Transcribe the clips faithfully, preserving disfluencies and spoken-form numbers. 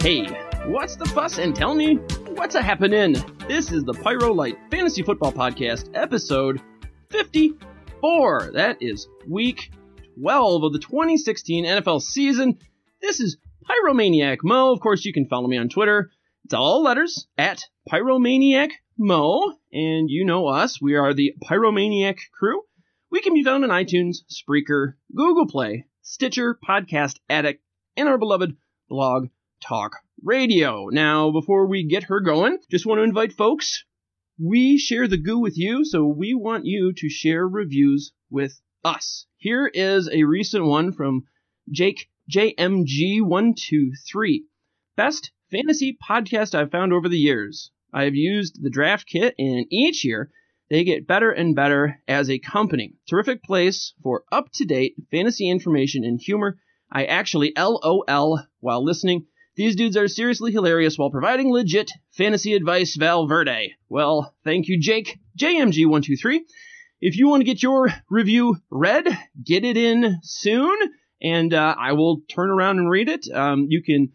Hey, what's the fuss and tell me what's a happening? This is the Pyro Light Fantasy Football Podcast, episode fifty-four. That is week twelve of the twenty sixteen N F L season. This is Pyromaniac Mo. Of course, you can follow me on Twitter. It's all letters, at Pyromaniac Mo. And you know us. We are the Pyromaniac crew. We can be found on iTunes, Spreaker, Google Play, Stitcher, Podcast Addict, and our beloved blog, Talk Radio. Now, before we get her going, just want to invite folks. We share the goo with you, so we want you to share reviews with us. Here is a recent one from Jake J M G one two three. Best fantasy podcast I've found over the years. I have used the draft kit, and each year they get better and better as a company. Terrific place for up-to-date fantasy information and humor. I actually LOL while listening. These dudes are seriously hilarious while providing legit fantasy advice, Valverde. Well, thank you, Jake, J M G one two three. If you want to get your review read, get it in soon, and uh, I will turn around and read it. Um, you can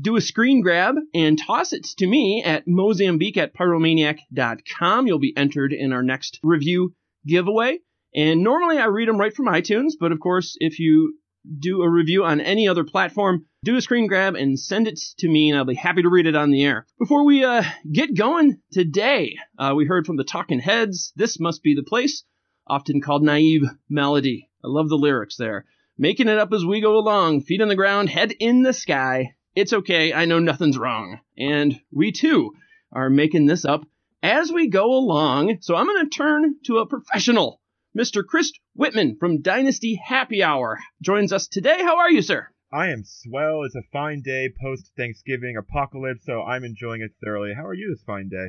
do a screen grab and toss it to me at Mozambique at pyromaniac dot com. You'll be entered in our next review giveaway. And normally I read them right from iTunes, but of course, if you do a review on any other platform, do a screen grab and send it to me, and I'll be happy to read it on the air. Before we uh, get going today, uh, we heard from the Talking Heads, This Must Be the Place, often called Naive Melody. I love the lyrics there. Making it up as we go along, feet on the ground, head in the sky. It's okay, I know nothing's wrong. And we, too, are making this up as we go along. So I'm going to turn to a professional. Mister Chris Whitman from Dynasty Happy Hour joins us today. How are you, sir? I am swell. It's a fine day post-Thanksgiving apocalypse, so I'm enjoying it thoroughly. How are you this fine day?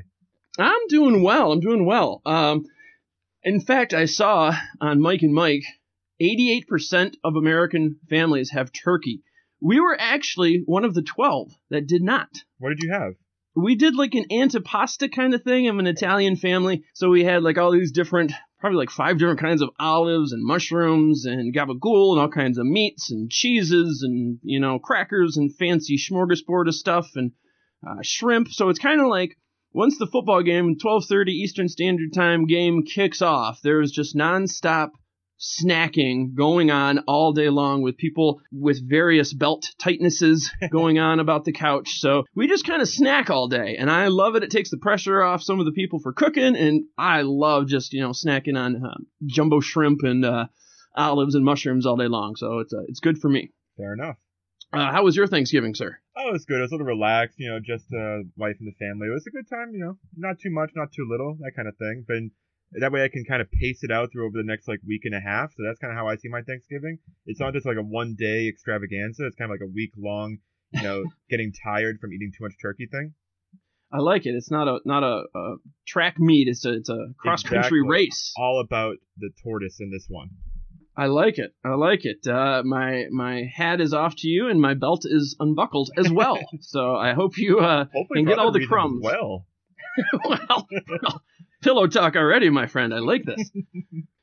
I'm doing well. I'm doing well. Um, In fact, I saw on Mike and Mike, eighty-eight percent of American families have turkey. We were actually one of the twelve that did not. What did you have? We did like an antipasta kind of thing of an Italian family. So we had like all these different, probably like five different kinds of olives and mushrooms and gabagool and all kinds of meats and cheeses and, you know, crackers and fancy smorgasbord of stuff and uh, shrimp. So it's kind of like once the football game, twelve thirty Eastern Standard Time game kicks off, there's just nonstop snacking going on all day long with people with various belt tightnesses going on about the couch. So we just kind of snack all day, and I love it. It takes the pressure off some of the people for cooking, and I love just, you know, snacking on uh, jumbo shrimp and uh, olives and mushrooms all day long. So it's uh, it's good for me. Fair enough. Uh, how was your Thanksgiving, sir? Oh, it was good. It was a little relaxed, you know, just uh, wife and the family. It was a good time, you know, not too much, not too little, that kind of thing. But in- That way I can kind of pace it out through over the next like week and a half. So that's kind of how I see my Thanksgiving. It's not just like a one day extravaganza. It's kind of like a week long, you know, getting tired from eating too much turkey thing. I like it. It's not a not a, a track meet. It's a it's a cross country exactly. race. All about the tortoise in this one. I like it. I like it. Uh, my my hat is off to you, and my belt is unbuckled as well. So I hope you uh, can get all the crumbs. Well. well. Well. Pillow talk already, my friend. I like this.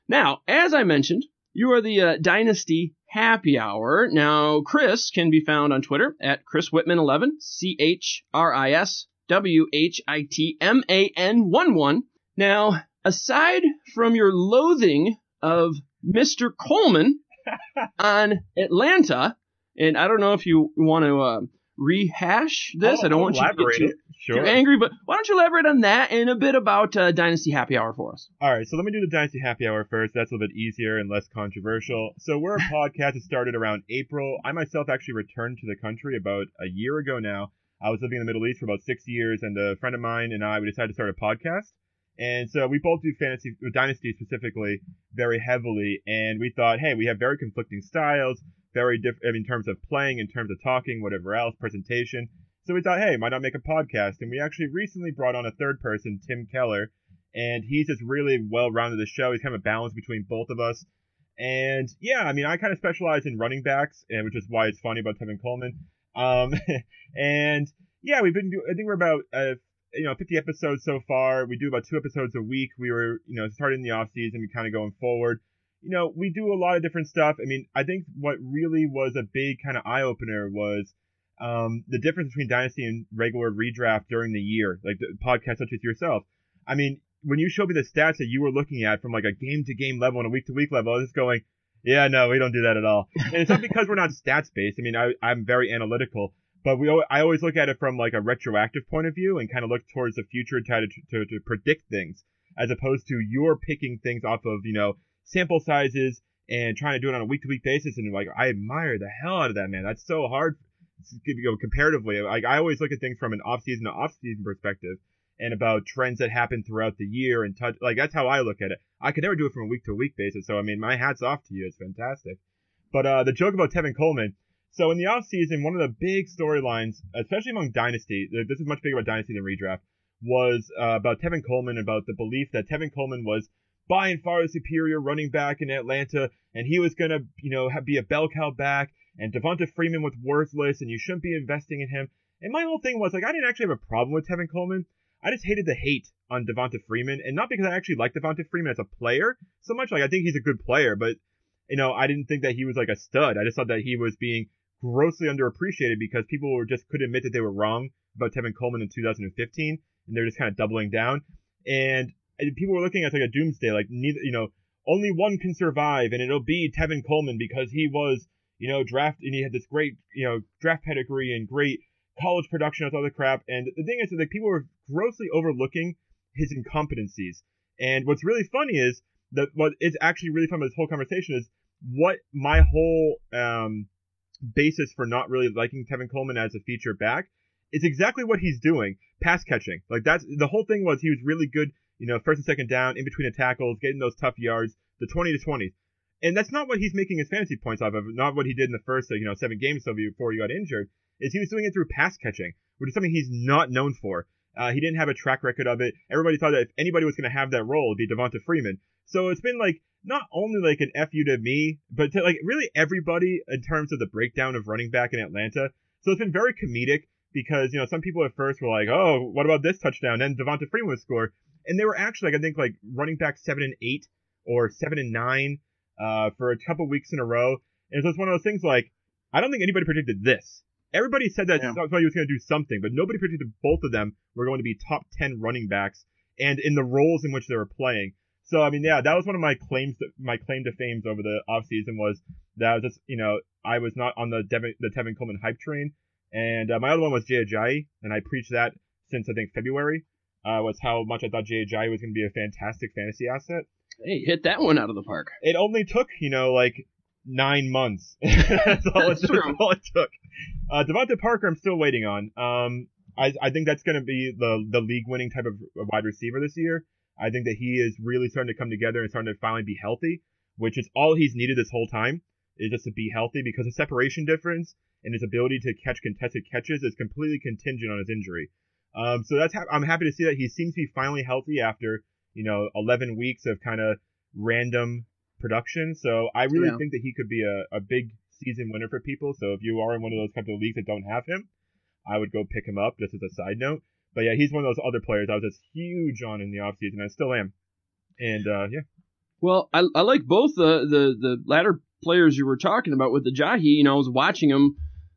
Now, as I mentioned, you are the uh, Dynasty Happy Hour. Now, Chris can be found on Twitter at Chris Whitman eleven, C H R I S W H I T M A N one one. Now, aside from your loathing of Mister Coleman on Atlanta, and I don't know if you want to uh, rehash this. I'll, I don't I'll want you to get you- Sure. You're angry, but why don't you elaborate on that and a bit about uh, Dynasty Happy Hour for us? All right, so let me do the Dynasty Happy Hour first. That's a little bit easier and less controversial. So we're a podcast that started around April. I myself actually returned to the country about a year ago now. I was living in the Middle East for about six years, and a friend of mine and I, we decided to start a podcast. And so we both do fantasy, Dynasty specifically, very heavily, and we thought, hey, we have very conflicting styles, very different in terms of playing, in terms of talking, whatever else, presentation. So we thought, hey, why not make a podcast? And we actually recently brought on a third person, Tim Keller, and he's just really well-rounded the show. He's kind of a balance between both of us. And, yeah, I mean, I kind of specialize in running backs, and which is why it's funny about Tevin Coleman. Um, and, yeah, we've been – I think we're about, uh, you know, fifty episodes so far. We do about two episodes a week. We were, you know, starting the off-season and kind of going forward. You know, we do a lot of different stuff. I mean, I think what really was a big kind of eye-opener was – Um, the difference between Dynasty and regular redraft during the year, like the podcast such as yourself. I mean, when you showed me the stats that you were looking at from like a game-to-game level and a week-to-week level, I was just going, yeah, no, we don't do that at all. And it's not because we're not stats-based. I mean, I, I'm very analytical, but we I always look at it from like a retroactive point of view and kind of look towards the future and try to, to, to predict things as opposed to you're picking things off of, you know, sample sizes and trying to do it on a week-to-week basis. And like, I admire the hell out of that, man. That's so hard. Comparatively, like I always look at things from an off-season to off-season perspective, and about trends that happen throughout the year and touch. Like that's how I look at it. I could never do it from a week-to-week basis. So I mean, my hat's off to you. It's fantastic. But uh, the joke about Tevin Coleman. So in the off-season, one of the big storylines, especially among Dynasty, this is much bigger about Dynasty than redraft, was uh, about Tevin Coleman, about the belief that Tevin Coleman was by and far the superior running back in Atlanta, and he was gonna, you know, be a bell cow back. And Devonta Freeman was worthless, and you shouldn't be investing in him. And my whole thing was, like, I didn't actually have a problem with Tevin Coleman. I just hated the hate on Devonta Freeman, and not because I actually like Devonta Freeman as a player so much. Like, I think he's a good player, but, you know, I didn't think that he was, like, a stud. I just thought that he was being grossly underappreciated because people were just couldn't admit that they were wrong about Tevin Coleman in two thousand fifteen, and they're just kind of doubling down. And, and people were looking at like a doomsday, like, neither, you know, only one can survive, and it'll be Tevin Coleman because he was... You know, draft, and he had this great, you know, draft pedigree and great college production and all the crap. And the thing is that like, people were grossly overlooking his incompetencies. And what's really funny is that what is actually really fun about this whole conversation is what my whole um, basis for not really liking Tevin Coleman as a feature back is exactly what he's doing, pass catching. Like that's the whole thing was he was really good, you know, first and second down, in between the tackles, getting those tough yards, the twenty to twenty. And that's not what he's making his fantasy points off of, not what he did in the first, you know, seven games before he got injured, is he was doing it through pass catching, which is something he's not known for. Uh, he didn't have a track record of it. Everybody thought that if anybody was going to have that role, it would be Devonta Freeman. So it's been like not only like an F you to me, but to like really everybody in terms of the breakdown of running back in Atlanta. So it's been very comedic because, you know, some people at first were like, oh, what about this touchdown? And Devonta Freeman would score. And they were actually, like, I think, like running back seven and eight or seven and nine uh, for a couple weeks in a row. And so it's one of those things like, I don't think anybody predicted this. Everybody said that yeah. somebody was going to do something, but nobody predicted both of them were going to be top ten running backs and in the roles in which they were playing. So, I mean, yeah, that was one of my claims, to, my claim to fame over the offseason was that I was just, you know, I was not on the Devin, the Tevin Coleman hype train. And uh, my other one was Jay Ajayi, and I preached that since, I think, February, uh, was how much I thought Jay Ajayi was going to be a fantastic fantasy asset. Hey, hit that one out of the park. It only took, you know, like nine months. that's, all that's, it, true. that's all it took. Uh, Devonta Parker, I'm still waiting on. Um, I, I think that's going to be the, the league-winning type of wide receiver this year. I think that he is really starting to come together and starting to finally be healthy, which is all he's needed this whole time, is just to be healthy, because his separation difference and his ability to catch contested catches is completely contingent on his injury. Um, so that's ha- I'm happy to see that he seems to be finally healthy after, you know, eleven weeks of kind of random production. So I really yeah. think that he could be a, a big season winner for people. So if you are in one of those types of leagues that don't have him, I would go pick him up just as a side note. But yeah, he's one of those other players I was just huge on in the offseason. I still am. And uh, yeah. Well, I, I like both the, the, the latter players you were talking about with the Ajayi. You know, I was watching him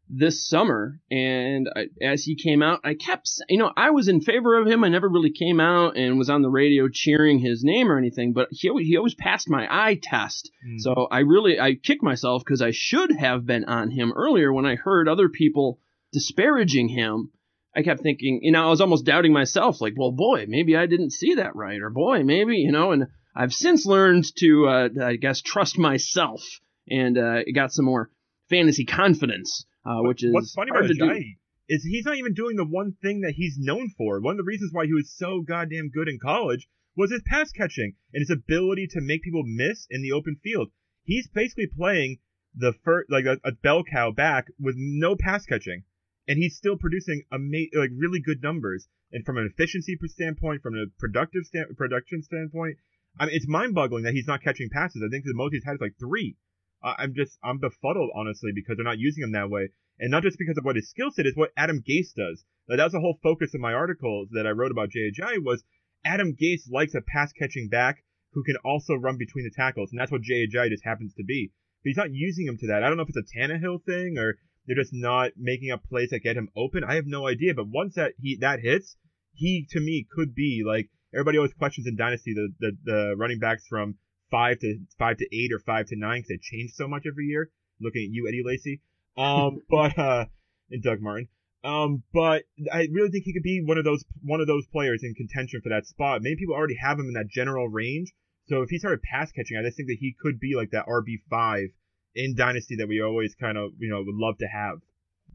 this summer, and I, as he came out, I kept, you know, I was in favor of him. I never really came out and was on the radio cheering his name or anything, but he, he always passed my eye test. Mm. So I really, I kicked myself because I should have been on him earlier when I heard other people disparaging him. I kept thinking, you know, I was almost doubting myself, like, well, boy, maybe I didn't see that right, or boy, maybe, you know, and I've since learned to, uh, I guess, trust myself, and uh, got some more fantasy confidence, uh, which is what's funny hard about to Ajayi do. Is he's not even doing the one thing that he's known for. One of the reasons why he was so goddamn good in college was his pass catching and his ability to make people miss in the open field. He's basically playing the first, like a, a bell cow back with no pass catching. And he's still producing ama- like really good numbers. And from an efficiency standpoint, from a productive stand- production standpoint, I mean, it's mind-boggling that he's not catching passes. I think the most he's had is like three. Uh, I'm just I'm befuddled, honestly, because they're not using him that way. And not just because of what his skill set is, what Adam Gase does. Like, that was the whole focus of my articles that I wrote about Jay Ajayi was Adam Gase likes a pass-catching back who can also run between the tackles. And that's what Jay Ajayi just happens to be. But he's not using him to that. I don't know if it's a Tannehill thing or they're just not making up plays that get him open. I have no idea. But once that he that hits, he, to me, could be like everybody always questions in Dynasty the the, the running backs from five to five to eight or five to nine because they change so much every year. Looking at you, Eddie Lacy, um, but uh, and Doug Martin. Um, but I really think he could be one of those one of those players in contention for that spot. Many people already have him in that general range. So if he started pass catching, I just think that he could be like that R B five. In Dynasty that we always kind of, you know, would love to have.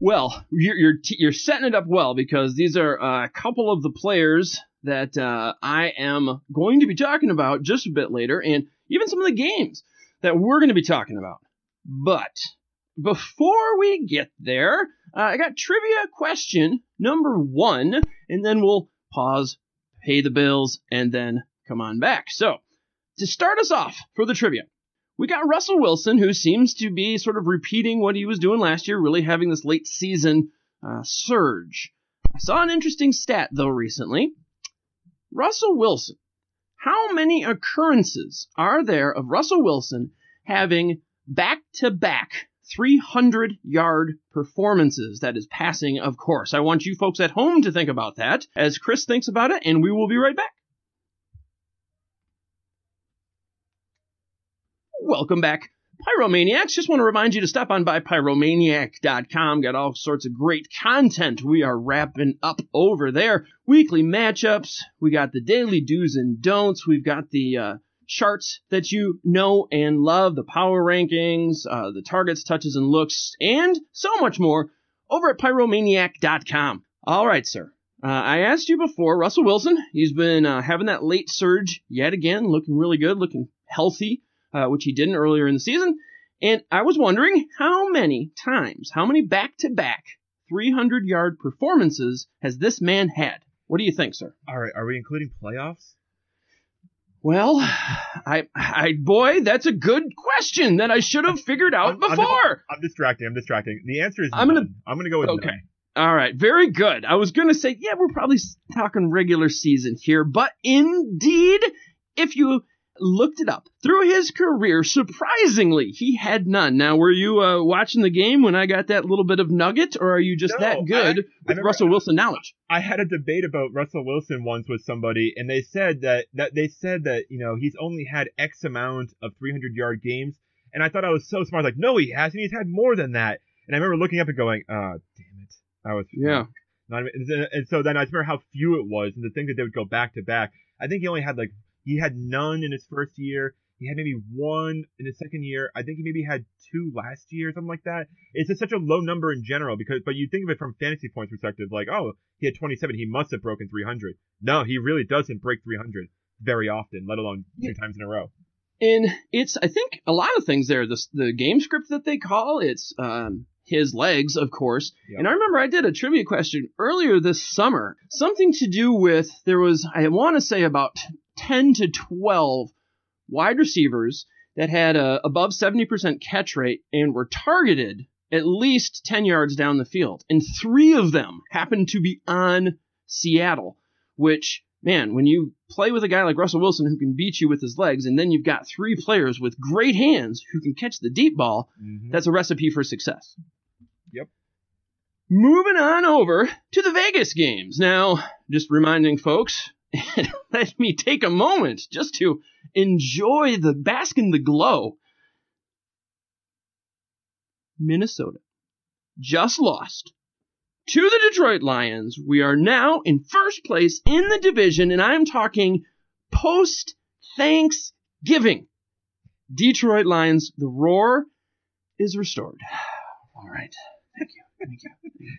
Well, you're you're, t- you're setting it up well because these are uh, a couple of the players that uh, I am going to be talking about just a bit later, and even some of the games that we're going to be talking about. But before we get there, uh, I got trivia question number one, and then we'll pause, pay the bills, and then come on back. So to start us off for the trivia, we got Russell Wilson, who seems to be sort of repeating what he was doing last year, really having this late season uh, surge. I saw an interesting stat, though, recently. Russell Wilson, how many occurrences are there of Russell Wilson having back-to-back three hundred yard performances? That is passing, of course. I want you folks at home to think about that as Chris thinks about it, and we will be right back. Welcome back, Pyromaniacs. Just want to remind you to stop on by Pyromaniac dot com. Got all sorts of great content we are wrapping up over there. Weekly matchups. We got the daily do's and don'ts. We've got the uh, charts that you know and love, the power rankings, uh, the targets, touches, and looks, and so much more over at Pyromaniac dot com. All right, sir. Uh, I asked you before, Russell Wilson, he's been uh, having that late surge yet again, looking really good, looking healthy. Uh, which he didn't earlier in the season. And I was wondering how many times, how many back-to-back three hundred yard performances has this man had? What do you think, sir? All right, are we including playoffs? Well, I, I, boy, that's a good question that I should have figured out I'm, before. I'm, I'm distracting. I'm distracting. The answer is I'm gonna, none. I'm going to go with okay. None. All right. Very good. I was going to say, yeah, we're probably talking regular season here, but indeed, if you looked it up through his career, surprisingly, he had none. Now, were you uh, watching the game when I got that little bit of nugget, or are you just no, that good I, with I remember, Russell Wilson knowledge? I had a debate about Russell Wilson once with somebody, and they said that, that they said that, you know, he's only had X amount of three hundred yard games. And I thought I was so smart. Like, no, he hasn't. He's had more than that. And I remember looking up and going, oh, damn it. I was yeah. Not, and so then I remember how few it was, and the thing that they would go back to back. I think he only had like he had none in his first year. He had maybe one in his second year. I think he maybe had two last year, something like that. It's just such a low number in general because, but you think of it from fantasy points perspective, like oh, he had twenty-seven, he must have broken three hundred. No, he really doesn't break three hundred very often, let alone two yeah. times in a row. And it's I think a lot of things there. The the game script that they call it's. Um, His legs, of course. Yep. And I remember I did a trivia question earlier this summer, something to do with there was, I want to say, about ten to twelve wide receivers that had a above seventy percent catch rate and were targeted at least ten yards down the field. And three of them happened to be on Seattle, which, man, when you play with a guy like Russell Wilson who can beat you with his legs, and then you've got three players with great hands who can catch the deep ball, mm-hmm. that's a recipe for success. Yep. Moving on over to the Vegas games. Now, just reminding folks, let me take a moment just to enjoy the bask in the glow. Minnesota just lost to the Detroit Lions. We are now in first place in the division, and I'm talking post-Thanksgiving. Detroit Lions, the roar is restored. All right. Thank you. Thank you.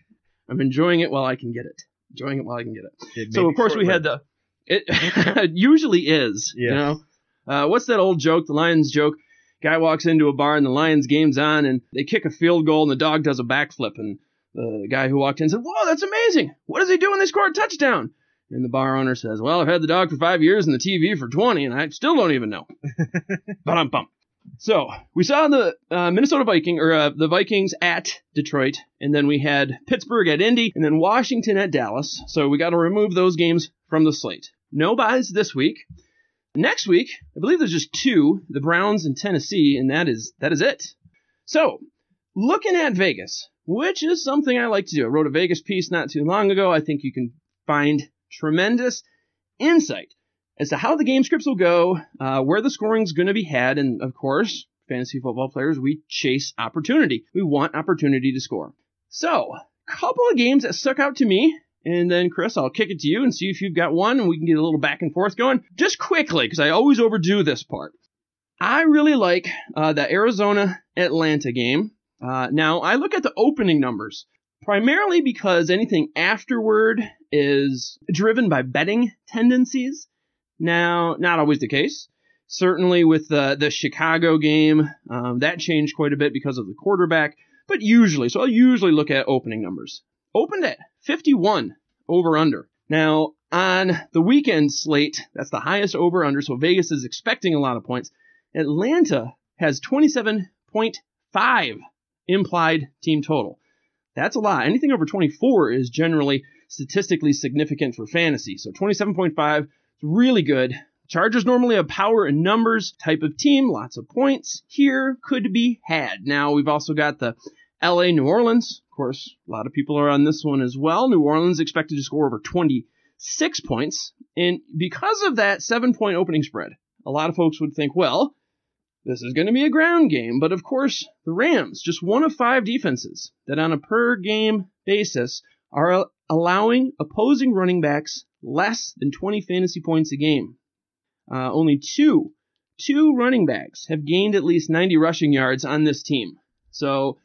I'm enjoying it while I can get it. Enjoying it while I can get it. it so, of course, we had the – it usually is. Yes. You know? Uh, what's that old joke, the Lions joke? Guy walks into a bar, and the Lions game's on, and they kick a field goal, and the dog does a backflip, and – the guy who walked in said, whoa, that's amazing. What does he do when they score a touchdown? And the bar owner says, well, I've had the dog for five years and the T V for twenty, and I still don't even know. But I'm pumped. So we saw the uh, Minnesota Viking or uh, the Vikings at Detroit, and then we had Pittsburgh at Indy, and then Washington at Dallas. So we got to remove those games from the slate. No buys this week. Next week, I believe there's just two, the Browns and Tennessee, and that is that is it. So looking at Vegas, which is something I like to do. I wrote a Vegas piece not too long ago. I think you can find tremendous insight as to how the game scripts will go, uh, where the scoring's going to be had, and, of course, fantasy football players, we chase opportunity. We want opportunity to score. So, a couple of games that stuck out to me, and then, Chris, I'll kick it to you and see if you've got one, and we can get a little back and forth going. Just quickly, because I always overdo this part. I really like uh, the Arizona-Atlanta game. Uh, now, I look at the opening numbers primarily because anything afterward is driven by betting tendencies. Now, not always the case. Certainly with the, the Chicago game, um, that changed quite a bit because of the quarterback. But usually, so I'll usually look at opening numbers. Opened at fifty-one over-under. Now, on the weekend slate, that's the highest over-under, so Vegas is expecting a lot of points. Atlanta has twenty-seven point five. implied team total. That's a lot. Anything over twenty-four is generally statistically significant for fantasy. So twenty-seven point five is really good. Chargers normally a power and numbers type of team. Lots of points here could be had. Now we've also got the L A New Orleans. Of course, a lot of people are on this one as well. New Orleans expected to score over twenty-six points. And because of that seven-point opening spread, a lot of folks would think, well, this is going to be a ground game, but of course, the Rams, just one of five defenses that on a per-game basis are allowing opposing running backs less than twenty fantasy points a game. Uh, only two, two running backs have gained at least ninety rushing yards on this team. So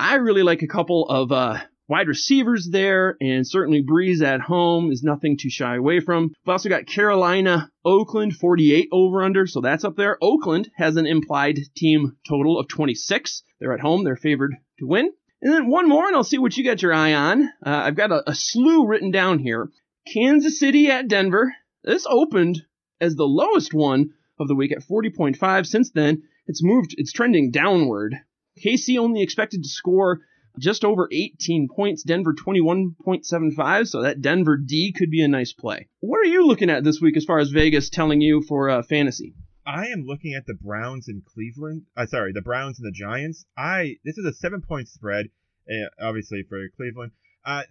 I really like a couple of uh, wide receivers there, and certainly Breeze at home is nothing to shy away from. We've also got Carolina, Oakland, forty-eight over-under, so that's up there. Oakland has an implied team total of twenty-six. They're at home. They're favored to win. And then one more, and I'll see what you got your eye on. Uh, I've got a, a slew written down here. Kansas City at Denver. This opened as the lowest one of the week at forty point five. Since then, it's moved, it's trending downward. K C only expected to score just over eighteen points, Denver twenty-one point seven five, so that Denver D could be a nice play. What are you looking at this week as far as Vegas telling you for uh, fantasy? I am looking at the Browns and Cleveland. Uh, sorry, the Browns and the Giants. I This is a seven-point spread, uh, obviously, for Cleveland. Uh,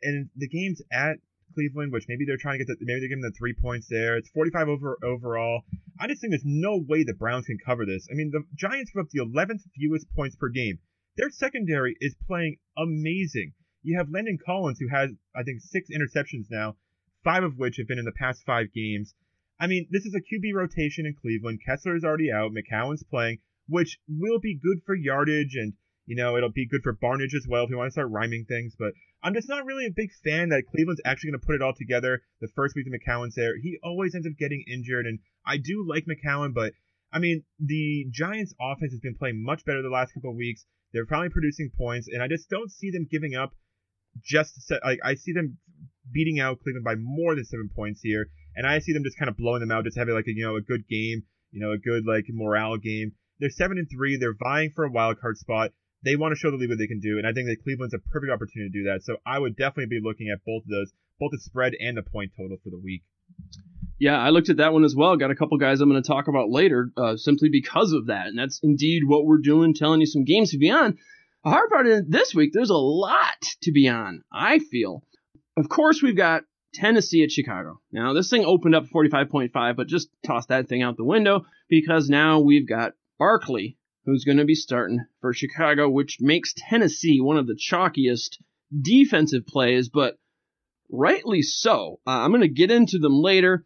and the game's at Cleveland, which maybe they're trying to get the, maybe they're giving them three points there. It's forty-five over overall. I just think there's no way the Browns can cover this. I mean, the Giants give up the eleventh fewest points per game. Their secondary is playing amazing. You have Landon Collins, who has, I think, six interceptions now, five of which have been in the past five games. I mean, this is a Q B rotation in Cleveland. Kessler is already out. McCown's playing, which will be good for yardage, and, you know, it'll be good for Barnage as well if you want to start rhyming things. But I'm just not really a big fan that Cleveland's actually going to put it all together the first week that McCown's there. He always ends up getting injured, and I do like McCown, but, I mean, the Giants' offense has been playing much better the last couple of weeks. They're probably producing points, and I just don't see them giving up just to set, like, I see them beating out Cleveland by more than seven points here, and I see them just kind of blowing them out, just having, like, a, you know, a good game, you know, a good, like, morale game. They're seven and three. They're vying for a wild card spot. They want to show the league what they can do, and I think that Cleveland's a perfect opportunity to do that. So I would definitely be looking at both of those, both the spread and the point total for the week. Yeah, I looked at that one as well. Got a couple guys I'm going to talk about later uh, simply because of that. And that's indeed what we're doing, telling you some games to be on. The hard part is this week, there's a lot to be on, I feel. Of course, we've got Tennessee at Chicago. Now, this thing opened up forty-five point five, but just toss that thing out the window because now we've got Barkley, who's going to be starting for Chicago, which makes Tennessee one of the chalkiest defensive plays, but rightly so. Uh, I'm going to get into them later.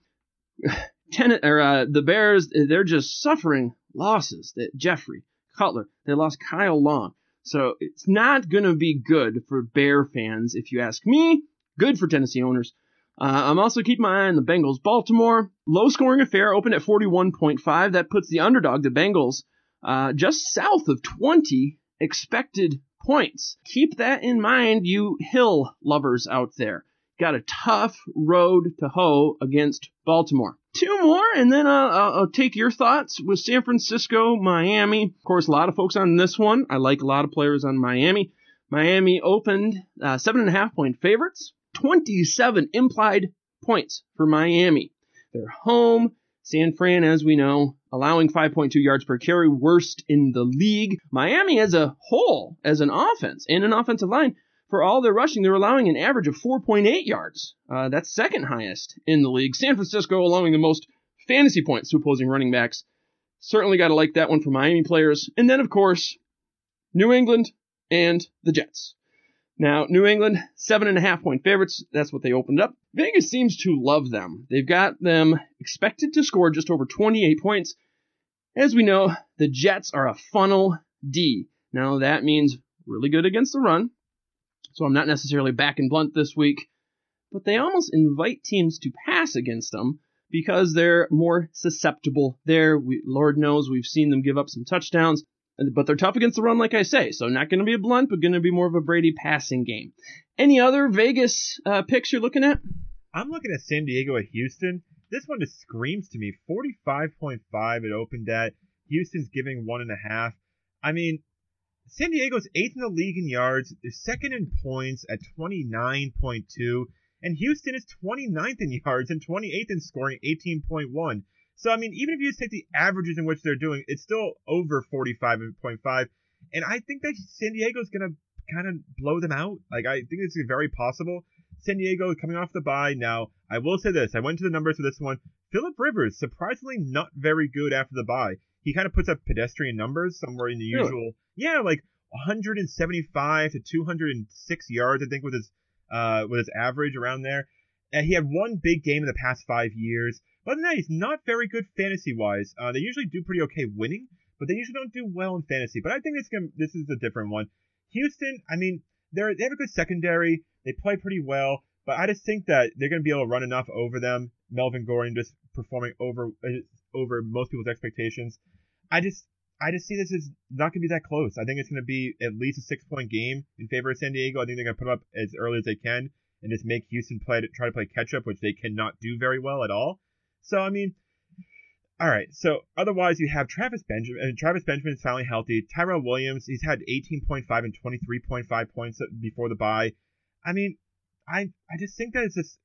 Ten, or, uh, the Bears, they're just suffering losses. That Jeffrey, Cutler, they lost Kyle Long. So it's not going to be good for Bear fans, if you ask me. Good for Tennessee owners. Uh, I'm also keeping my eye on the Bengals. Baltimore, low-scoring affair, opened at forty-one point five. That puts the underdog, the Bengals, uh, just south of twenty expected points. Keep that in mind, you Hill lovers out there. Got a tough road to hoe against Baltimore. Two more, and then uh, I'll take your thoughts with San Francisco, Miami. Of course, a lot of folks on this one. I like a lot of players on Miami. Miami opened uh, seven and a half point favorites, twenty-seven implied points for Miami. They're home. San Fran, as we know, allowing five point two yards per carry, worst in the league. Miami as a whole, as an offense and an offensive line, for all their rushing, they're allowing an average of four point eight yards. Uh, that's second highest in the league. San Francisco allowing the most fantasy points to opposing running backs. Certainly got to like that one for Miami players. And then, of course, New England and the Jets. Now, New England, seven and a half point favorites. That's what they opened up. Vegas seems to love them. They've got them expected to score just over twenty-eight points. As we know, the Jets are a funnel D. Now, that means really good against the run. So I'm not necessarily back and blunt this week, but they almost invite teams to pass against them because they're more susceptible there. We, Lord knows we've seen them give up some touchdowns, but they're tough against the run, like I say. So not going to be a blunt, but going to be more of a Brady passing game. Any other Vegas uh, picks you're looking at? I'm looking at San Diego at Houston. This one just screams to me. forty-five point five it opened at. Houston's giving one and a half. I mean, San Diego's eighth in the league in yards. They're second in points at twenty-nine point two. And Houston is twenty-ninth in yards and twenty-eighth in scoring, eighteen point one. So, I mean, even if you just take the averages in which they're doing, it's still over forty-five point five. And I think that San Diego's going to kind of blow them out. Like, I think it's very possible. San Diego coming off the bye. Now, I will say this. I went to the numbers for this one. Phillip Rivers, surprisingly not very good after the bye. He kind of puts up pedestrian numbers, somewhere in the really? usual. Yeah, like one seventy-five to two oh six yards, I think, with his uh, with his average around there. And he had one big game in the past five years. But other than that, he's not very good fantasy-wise. Uh, they usually do pretty okay winning, but they usually don't do well in fantasy. But I think this can, this is a different one. Houston, I mean, they're, they have a good secondary. They play pretty well. But I just think that they're going to be able to run enough over them. Melvin Gordon just performing over uh, over most people's expectations. I just I just see this as not going to be that close. I think it's going to be at least a six-point game in favor of San Diego. I think they're going to put them up as early as they can and just make Houston play to, try to play catch-up, which they cannot do very well at all. So, I mean, All right. So otherwise, you have Travis Benjamin. Travis Benjamin is finally healthy. Tyrell Williams, he's had eighteen point five and twenty-three point five points before the bye. I mean, I I just think that it's just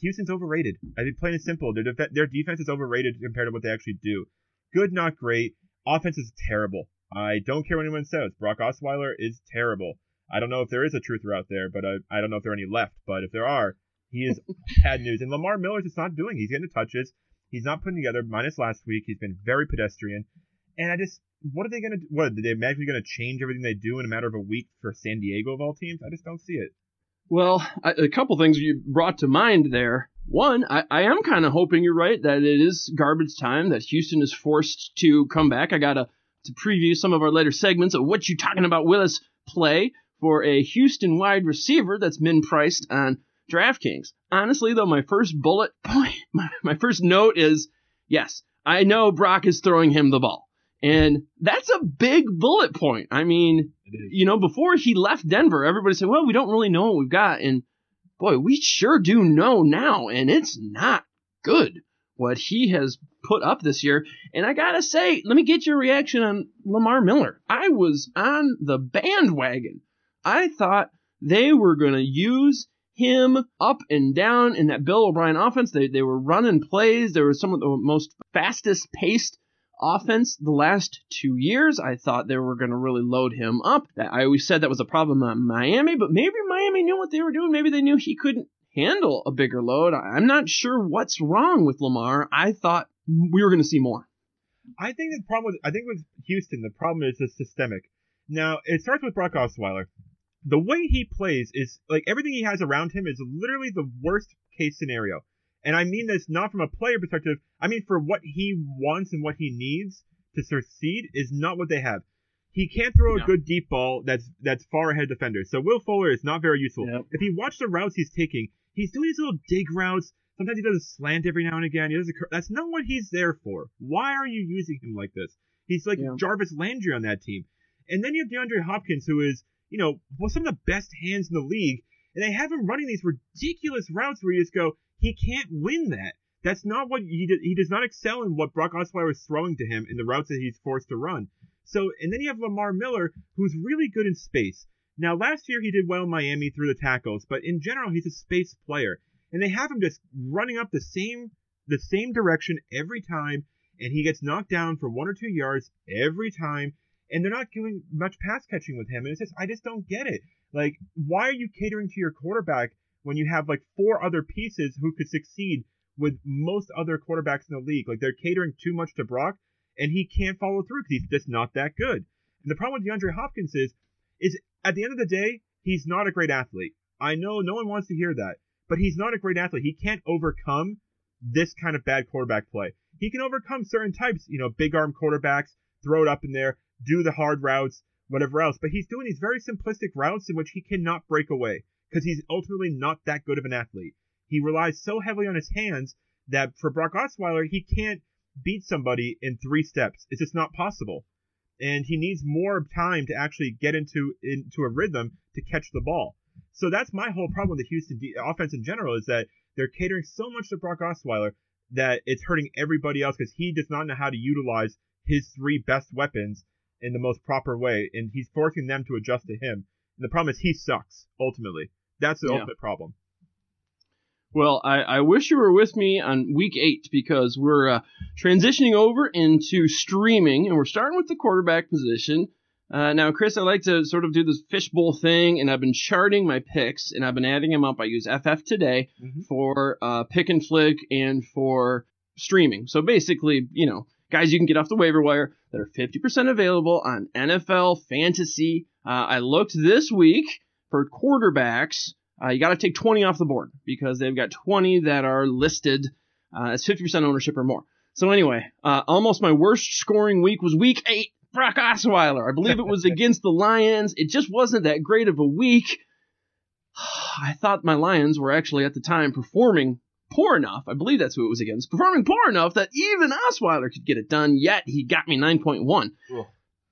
Houston's overrated. I mean, plain and simple, their def- their defense is overrated compared to what they actually do. Good, not great. Offense is terrible. I don't care what anyone says. Brock Osweiler is terrible. I don't know if there is a truther out there, but I, I don't know if there are any left. But if there are, he is bad news. And Lamar Miller's just not doing. He's getting the touches. He's not putting together, minus last week. He's been very pedestrian. And I just, what are they going to do? What, are they magically going to change everything they do in a matter of a week for San Diego of all teams? I just don't see it. Well, a couple things you brought to mind there. One, I, I am kind of hoping you're right that it is garbage time, that Houston is forced to come back. I got to to preview some of our later segments of What You Talking About Willis play for a Houston-wide receiver that's been priced on DraftKings. Honestly, though, my first bullet point, my, my first note is, yes, I know Brock is throwing him the ball. And that's a big bullet point. I mean, you know, before he left Denver, everybody said, well, we don't really know what we've got. And boy, we sure do know now. And it's not good what he has put up this year. And I got to say, let me get your reaction on Lamar Miller. I was on the bandwagon. I thought they were going to use him up and down in that Bill O'Brien offense. They they were running plays. They were some of the most fastest paced offense the last two years. I thought they were going to really load him up. I always said that was a problem on Miami, but maybe Miami knew what they were doing. Maybe they knew he couldn't handle a bigger load. I'm not sure what's wrong with Lamar. I thought we were going to see more. I think the problem with, I think with Houston, the problem is it's systemic. Now, it starts with Brock Osweiler. The way he plays is, like, everything he has around him is literally the worst case scenario. And I mean this not from a player perspective. I mean for what he wants and what he needs to succeed is not what they have. He can't throw no. a good deep ball that's that's far ahead of defenders. So Will Fuller is not very useful. Yep. If you watch the routes he's taking, he's doing these little dig routes. Sometimes he does a slant every now and again. He does a cur- That's not what he's there for. Why are you using him like this? He's like yeah. Jarvis Landry on that team. And then you have DeAndre Hopkins, who is, you know, well, some of the best hands in the league. And they have him running these ridiculous routes where you just go, he can't win that. That's not what he does. He does not excel in what Brock Osweiler is throwing to him in the routes that he's forced to run. So, and then you have Lamar Miller, who's really good in space. Now, last year he did well in Miami through the tackles, but in general he's a space player. And they have him just running up the same the same direction every time, and he gets knocked down for one or two yards every time, and they're not doing much pass catching with him. And it's just, I just don't get it. Like, why are you catering to your quarterback when you have, like, four other pieces who could succeed with most other quarterbacks in the league? Like, they're catering too much to Brock, and he can't follow through because he's just not that good. And the problem with DeAndre Hopkins is, is at the end of the day, he's not a great athlete. I know no one wants to hear that, but he's not a great athlete. He can't overcome this kind of bad quarterback play. He can overcome certain types, you know, big arm quarterbacks, throw it up in there, do the hard routes, whatever else. But he's doing these very simplistic routes in which he cannot break away, because he's ultimately not that good of an athlete. He relies so heavily on his hands that for Brock Osweiler, he can't beat somebody in three steps. It's just not possible. And he needs more time to actually get into into a rhythm to catch the ball. So that's my whole problem with the Houston D- offense in general, is that they're catering so much to Brock Osweiler that it's hurting everybody else, because he does not know how to utilize his three best weapons in the most proper way, and he's forcing them to adjust to him. And the problem is he sucks, ultimately. That's the yeah. ultimate problem. Well, I, I wish you were with me on week eight, because we're uh, transitioning over into streaming, and we're starting with the quarterback position. Uh, now, Chris, I like to sort of do this fishbowl thing, and I've been charting my picks, and I've been adding them up. I use F F Today mm-hmm. for uh, pick and flick and for streaming. So basically, you know, guys you can get off the waiver wire that are fifty percent available on N F L Fantasy. Uh, I looked this week. For quarterbacks, uh, you got to take twenty off the board, because they've got twenty that are listed uh, as fifty percent ownership or more. So anyway, uh, almost my worst scoring week was week eight, Brock Osweiler. I believe it was against the Lions. It just wasn't that great of a week. I thought my Lions were actually at the time performing poor enough. I believe that's who it was against. Performing poor enough that even Osweiler could get it done, yet he got me nine point one. Cool.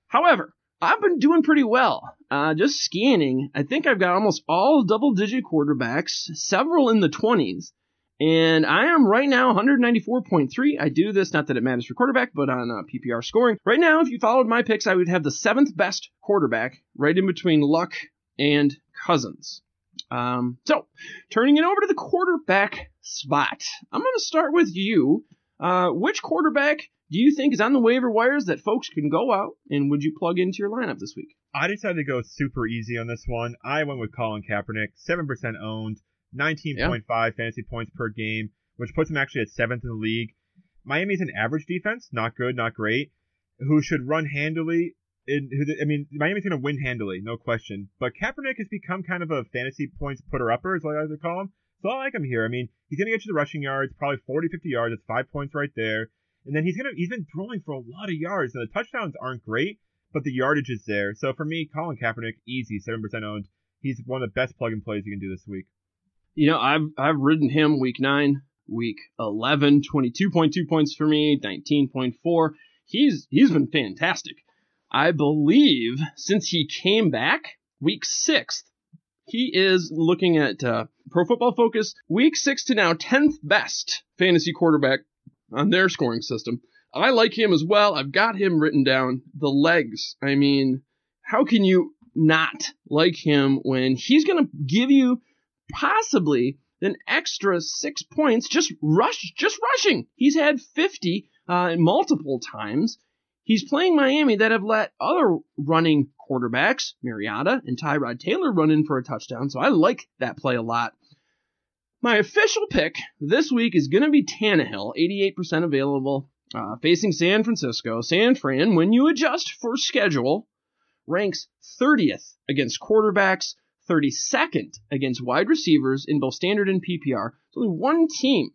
However, I've been doing pretty well. Uh, just scanning, I think I've got almost all double-digit quarterbacks, several in the twenties, And I am right now one ninety-four point three. I do this, not that it matters for quarterback, but on uh, P P R scoring. Right now, if you followed my picks, I would have the seventh best quarterback, right in between Luck and Cousins. Um, so, turning it over to the quarterback spot. I'm going to start with you. Uh, which quarterback do you think is on the waiver wires that folks can go out, and would you plug into your lineup this week? I decided to go super easy on this one. I went with Colin Kaepernick, seven percent owned, nineteen point five yeah. fantasy points per game, which puts him actually at seventh in the league. Miami's an average defense, not good, not great, who should run handily. In, who, I mean, Miami's going to win handily, no question. But Kaepernick has become kind of a fantasy points putter-upper, is what I like to call him. So I like him here. I mean, he's going to get you the rushing yards, probably forty, fifty yards. It's five points right there. And then he's going to he's been throwing for a lot of yards. And the touchdowns aren't great, but the yardage is there. So for me, Colin Kaepernick, easy, seven percent owned. He's one of the best plug and plays you can do this week. You know, I've I've ridden him week nine, week eleven, twenty-two point two points for me, nineteen point four. He's he's been fantastic. I believe since he came back week sixth, he is looking at uh, Pro Football Focus week six to now tenth best fantasy quarterback on their scoring system. I like him as well. I've got him written down. The legs. I mean, how can you not like him when he's going to give you possibly an extra six points just rush just rushing? He's had fifty uh multiple times. He's playing Miami that have let other running quarterbacks, Mariota and Tyrod Taylor, run in for a touchdown, so I like that play a lot. My official pick this week is going to be Tannehill, eighty-eight percent available, uh facing San Francisco. San Fran, when you adjust for schedule, ranks thirtieth against quarterbacks, thirty-second against wide receivers in both standard and P P R. There's only one team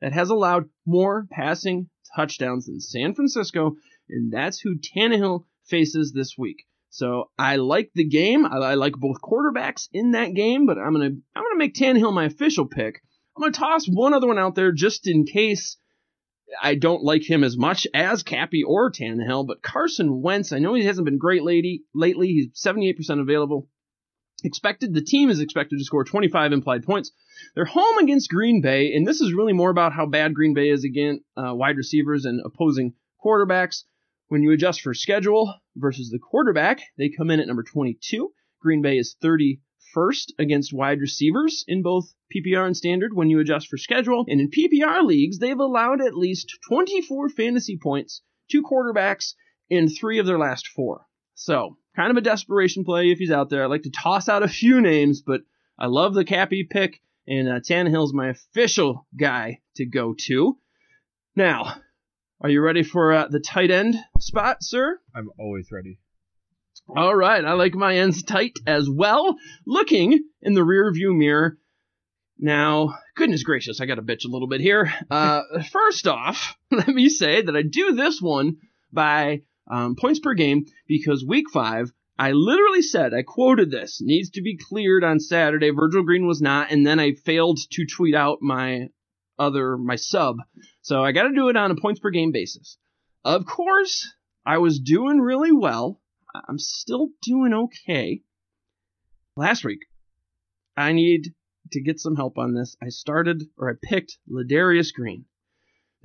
that has allowed more passing touchdowns than San Francisco, and that's who Tannehill faces this week. So I like the game. I, I like both quarterbacks in that game, but I'm gonna I'm gonna make Tannehill my official pick. I'm gonna toss one other one out there just in case I don't like him as much as Cappy or Tannehill. But Carson Wentz, I know he hasn't been great lady lately. He's seventy-eight percent available. Expected, the team is expected to score twenty-five implied points. They're home against Green Bay, and this is really more about how bad Green Bay is against uh, wide receivers and opposing quarterbacks. When you adjust for schedule versus the quarterback, they come in at number twenty-two. Green Bay is thirty-first against wide receivers in both P P R and standard when you adjust for schedule. And in P P R leagues, they've allowed at least twenty-four fantasy points to quarterbacks in three of their last four. So, kind of a desperation play if he's out there. I like to toss out a few names, but I love the Cappy pick, and uh, Tannehill's my official guy to go to. Now, are you ready for uh, the tight end spot, sir? I'm always ready. All right, I like my ends tight as well. Looking in the rearview mirror. Now, goodness gracious, I got to bitch a little bit here. Uh, first off, let me say that I do this one by... Um, points per game, because week five, I literally said, I quoted this, needs to be cleared on Saturday. Virgil Green was not, and then I failed to tweet out my other, my sub. So I got to do it on a points per game basis. Of course, I was doing really well. I'm still doing okay. Last week, I need to get some help on this. I started, or I picked Ladarius Green.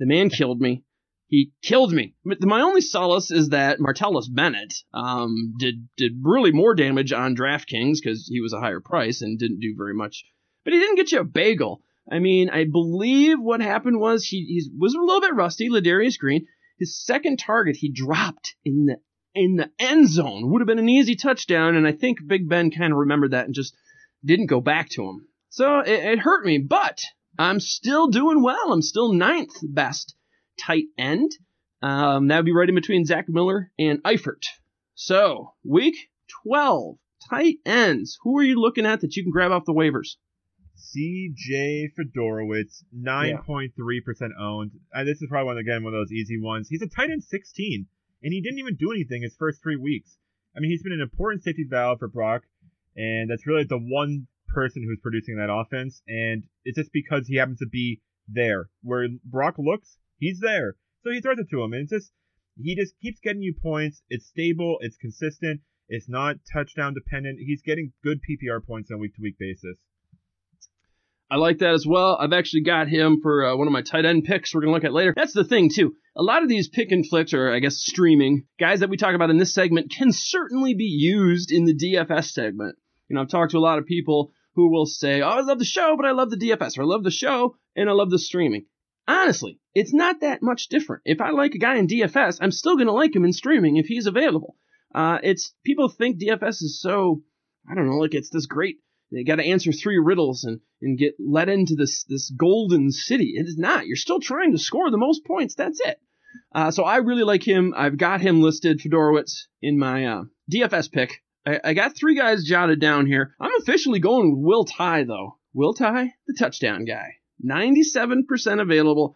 The man killed me. He killed me. My only solace is that Martellus Bennett um, did did really more damage on DraftKings because he was a higher price and didn't do very much. But he didn't get you a bagel. I mean, I believe what happened was he, he was a little bit rusty, Ladarius Green. His second target he dropped in the in the end zone. Would have been an easy touchdown, and I think Big Ben kind of remembered that and just didn't go back to him. So it, it hurt me, but I'm still doing well. I'm still ninth best tight end. Um, that would be right in between Zach Miller and Eifert. So, week twelve, tight ends. Who are you looking at that you can grab off the waivers? C J Fedorowicz, nine point three percent yeah. owned. Uh, this is probably, one, again, one of those easy ones. He's a tight end sixteen, and he didn't even do anything his first three weeks. I mean, he's been an important safety valve for Brock, and that's really the one person who's producing that offense, and it's just because he happens to be there. Where Brock looks, he's there. So he throws it to him. And it's just, he just keeps getting you points. It's stable. It's consistent. It's not touchdown dependent. He's getting good P P R points on a week to week basis. I like that as well. I've actually got him for uh, one of my tight end picks we're going to look at later. That's the thing, too. A lot of these pick and flicks, or I guess streaming, guys that we talk about in this segment can certainly be used in the D F S segment. You know, I've talked to a lot of people who will say, oh, I love the show, but I love the D F S, or I love the show, and I love the streaming. Honestly, it's not that much different. If I like a guy in D F S, I'm still going to like him in streaming if he's available. Uh, it's people think D F S is so, I don't know, like it's this great, they got to answer three riddles and, and get let into this, this golden city. It is not. You're still trying to score the most points. That's it. Uh, so I really like him. I've got him listed, Fedorowicz, in my uh, D F S pick. I, I got three guys jotted down here. I'm officially going with Will Tye, though. Will Tye, the touchdown guy. ninety-seven percent available.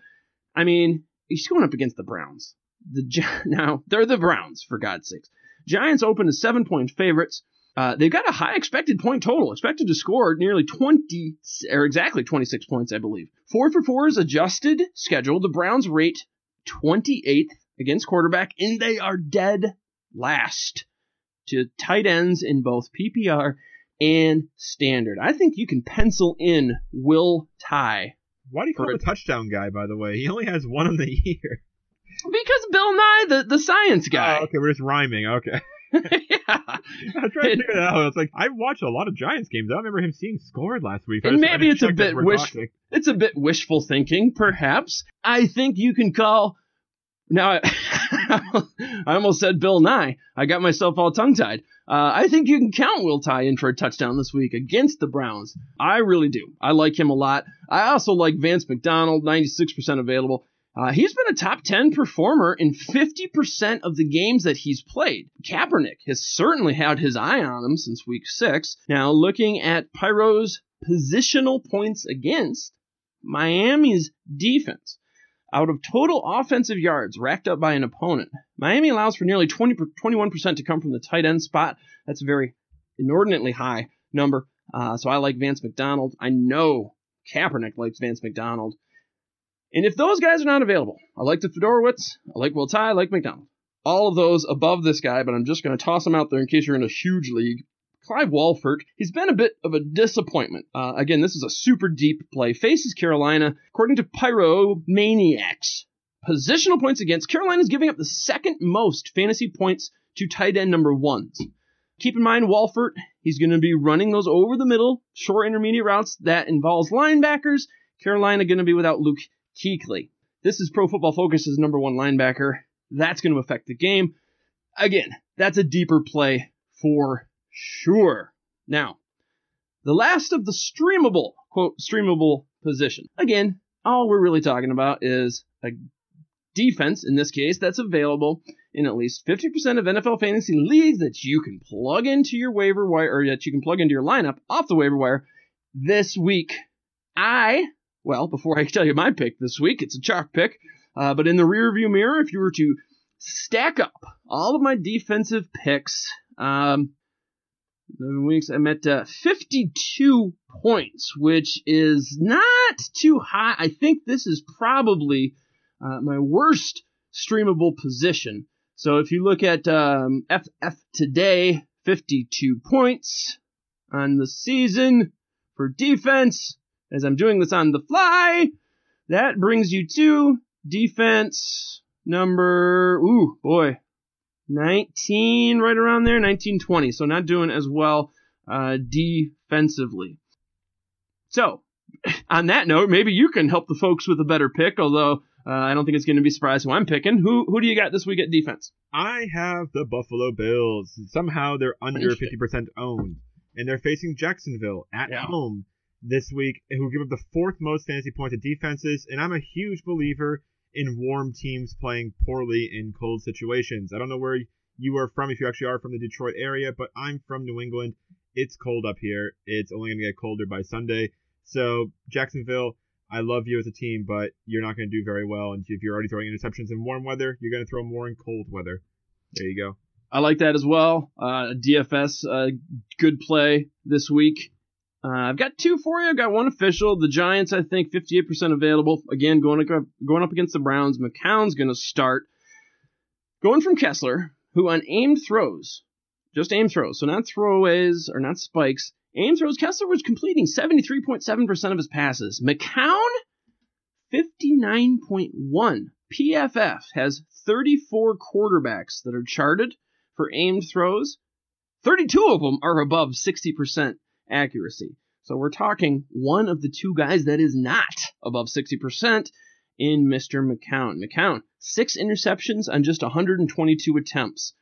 I mean, he's going up against the Browns. The Now, they're the Browns, for God's sakes. Giants open as seven-point favorites. Uh, they've got a high expected point total, expected to score nearly twenty, or exactly twenty-six points, I believe. Four for four is adjusted schedule. The Browns rate twenty-eighth against quarterback, and they are dead last to tight ends in both P P R and standard. I think you can pencil in Will Tye. Why do you call him a touchdown guy, by the way? He only has one of the year. Because Bill Nye, the, the science guy. Oh, okay, we're just rhyming. Okay. Yeah. I'm trying to figure that out. It's like I've watched a lot of Giants games. I remember him seeing scored last week. And maybe it's a bit wishful. It's a bit wishful thinking, perhaps. I think you can call. Now, I, I almost said Bill Nye. I got myself all tongue tied. Uh, I think you can count Will Tye in for a touchdown this week against the Browns. I really do. I like him a lot. I also like Vance McDonald, ninety-six percent available. Uh, he's been a top ten performer in fifty percent of the games that he's played. Kaepernick has certainly had his eye on him since week six. Now, looking at Pyro's positional points against Miami's defense. Out of total offensive yards racked up by an opponent, Miami allows for nearly twenty, twenty-one percent to come from the tight end spot. That's a very inordinately high number. Uh, so I like Vance McDonald. I know Kaepernick likes Vance McDonald. And if those guys are not available, I like the Fedorowicz, I like Will Tye, I like McDonald. All of those above this guy, but I'm just going to toss them out there in case you're in a huge league. Clive Walford, he's been a bit of a disappointment. Uh, again, this is a super deep play. Faces Carolina. According to Pyromaniacs, positional points against, Carolina's giving up the second most fantasy points to tight end number ones. Keep in mind, Walford, he's going to be running those over the middle, short intermediate routes that involves linebackers. Carolina going to be without Luke Kuechly. This is Pro Football Focus's number one linebacker. That's going to affect the game. Again, that's a deeper play for sure. Now, the last of the streamable, quote, streamable position. Again, all we're really talking about is a defense, in this case, that's available in at least fifty percent of N F L fantasy leagues that you can plug into your waiver wire, or that you can plug into your lineup off the waiver wire this week. I... Well, before I tell you my pick this week, it's a chalk pick. Uh, but in the rearview mirror, if you were to stack up all of my defensive picks, um, weeks I'm at uh, fifty-two points, which is not too high. I think this is probably uh, my worst streamable position. So if you look at um, F F Today, fifty-two points on the season for defense. As I'm doing this on the fly, that brings you to defense number, ooh, boy, nineteen, right around there, nineteen twenty. So not doing as well uh, defensively. So on that note, maybe you can help the folks with a better pick, although uh, I don't think it's going to be a surprise who I'm picking. Who who do you got this week at defense? I have the Buffalo Bills. Somehow they're under fifty percent owned, and they're facing Jacksonville at yeah. home this week, who give up the fourth most fantasy points to defenses, and I'm a huge believer in warm teams playing poorly in cold situations. I don't know where you are from, if you actually are from the Detroit area, but I'm from New England. It's cold up here. It's only going to get colder by Sunday. So, Jacksonville, I love you as a team, but you're not going to do very well, and if you're already throwing interceptions in warm weather, you're going to throw more in cold weather. There you go. I like that as well. Uh, D F S, uh, good play this week. Uh, I've got two for you. I've got one official. The Giants, I think, fifty-eight percent available. Again, going up, going up against the Browns. McCown's going to start. Going from Kessler, who on aimed throws, just aimed throws, so not throwaways or not spikes, And throws, Kessler was completing seventy-three point seven percent of his passes. McCown, fifty-nine point one. P F F has thirty-four quarterbacks that are charted for aimed throws. thirty-two of them are above sixty percent accuracy. So we're talking one of the two guys that is not above sixty percent in Mister McCown. McCown, six interceptions on just one hundred twenty-two attempts.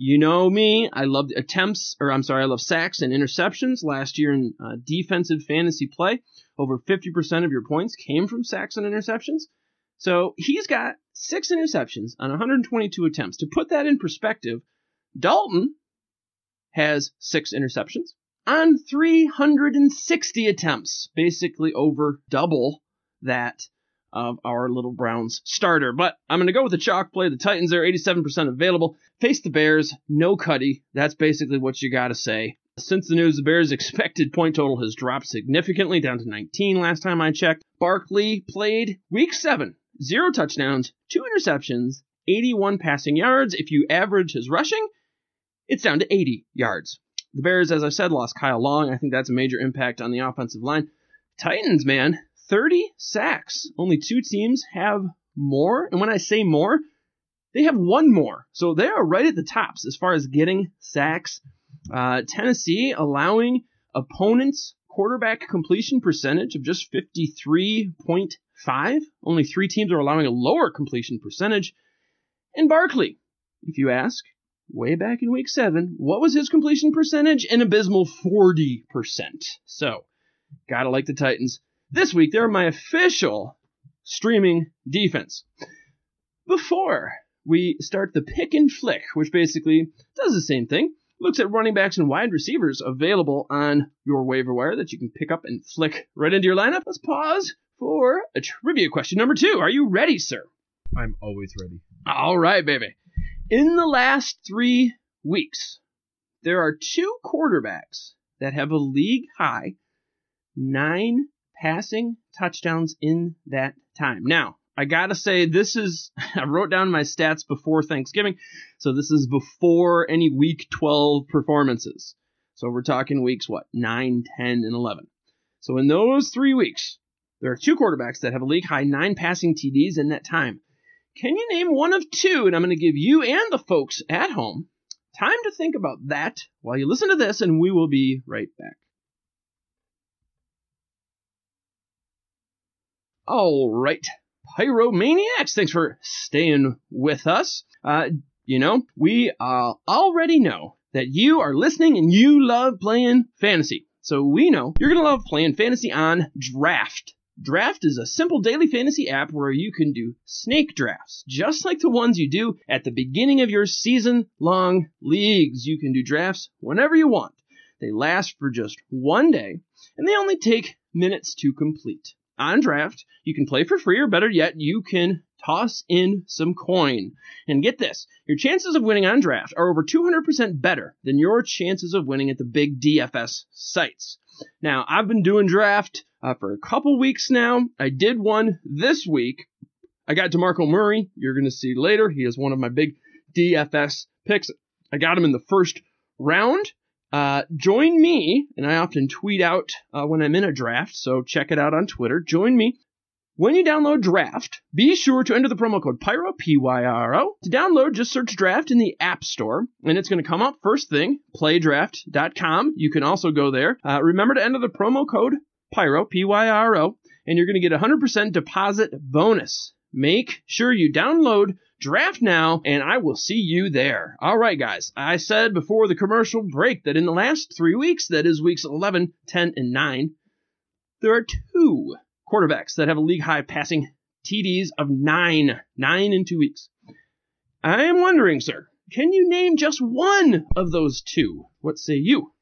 You know me, I loved attempts, or I'm sorry, I love sacks and interceptions. Last year in uh, defensive fantasy play, over fifty percent of your points came from sacks and interceptions. So he's got six interceptions on one hundred twenty-two attempts. To put that in perspective, Dalton has six interceptions on three hundred sixty attempts, basically over double that of our little Browns starter. But I'm going to go with the chalk play. The Titans are eighty-seven percent available. Face the Bears, no Cuddy. That's basically what you got to say. Since the news, the Bears' expected point total has dropped significantly, down to nineteen last time I checked. Barkley played week seven, zero touchdowns, two interceptions, eighty-one passing yards. If you average his rushing, it's down to eighty yards. The Bears, as I said, lost Kyle Long. I think that's a major impact on the offensive line. Titans, man. thirty sacks. Only two teams have more. And when I say more, they have one more. So they are right at the tops as far as getting sacks. Uh, Tennessee allowing opponents' quarterback completion percentage of just fifty-three point five. Only three teams are allowing a lower completion percentage. And Barkley, if you ask, way back in week seven, what was his completion percentage? An abysmal forty percent. So, gotta like the Titans. This week, they're my official streaming defense. Before we start the pick and flick, which basically does the same thing, looks at running backs and wide receivers available on your waiver wire that you can pick up and flick right into your lineup. Let's pause for a trivia question. Number two, are you ready, sir? I'm always ready. All right, baby. In the last three weeks, there are two quarterbacks that have a league-high nine passing touchdowns in that time. Now, I gotta say, this is, I wrote down my stats before Thanksgiving, so this is before any week twelve performances. So we're talking weeks, what, nine, ten, and eleven. So in those three weeks, there are two quarterbacks that have a league-high nine passing T Ds in that time. Can you name one of two? And I'm going to give you and the folks at home time to think about that while you listen to this, and we will be right back. All right, Pyromaniacs, thanks for staying with us. Uh, you know, we uh, already know that you are listening and you love playing fantasy. So we know you're going to love playing fantasy on Draft. Draft is a simple daily fantasy app where you can do snake drafts, just like the ones you do at the beginning of your season-long leagues. You can do drafts whenever you want. They last for just one day, and they only take minutes to complete. On Draft, you can play for free, or better yet, you can toss in some coin. And get this, your chances of winning on Draft are over two hundred percent better than your chances of winning at the big D F S sites. Now, I've been doing Draft uh, for a couple weeks now. I did one this week. I got DeMarco Murray. You're going to see later. He is one of my big D F S picks. I got him in the first round. Uh, join me, and I often tweet out uh, when I'm in a draft, so check it out on Twitter. Join me. When you download Draft, be sure to enter the promo code PYRO, P Y R O. To download, just search Draft in the App Store, and it's going to come up first thing, play draft dot com. You can also go there. Uh, remember to enter the promo code PYRO, P Y R O, and you're going to get a one hundred percent deposit bonus. Make sure you download Draft now, and I will see you there. All right, guys. I said before the commercial break that in the last three weeks, that is weeks eleven, ten, and nine, there are two quarterbacks that have a league-high passing T Ds of nine. Nine in two weeks. I am wondering, sir, can you name just one of those two? What say you?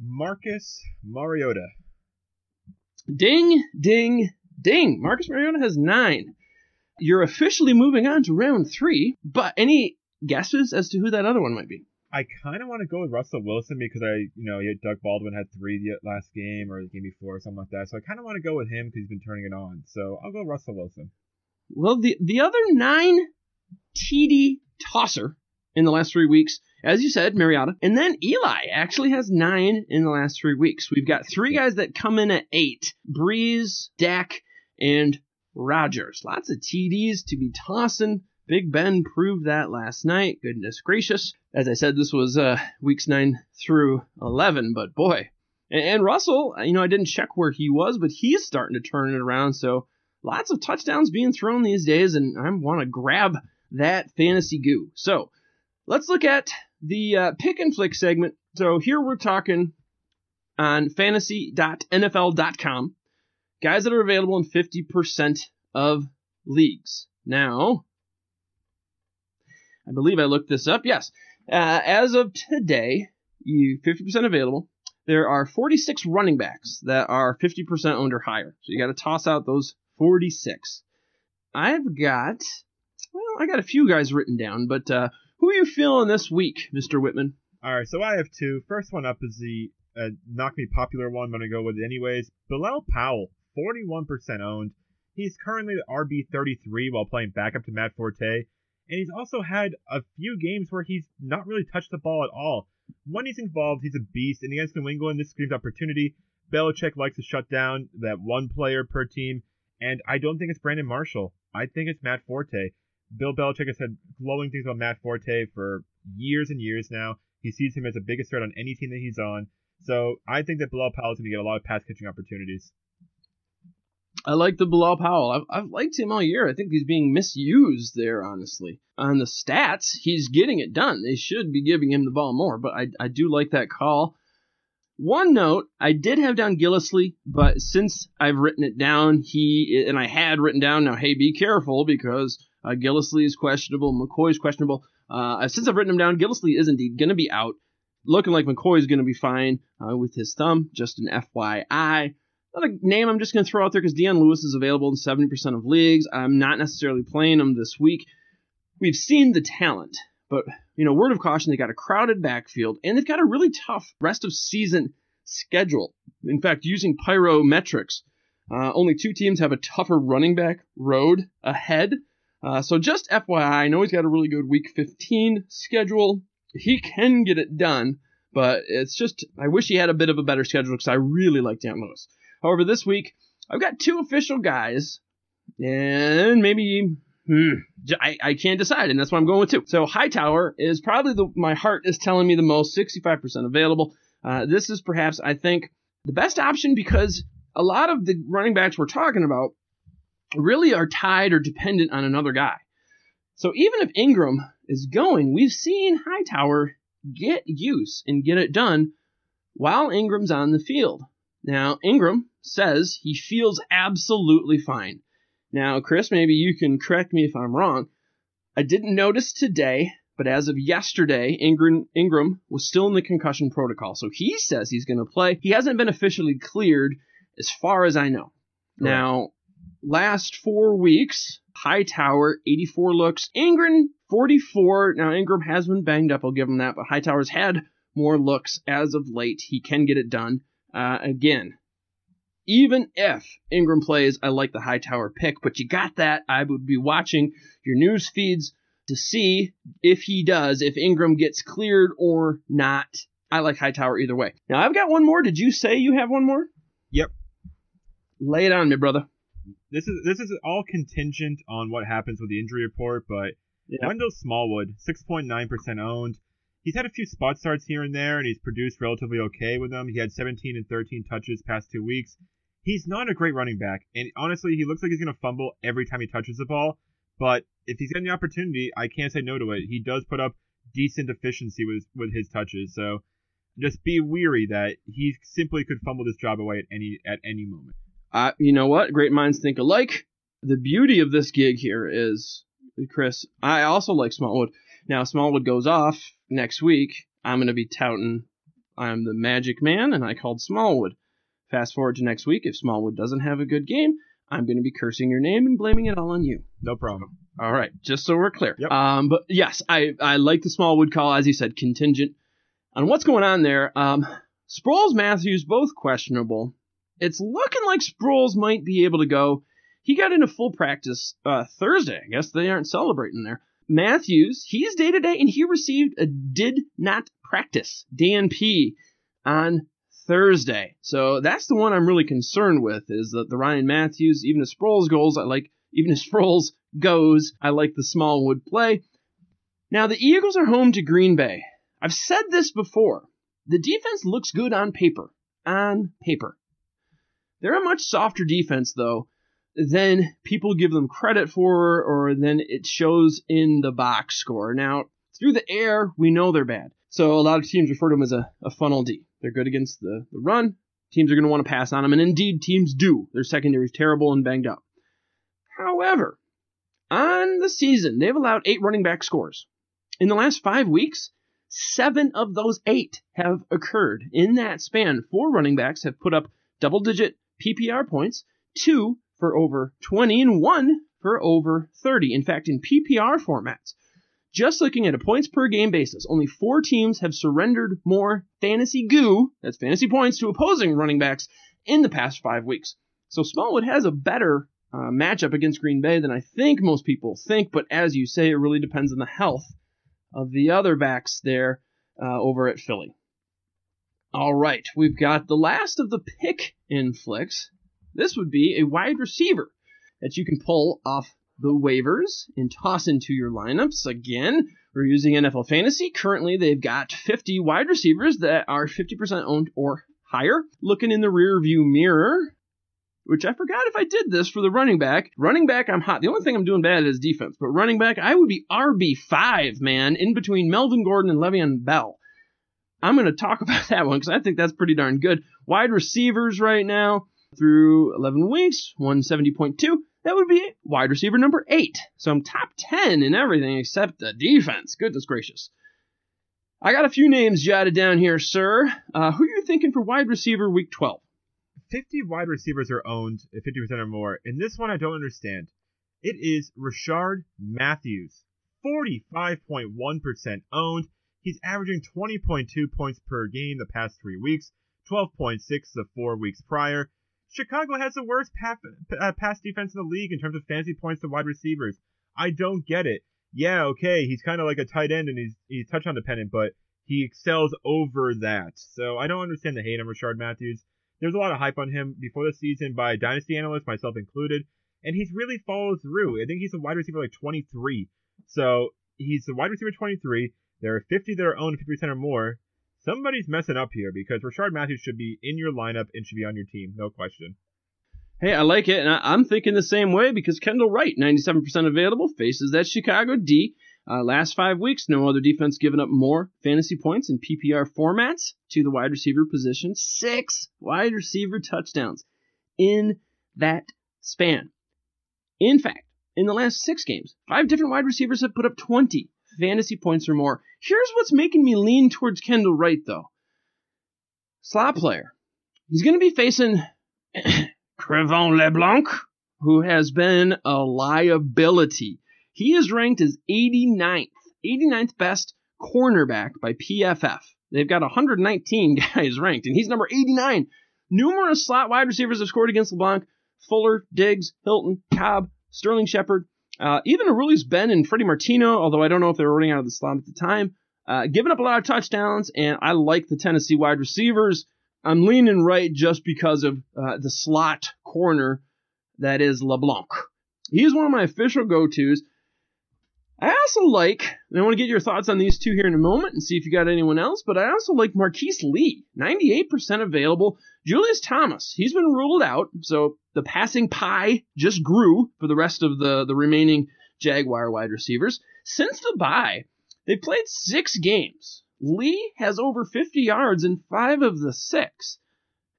Marcus Mariota. Ding, ding, ding. Marcus Mariota has nine. You're officially moving on to round three, but any guesses as to who that other one might be? I kind of want to go with Russell Wilson because I, you know, Doug Baldwin had three the last game or the game before or something like that. So I kind of want to go with him because he's been turning it on. So I'll go Russell Wilson. Well, the, the other nine T D tosser in the last three weeks as you said, Mariota. And then Eli actually has nine in the last three weeks. We've got three guys that come in at eight. Breeze, Dak, and Rodgers. Lots of T Ds to be tossing. Big Ben proved that last night. Goodness gracious. As I said, this was uh, weeks nine through eleven, but boy. And, and Russell, you know, I didn't check where he was, but he's starting to turn it around. So lots of touchdowns being thrown these days, and I want to grab that fantasy goo. So let's look at the uh, pick and flick segment. So here we're talking on fantasy dot N F L dot com. Guys that are available in fifty percent of leagues. Now, I believe I looked this up. Yes. Uh, as of today, you fifty percent available. There are forty-six running backs that are fifty percent owned or higher. So you got to toss out those forty-six. I've got, well, I got a few guys written down, but uh, who are you feeling this week, Mister Whitman? All right. So I have two. First one up is the uh, knock me popular one. I'm going to go with it anyways. Bilal Powell, forty-one percent owned. He's currently the R B thirty-three while playing backup to Matt Forte. And he's also had a few games where he's not really touched the ball at all. When he's involved, he's a beast. And against New England, this screams opportunity. Belichick likes to shut down that one player per team. And I don't think it's Brandon Marshall. I think it's Matt Forte. Bill Belichick has said glowing things about Matt Forte for years and years now. He sees him as the biggest threat on any team that he's on. So I think that Bilal Powell is going to get a lot of pass-catching opportunities. I like the Bilal Powell. I've, I've liked him all year. I think he's being misused there, honestly. On the stats, he's getting it done. They should be giving him the ball more, but I, I do like that call. One note, I did have down Gillislee, but since I've written it down, he and I had written down, now, hey, be careful, because uh, Gillislee is questionable, McCoy is questionable. Uh, since I've written him down, Gillislee is indeed going to be out. Looking like McCoy is going to be fine uh, with his thumb, just an F Y I. Another name I'm just going to throw out there because Deion Lewis is available in seventy percent of leagues. I'm not necessarily playing him this week. We've seen the talent, but, you know, word of caution, they got a crowded backfield, and they've got a really tough rest of season schedule. In fact, using Pyrometrics, uh, only two teams have a tougher running back road ahead. Uh, so just F Y I, I know he's got a really good week fifteen schedule. He can get it done, but it's just, I wish he had a bit of a better schedule because I really like Deion Lewis. However, this week, I've got two official guys, and maybe hmm, I, I can't decide, and that's what I'm going with two. So Hightower is probably the my heart is telling me the most, sixty-five percent available. Uh, this is perhaps, I think, the best option because a lot of the running backs we're talking about really are tied or dependent on another guy. So even if Ingram is going, we've seen Hightower get use and get it done while Ingram's on the field. Now, Ingram says he feels absolutely fine. Now, Chris, maybe you can correct me if I'm wrong. I didn't notice today, but as of yesterday, Ingram, Ingram was still in the concussion protocol. So he says he's going to play. He hasn't been officially cleared as far as I know. Right. Now, last four weeks, Hightower, eighty-four looks. Ingram, forty-four. Now, Ingram has been banged up. I'll give him that. But Hightower's had more looks as of late. He can get it done. Uh, again, even if Ingram plays, I like the Hightower pick, but you got that. I would be watching your news feeds to see if he does, if Ingram gets cleared or not. I like Hightower either way. Now, I've got one more. Did you say you have one more? Yep. Lay it on me, brother. This is this is all contingent on what happens with the injury report, but yeah. Wendell Smallwood, six point nine percent owned. He's had a few spot starts here and there, and he's produced relatively okay with them. He had seventeen and thirteen touches past two weeks. He's not a great running back, and honestly, he looks like he's going to fumble every time he touches the ball. But if he's getting the opportunity, I can't say no to it. He does put up decent efficiency with, with his touches, so just be weary that he simply could fumble this job away at any at any moment. Uh, you know what? Great minds think alike. The beauty of this gig here is, Chris, I also like Smallwood. Now, Smallwood goes off next week. I'm going to be touting I'm the magic man, and I called Smallwood. Fast forward to next week. If Smallwood doesn't have a good game, I'm going to be cursing your name and blaming it all on you. No problem. All right, just so we're clear. Yep. Um, but, yes, I, I like the Smallwood call, as you said, contingent on what's going on there. Um, Sproles, Matthews, both questionable. It's looking like Sproles might be able to go. He got into full practice uh, Thursday. I guess they aren't celebrating there. Matthews, he's day-to-day, and he received a did not practice, D N P, on Thursday. So that's the one I'm really concerned with, is that the Ryan Matthews, even if Sproles goes, I like, even if Sproles goes, I like the Smallwood play. Now, the Eagles are home to Green Bay. I've said this before. The defense looks good on paper. On paper. They're a much softer defense, though, than people give them credit for, or than it shows in the box score. Now, through the air, we know they're bad. So a lot of teams refer to them as a, a funnel D. They're good against the, the run. Teams are going to want to pass on them, and indeed, teams do. Their secondary is terrible and banged up. However, on the season, they've allowed eight running back scores. In the last five weeks, seven of those eight have occurred. In that span, four running backs have put up double-digit P P R points, two for over twenty, and one for over thirty. In fact, in P P R formats, just looking at a points-per-game basis, only four teams have surrendered more fantasy goo, that's fantasy points, to opposing running backs in the past five weeks. So Smallwood has a better uh, matchup against Green Bay than I think most people think, but as you say, it really depends on the health of the other backs there uh, over at Philly. All right, we've got the last of the pick in flicks. This would be a wide receiver that you can pull off the waivers and toss into your lineups. Again, we're using N F L Fantasy. Currently, they've got fifty wide receivers that are fifty percent owned or higher. Looking in the rearview mirror, which I forgot if I did this for the running back. Running back, I'm hot. The only thing I'm doing bad is defense. But running back, I would be R B five, man, in between Melvin Gordon and Le'Veon Bell. I'm going to talk about that one because I think that's pretty darn good. Wide receivers right now, through eleven weeks, one seventy point two, that would be wide receiver number eight. So I'm top ten in everything except the defense. Goodness gracious. I got a few names jotted down here, sir. Uh, who are you thinking for wide receiver week twelve? fifty wide receivers are owned at fifty percent or more. And this one I don't understand. It is Rashard Matthews, forty-five point one percent owned. He's averaging twenty point two points per game the past three weeks, twelve point six the four weeks prior. Chicago has the worst pass defense in the league in terms of fantasy points to wide receivers. I don't get it. Yeah, okay, he's kind of like a tight end and he's he's touchdown dependent, but he excels over that. So I don't understand the hate on Rashard Matthews. There's a lot of hype on him before the season by Dynasty analysts, myself included, and he's really followed through. I think he's a wide receiver like twenty-three. So he's the wide receiver twenty-three. There are fifty that are owned fifty percent or more. Somebody's messing up here because Rashard Matthews should be in your lineup and should be on your team, no question. Hey, I like it, and I'm thinking the same way because Kendall Wright, ninety-seven percent available, faces that Chicago D. Uh, last five weeks, no other defense given up more fantasy points in P P R formats to the wide receiver position. Six wide receiver touchdowns in that span. In fact, in the last six games, five different wide receivers have put up twenty fantasy points or more. Here's what's making me lean towards Kendall Wright, though. Slot player. He's going to be facing Crevon LeBlanc, who has been a liability. He is ranked as eighty-ninth, eighty-ninth best cornerback by P F F. They've got one hundred nineteen guys ranked, and he's number eighty-nine. Numerous slot wide receivers have scored against LeBlanc. Fuller, Diggs, Hilton, Cobb, Sterling Shepard. Uh, even Aurelius Ben and Freddie Martino, although I don't know if they were running out of the slot at the time, uh, giving up a lot of touchdowns, and I like the Tennessee wide receivers. I'm leaning right just because of uh, the slot corner that is LeBlanc. He's one of my official go-tos. I also like, and I want to get your thoughts on these two here in a moment and see if you got anyone else, but I also like Marquise Lee, ninety-eight percent available. Julius Thomas, he's been ruled out, so the passing pie just grew for the rest of the, the remaining Jaguar wide receivers. Since the bye, they've played six games. Lee has over fifty yards in five of the six.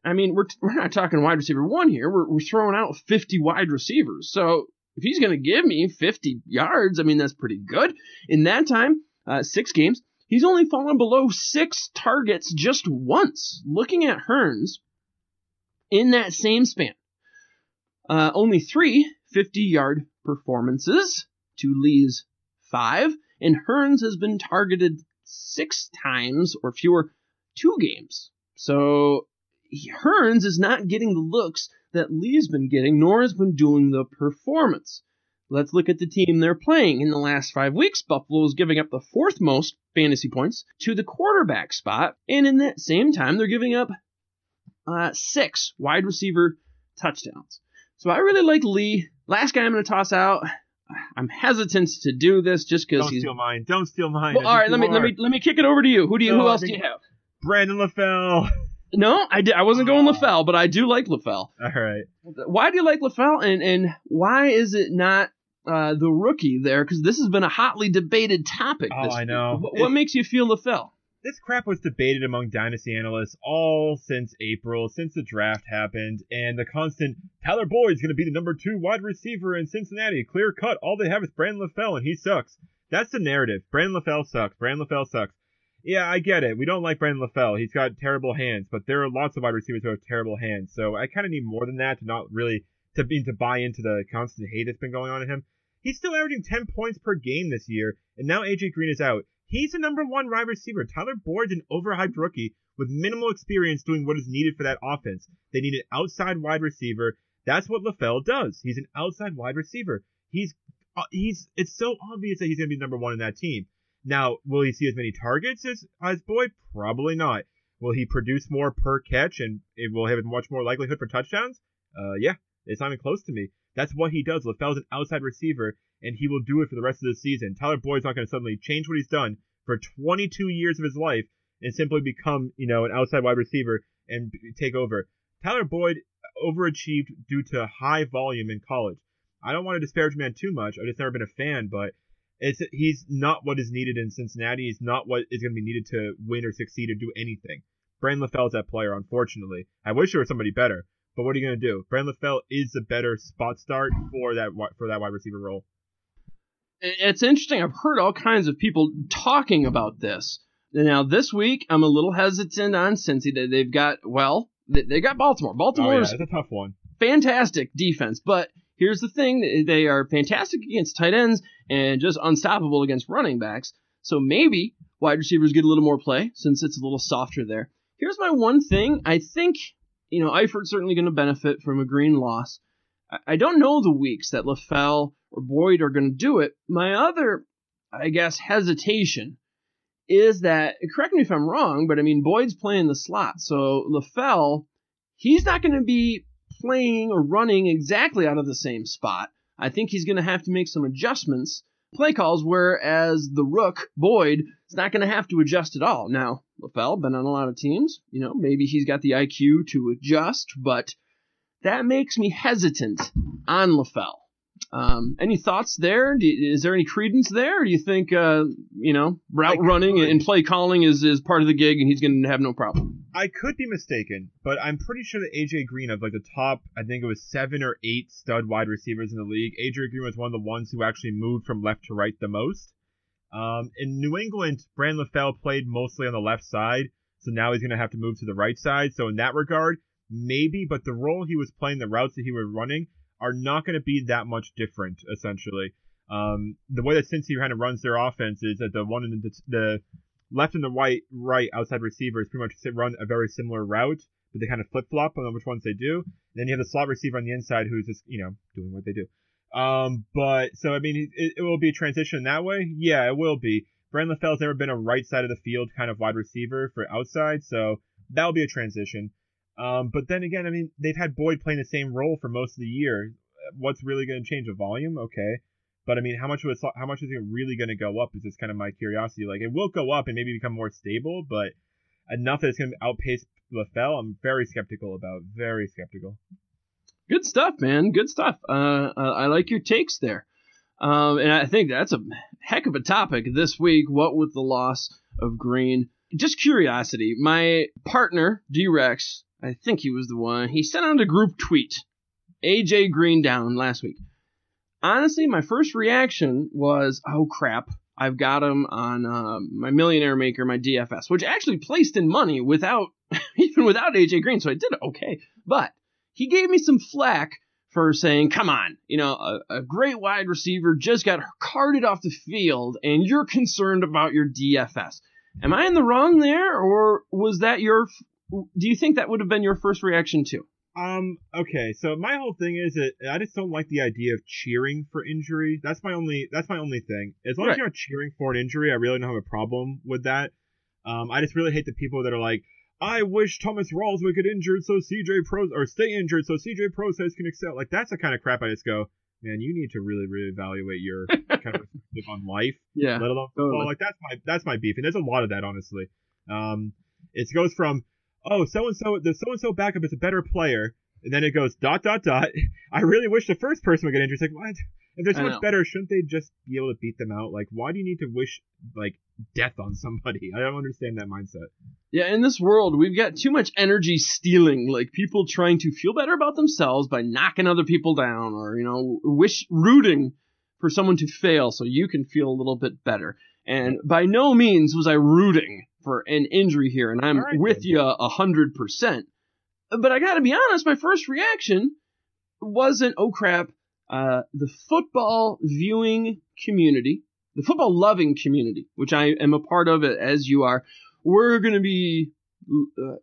I mean, we're we're not talking wide receiver one here. We're, we're throwing out fifty wide receivers, so if he's going to give me fifty yards, I mean, that's pretty good. In that time, uh, six games, he's only fallen below six targets just once. Looking at Hearns, in that same span, uh, only three fifty-yard performances to Lee's five, and Hearns has been targeted six times or fewer two games. So Hearns is not getting the looks that Lee's been getting, nor has been doing the performance. Let's look at the team they're playing. In the last five weeks, Buffalo is giving up the fourth most fantasy points to the quarterback spot, and in that same time, they're giving up uh, six wide receiver touchdowns. So I really like Lee. Last guy I'm going to toss out. I'm hesitant to do this just because he's... Don't steal mine. Don't steal mine. Well, all right, let me, let me let me kick it over to you. Who do you? No, who else do you have? Brandon LaFell. No, I, did, I wasn't going LaFell, but I do like LaFell. All right. Why do you like LaFell, and, and why is it not uh, the rookie there? Because this has been a hotly debated topic. Oh, this I know. What, what makes you feel LaFell? This crap was debated among dynasty analysts all since April, since the draft happened, and the constant, Tyler Boyd's going to be the number two wide receiver in Cincinnati. Clear cut. All they have is Brandon LaFell, and he sucks. That's the narrative. Brandon LaFell sucks. Brandon LaFell sucks. Yeah, I get it. We don't like Brandon LaFell. He's got terrible hands, but there are lots of wide receivers who have terrible hands. So I kind of need more than that to not really to be to buy into the constant hate that's been going on in him. He's still averaging ten points per game this year, and now A J Green is out. He's the number one wide receiver. Tyler Boyd's an overhyped rookie with minimal experience doing what is needed for that offense. They need an outside wide receiver. That's what LaFell does. He's an outside wide receiver. He's he's. It's so obvious that he's going to be number one in that team. Now, will he see as many targets as, as Boyd? Probably not. Will he produce more per catch and it will have much more likelihood for touchdowns? Uh, yeah, it's not even close to me. That's what he does. LaFell's an outside receiver, and he will do it for the rest of the season. Tyler Boyd's not going to suddenly change what he's done for twenty-two years of his life and simply become, you know, an outside wide receiver and take over. Tyler Boyd overachieved due to high volume in college. I don't want to disparage man too much. I've just never been a fan, but... It's, he's not what is needed in Cincinnati. He's not what is going to be needed to win or succeed or do anything. Brandon LaFell is that player, unfortunately. I wish there was somebody better, but what are you going to do? Brandon LaFell is the better spot start for that for that wide receiver role. It's interesting. I've heard all kinds of people talking about this. Now, this week, I'm a little hesitant on Cincy. They've got, well, they got Baltimore. Baltimore is oh, yeah, a tough one. Fantastic defense, but... Here's the thing, they are fantastic against tight ends and just unstoppable against running backs. So maybe wide receivers get a little more play since it's a little softer there. Here's my one thing. I think, you know, Eifert's certainly going to benefit from a Green loss. I don't know the weeks that LaFell or Boyd are going to do it. My other, I guess, hesitation is that, correct me if I'm wrong, but I mean, Boyd's playing the slot. So LaFell, he's not going to be playing or running exactly out of the same spot. I think he's going to have to make some adjustments, play calls, whereas the rook, Boyd, is not going to have to adjust at all. Now, LaFell, been on a lot of teams, you know, maybe he's got the I Q to adjust, but that makes me hesitant on LaFell. Um, any thoughts there? Do, is there any credence there? Or do you think, uh, you know, route running and play calling is, is part of the gig and he's going to have no problem? I could be mistaken, but I'm pretty sure that A J Green of like the top, I think it was seven or eight stud wide receivers in the league. A J Green was one of the ones who actually moved from left to right the most. Um, in New England, Brandon LaFell played mostly on the left side, so now he's going to have to move to the right side. So in that regard, maybe, but the role he was playing, the routes that he was running are not going to be that much different, essentially. Um, the way that Cincy kind of runs their offense is that the one in the, the left and the right, right outside receivers pretty much run a very similar route, but they kind of flip-flop on which ones they do. And then you have the slot receiver on the inside who's just, you know, doing what they do. Um, but, so, I mean, it, it will be a transition that way? Yeah, it will be. Brandon LaFell's never been a right side of the field kind of wide receiver for outside, so that'll be a transition. Um, but then again, I mean, they've had Boyd playing the same role for most of the year. What's really going to change? The volume? Okay. But I mean, how much was how much is it really going to go up? Is just kind of my curiosity. Like, it will go up and maybe become more stable, but enough that it's going to outpace LaFell. I'm very skeptical about. Very skeptical. Good stuff, man. Good stuff. Uh, I like your takes there, um, and I think that's a heck of a topic this week. What with the loss of Green, just curiosity. My partner D-Rex, I think he was the one, he sent out a group tweet, A J Green down last week. Honestly, my first reaction was, oh, crap, I've got him on uh, my Millionaire Maker, my D F S, which actually placed in money without, even without A J Green, so I did okay. But he gave me some flack for saying, come on, you know, a, a great wide receiver just got carted off the field, and you're concerned about your D F S. Am I in the wrong there, or was that your, do you think that would have been your first reaction too? Um, okay, so my whole thing is that I just don't like the idea of cheering for injury. That's my only that's my only thing. As long right. as you're not cheering for an injury, I really don't have a problem with that. Um, I just really hate the people that are like, I wish Thomas Rawls would get injured so C J Pro or stay injured so C J Process can excel. Like, that's the kind of crap I just go, man, you need to really reevaluate your kind of perspective on life. Yeah. Let alone football. Totally. Like, that's my that's my beef. And there's a lot of that, honestly. Um, it goes from, oh, so-and-so, the so-and-so backup is a better player. And then it goes dot, dot, dot. I really wish the first person would get injured. It's like, what? If they're so much better, shouldn't they just be able to beat them out? Like, why do you need to wish, like, death on somebody? I don't understand that mindset. Yeah, in this world, we've got too much energy stealing. Like, people trying to feel better about themselves by knocking other people down or, you know, wish rooting for someone to fail so you can feel a little bit better. And by no means was I rooting for an injury here, and I'm right, with you a hundred percent. But I got to be honest, my first reaction wasn't, oh crap, uh, the football viewing community, the football loving community, which I am a part of as you are, we're going to be uh,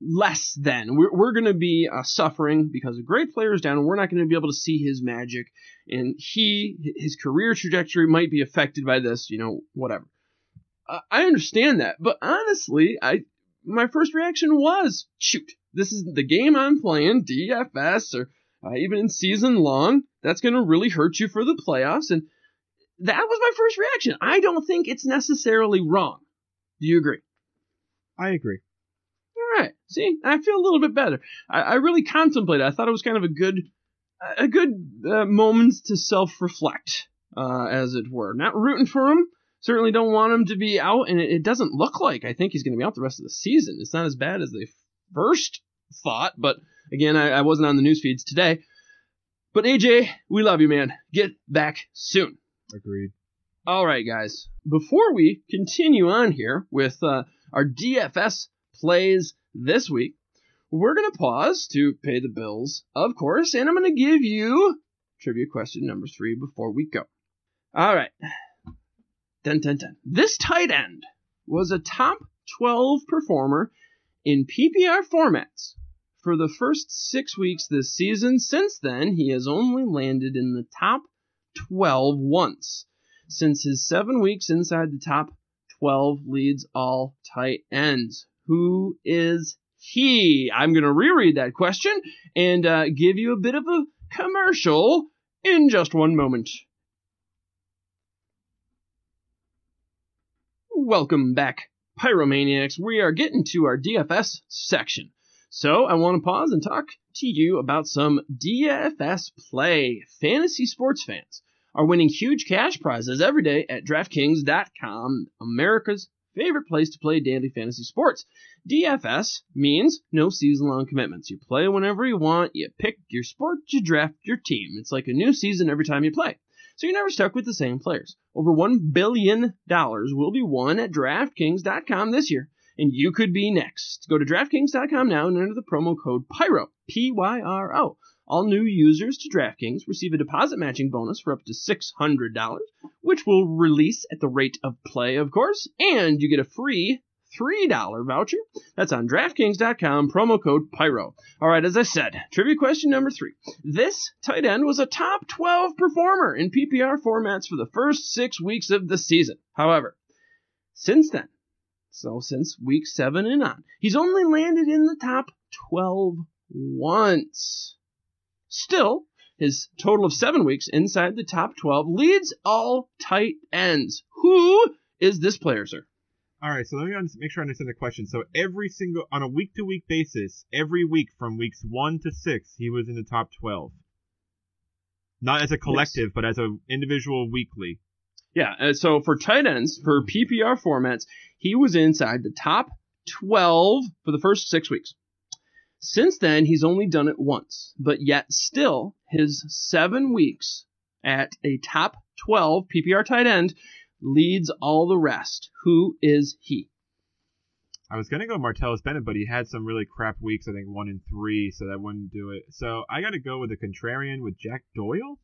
less than. We're, we're going to be uh, suffering because a great player is down, and we're not going to be able to see his magic, and he, his career trajectory might be affected by this, you know, whatever. I understand that, but honestly, I my first reaction was, shoot, this is the game I'm playing, D F S, or uh, even in season long, that's going to really hurt you for the playoffs, and that was my first reaction. I don't think it's necessarily wrong. Do you agree? I agree. All right, see, I feel a little bit better. I, I really contemplated. I thought it was kind of a good, a good uh, moment to self-reflect, uh, as it were. Not rooting for him. Certainly don't want him to be out, and it doesn't look like I think he's going to be out the rest of the season. It's not as bad as they first thought, but again, I, I wasn't on the news feeds today. But A J, we love you, man. Get back soon. Agreed. All right, guys. Before we continue on here with uh, our D F S plays this week, we're going to pause to pay the bills, of course, and I'm going to give you trivia question number three before we go. All right. Dun, dun, dun. This tight end was a top twelve performer in P P R formats for the first six weeks this season. Since then, he has only landed in the top twelve once since his seven weeks inside the top twelve leads all tight ends. Who is he? I'm going to reread that question and uh, give you a bit of a commercial in just one moment. Welcome back, Pyromaniacs. We are getting to our D F S section. So I want to pause and talk to you about some D F S play. Fantasy sports fans are winning huge cash prizes every day at DraftKings dot com, America's favorite place to play daily fantasy sports. D F S means no season-long commitments. You play whenever you want, you pick your sport, you draft your team. It's like a new season every time you play. So you're never stuck with the same players. Over one billion dollars will be won at DraftKings dot com this year, and you could be next. Go to DraftKings dot com now and enter the promo code PYRO, P Y R O. All new users to DraftKings receive a deposit matching bonus for up to six hundred dollars, which will release at the rate of play, of course, and you get a free three dollar voucher. That's on DraftKings dot com, promo code PYRO. All right, as I said, trivia question number three. This tight end was a top twelve performer in P P R formats for the first six weeks of the season. However, since then, so since week seven and on, he's only landed in the top twelve once. Still, his total of seven weeks inside the top twelve leads all tight ends. Who is this player, sir? All right, so let me make sure I understand the question. So every single, on a week-to-week basis, every week from weeks one to six, he was in the top twelve. Not as a collective, yes, but as an individual weekly. Yeah, so for tight ends, for P P R formats, he was inside the top twelve for the first six weeks. Since then, he's only done it once, but yet still his seven weeks at a top twelve P P R tight end leads all the rest. Who is he? I was going to go Martellus Bennett, but he had some really crap weeks, I think one and three, so that wouldn't do it. So I got to go with a contrarian with Jack Doyle?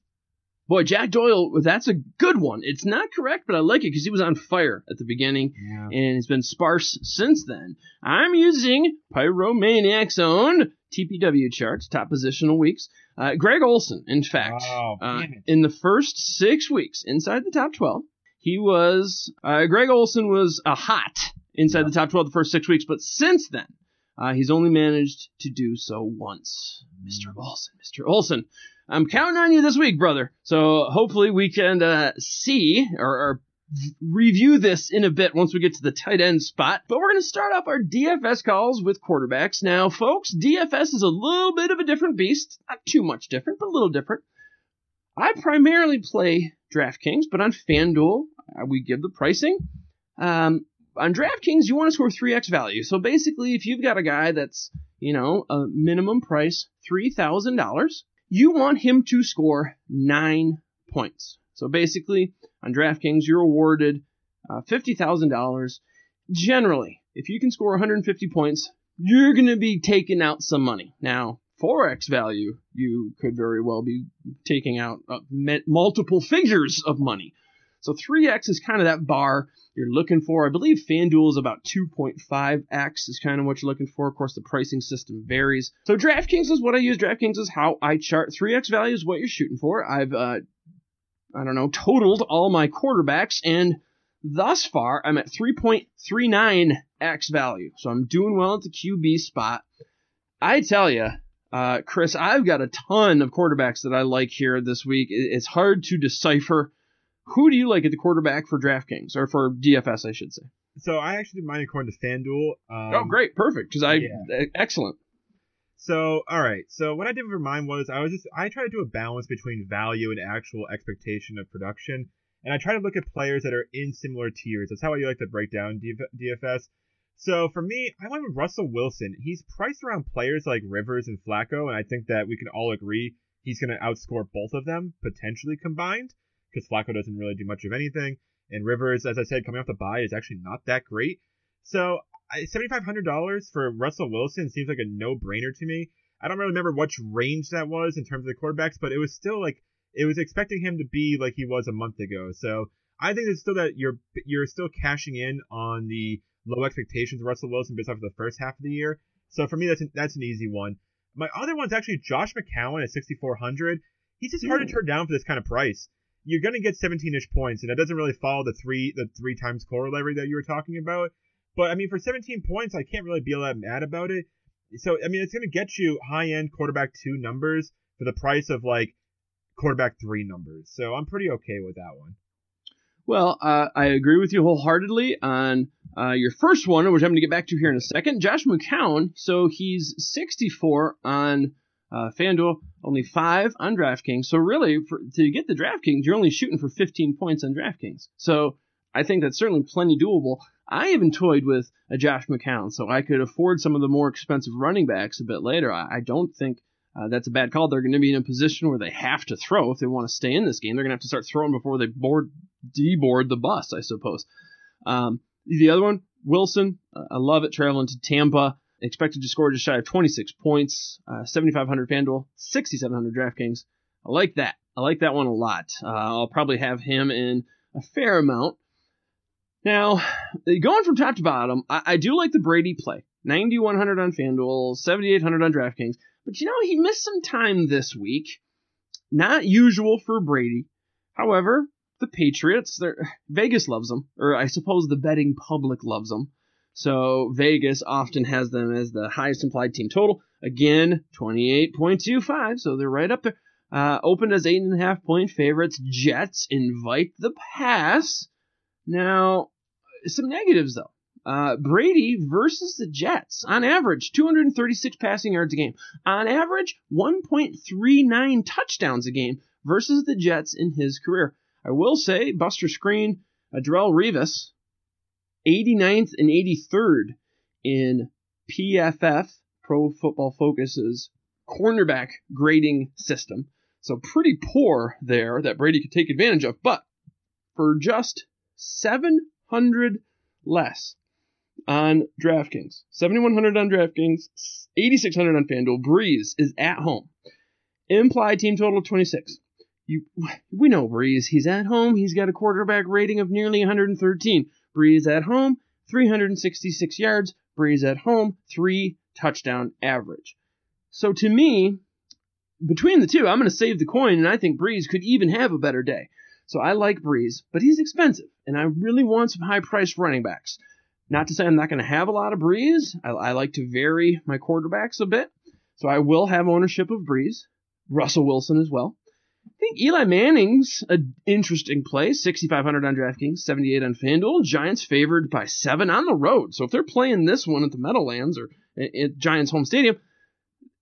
Boy, Jack Doyle, that's a good one. It's not correct, but I like it because he was on fire at the beginning, yeah. and it's been sparse since then. I'm using Pyromaniac's own T P W charts, top positional weeks. Uh, Greg Olson, in fact, oh, uh, in the first six weeks inside the top twelve, he was uh, – Greg Olson was a hot inside yeah. the top twelve the first six weeks, but since then, uh, he's only managed to do so once. Mister Olson, Mister Olson. I'm counting on you this week, brother. So hopefully we can uh, see or, or review this in a bit once we get to the tight end spot. But we're going to start up our D F S calls with quarterbacks. Now, folks, D F S is a little bit of a different beast. Not too much different, but a little different. I primarily play DraftKings, but on FanDuel, we give the pricing. Um, on DraftKings, you want to score three x value. So basically, if you've got a guy that's, you know, a minimum price, three thousand dollars, you want him to score nine points. So basically, on DraftKings, you're awarded uh, fifty thousand dollars. Generally, if you can score one hundred fifty points, you're going to be taking out some money. Now, four x value, you could very well be taking out uh, multiple figures of money. So three x is kind of that bar you're looking for. I believe FanDuel is about two point five x is kind of what you're looking for. Of course, the pricing system varies. So DraftKings is what I use. DraftKings is how I chart. three x value is what you're shooting for. I've, uh, I don't know, totaled all my quarterbacks, and thus far I'm at three point three nine x value. So I'm doing well at the Q B spot. I tell you, uh, Chris, I've got a ton of quarterbacks that I like here this week. It's hard to decipher. Who do you like at the quarterback for DraftKings, or for D F S, I should say? So I actually did mine according to FanDuel. Um, oh, great. Perfect. Because I yeah. – excellent. So, all right. So what I did for mine was I was just – I tried to do a balance between value and actual expectation of production. And I try to look at players that are in similar tiers. That's how I like to break down D F S. So for me, I went with Russell Wilson. He's priced around players like Rivers and Flacco, and I think that we can all agree he's going to outscore both of them potentially combined, because Flacco doesn't really do much of anything. And Rivers, as I said, coming off the bye is actually not that great. So seven thousand five hundred dollars for Russell Wilson seems like a no-brainer to me. I don't really remember what range that was in terms of the quarterbacks, but it was still like it was expecting him to be like he was a month ago. So I think it's still that you're you're still cashing in on the low expectations of Russell Wilson based off of the first half of the year. So for me, that's an, that's an easy one. My other one's actually Josh McCown at six thousand four hundred dollars. He's just hard to turn down for this kind of price. You're going to get seventeen-ish points, and that doesn't really follow the three the three times corollary that you were talking about. But, I mean, for seventeen points, I can't really be all that mad about it. So, I mean, it's going to get you high-end quarterback two numbers for the price of, like, quarterback three numbers. So I'm pretty okay with that one. Well, uh, I agree with you wholeheartedly on uh, your first one, which I'm going to get back to here in a second. Josh McCown, so he's sixty-four on Uh, FanDuel, only five on DraftKings. So really, for, to get the DraftKings, you're only shooting for fifteen points on DraftKings. So I think that's certainly plenty doable. I even toyed with a Josh McCown, so I could afford some of the more expensive running backs a bit later. I, I don't think uh, that's a bad call. They're going to be in a position where they have to throw if they want to stay in this game. They're going to have to start throwing before they board deboard the bus, I suppose. Um, the other one, Wilson. Uh, I love it, traveling to Tampa. Expected to score just shy of twenty-six points, uh, seven thousand five hundred FanDuel, six thousand seven hundred DraftKings. I like that. I like that one a lot. Uh, I'll probably have him in a fair amount. Now, going from top to bottom, I, I do like the Brady play. nine thousand one hundred on FanDuel, seven thousand eight hundred on DraftKings. But, you know, he missed some time this week. Not usual for Brady. However, the Patriots, Vegas loves them, or I suppose the betting public loves them. So Vegas often has them as the highest implied team total. Again, twenty-eight point two five, so they're right up there. Uh, opened as eight point five point favorites. Jets invite the pass. Now, some negatives, though. Uh, Brady versus the Jets. On average, two hundred thirty-six passing yards a game. On average, one point three nine touchdowns a game versus the Jets in his career. I will say, Buster Screen, Darrelle Revis, eighty-ninth and eighty-third in P F F, Pro Football Focus's cornerback grading system. So pretty poor there that Brady could take advantage of. But for just seven hundred less on DraftKings, seven thousand one hundred on DraftKings, eight thousand six hundred on FanDuel, Breeze is at home. Implied team total of twenty-six. You, we know Breeze. He's at home. He's got a quarterback rating of nearly one hundred thirteen. Breeze at home, three hundred sixty-six yards. Breeze at home, three touchdown average. So to me, between the two, I'm going to save the coin, and I think Breeze could even have a better day. So I like Breeze, but he's expensive, and I really want some high-priced running backs. Not to say I'm not going to have a lot of Breeze. I, I like to vary my quarterbacks a bit, so I will have ownership of Breeze. Russell Wilson as well. I think Eli Manning's an interesting play. sixty-five hundred on DraftKings, seventy-eight on FanDuel. Giants favored by seven on the road. So if they're playing this one at the Meadowlands or at Giants home stadium,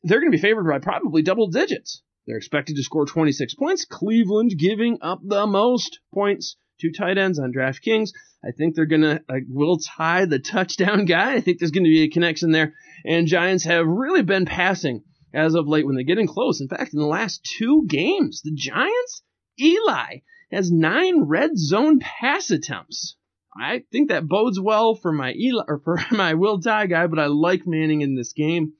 they're going to be favored by probably double digits. They're expected to score twenty-six points. Cleveland giving up the most points to tight ends on DraftKings. I think they're going to uh, will tie the touchdown guy. I think there's going to be a connection there. And Giants have really been passing as of late when they're getting close. In fact, in the last two games, the Giants, Eli, has nine red zone pass attempts. I think that bodes well for my Eli, or for my Will Tye guy, but I like Manning in this game.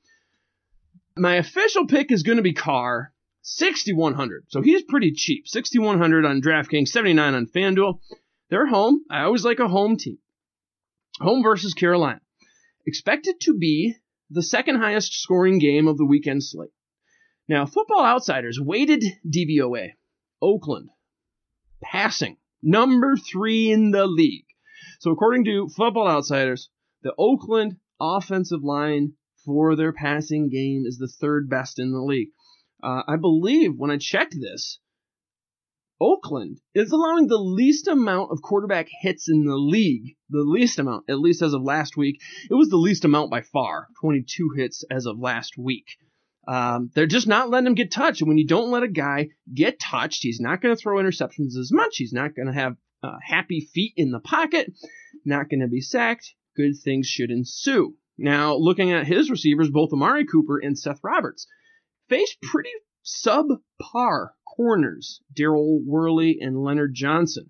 My official pick is going to be Carr, sixty-one hundred. So he's pretty cheap. sixty-one hundred on DraftKings, seventy-nine on FanDuel. They're home. I always like a home team. Home versus Carolina. Expected to be the second highest scoring game of the weekend slate. Now, Football Outsiders, weighted D V O A. Oakland, passing, number three in the league. So according to Football Outsiders, the Oakland offensive line for their passing game is the third best in the league. Uh, I believe when I checked this, Oakland is allowing the least amount of quarterback hits in the league. The least amount, at least as of last week. It was the least amount by far, twenty-two hits as of last week. Um, they're just not letting him get touched. And when you don't let a guy get touched, he's not going to throw interceptions as much. He's not going to have uh, happy feet in the pocket. Not going to be sacked. Good things should ensue. Now, looking at his receivers, both Amari Cooper and Seth Roberts face pretty subpar corners, Darrell Worley and Leonard Johnson.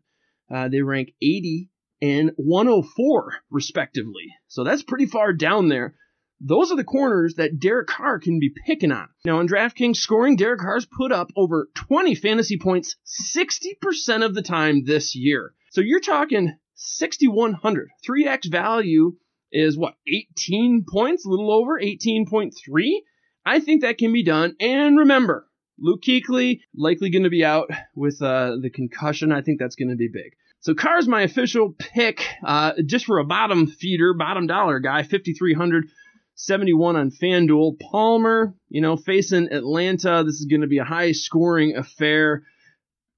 Uh, they rank eighty and one oh four, respectively. So that's pretty far down there. Those are the corners that Derek Carr can be picking on. Now, on DraftKings scoring, Derek Carr's put up over twenty fantasy points sixty percent of the time this year. So you're talking sixty-one hundred. three x value is, what, eighteen points? A little over, eighteen point three? I think that can be done. And remember, Luke Kuechly likely going to be out with uh, the concussion. I think that's going to be big. So Carr's my official pick, uh, just for a bottom feeder, bottom dollar guy, fifty-three hundred, seventy-one on FanDuel. Palmer, you know, facing Atlanta. This is going to be a high-scoring affair.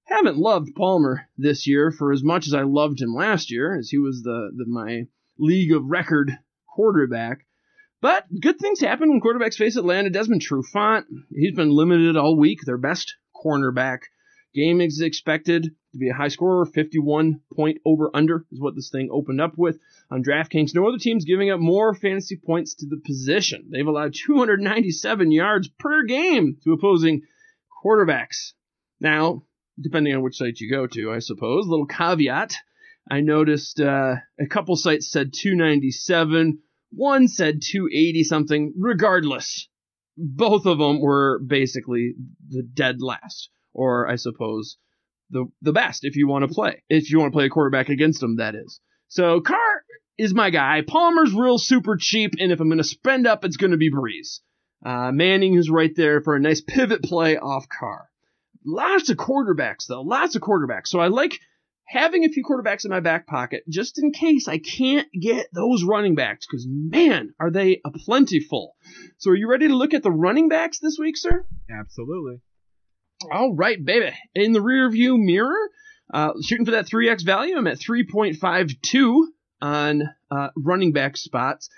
Haven't loved Palmer this year for as much as I loved him last year, as he was the, the my league of record quarterback. But good things happen when quarterbacks face Atlanta. Desmond Trufant, he's been limited all week. Their best cornerback. Game is expected to be a high scorer. fifty-one point over under is what this thing opened up with on DraftKings. No other team's giving up more fantasy points to the position. They've allowed two hundred ninety-seven yards per game to opposing quarterbacks. Now, depending on which site you go to, I suppose. A little caveat. I noticed uh, a couple sites said two ninety-seven. One said two eighty something. Regardless, both of them were basically the dead last, or I suppose the the best if you want to play. If you want to play a quarterback against them, that is. So Carr is my guy. Palmer's real super cheap, and if I'm going to spend up, it's going to be Breeze. Uh, Manning is right there for a nice pivot play off Carr. Lots of quarterbacks, though. Lots of quarterbacks. So I like having a few quarterbacks in my back pocket, just in case I can't get those running backs, because, man, are they a plentiful. So are you ready to look at the running backs this week, sir? Absolutely. All right, baby. In the rearview mirror, uh, shooting for that three x value, I'm at three point five two on uh, running back spots.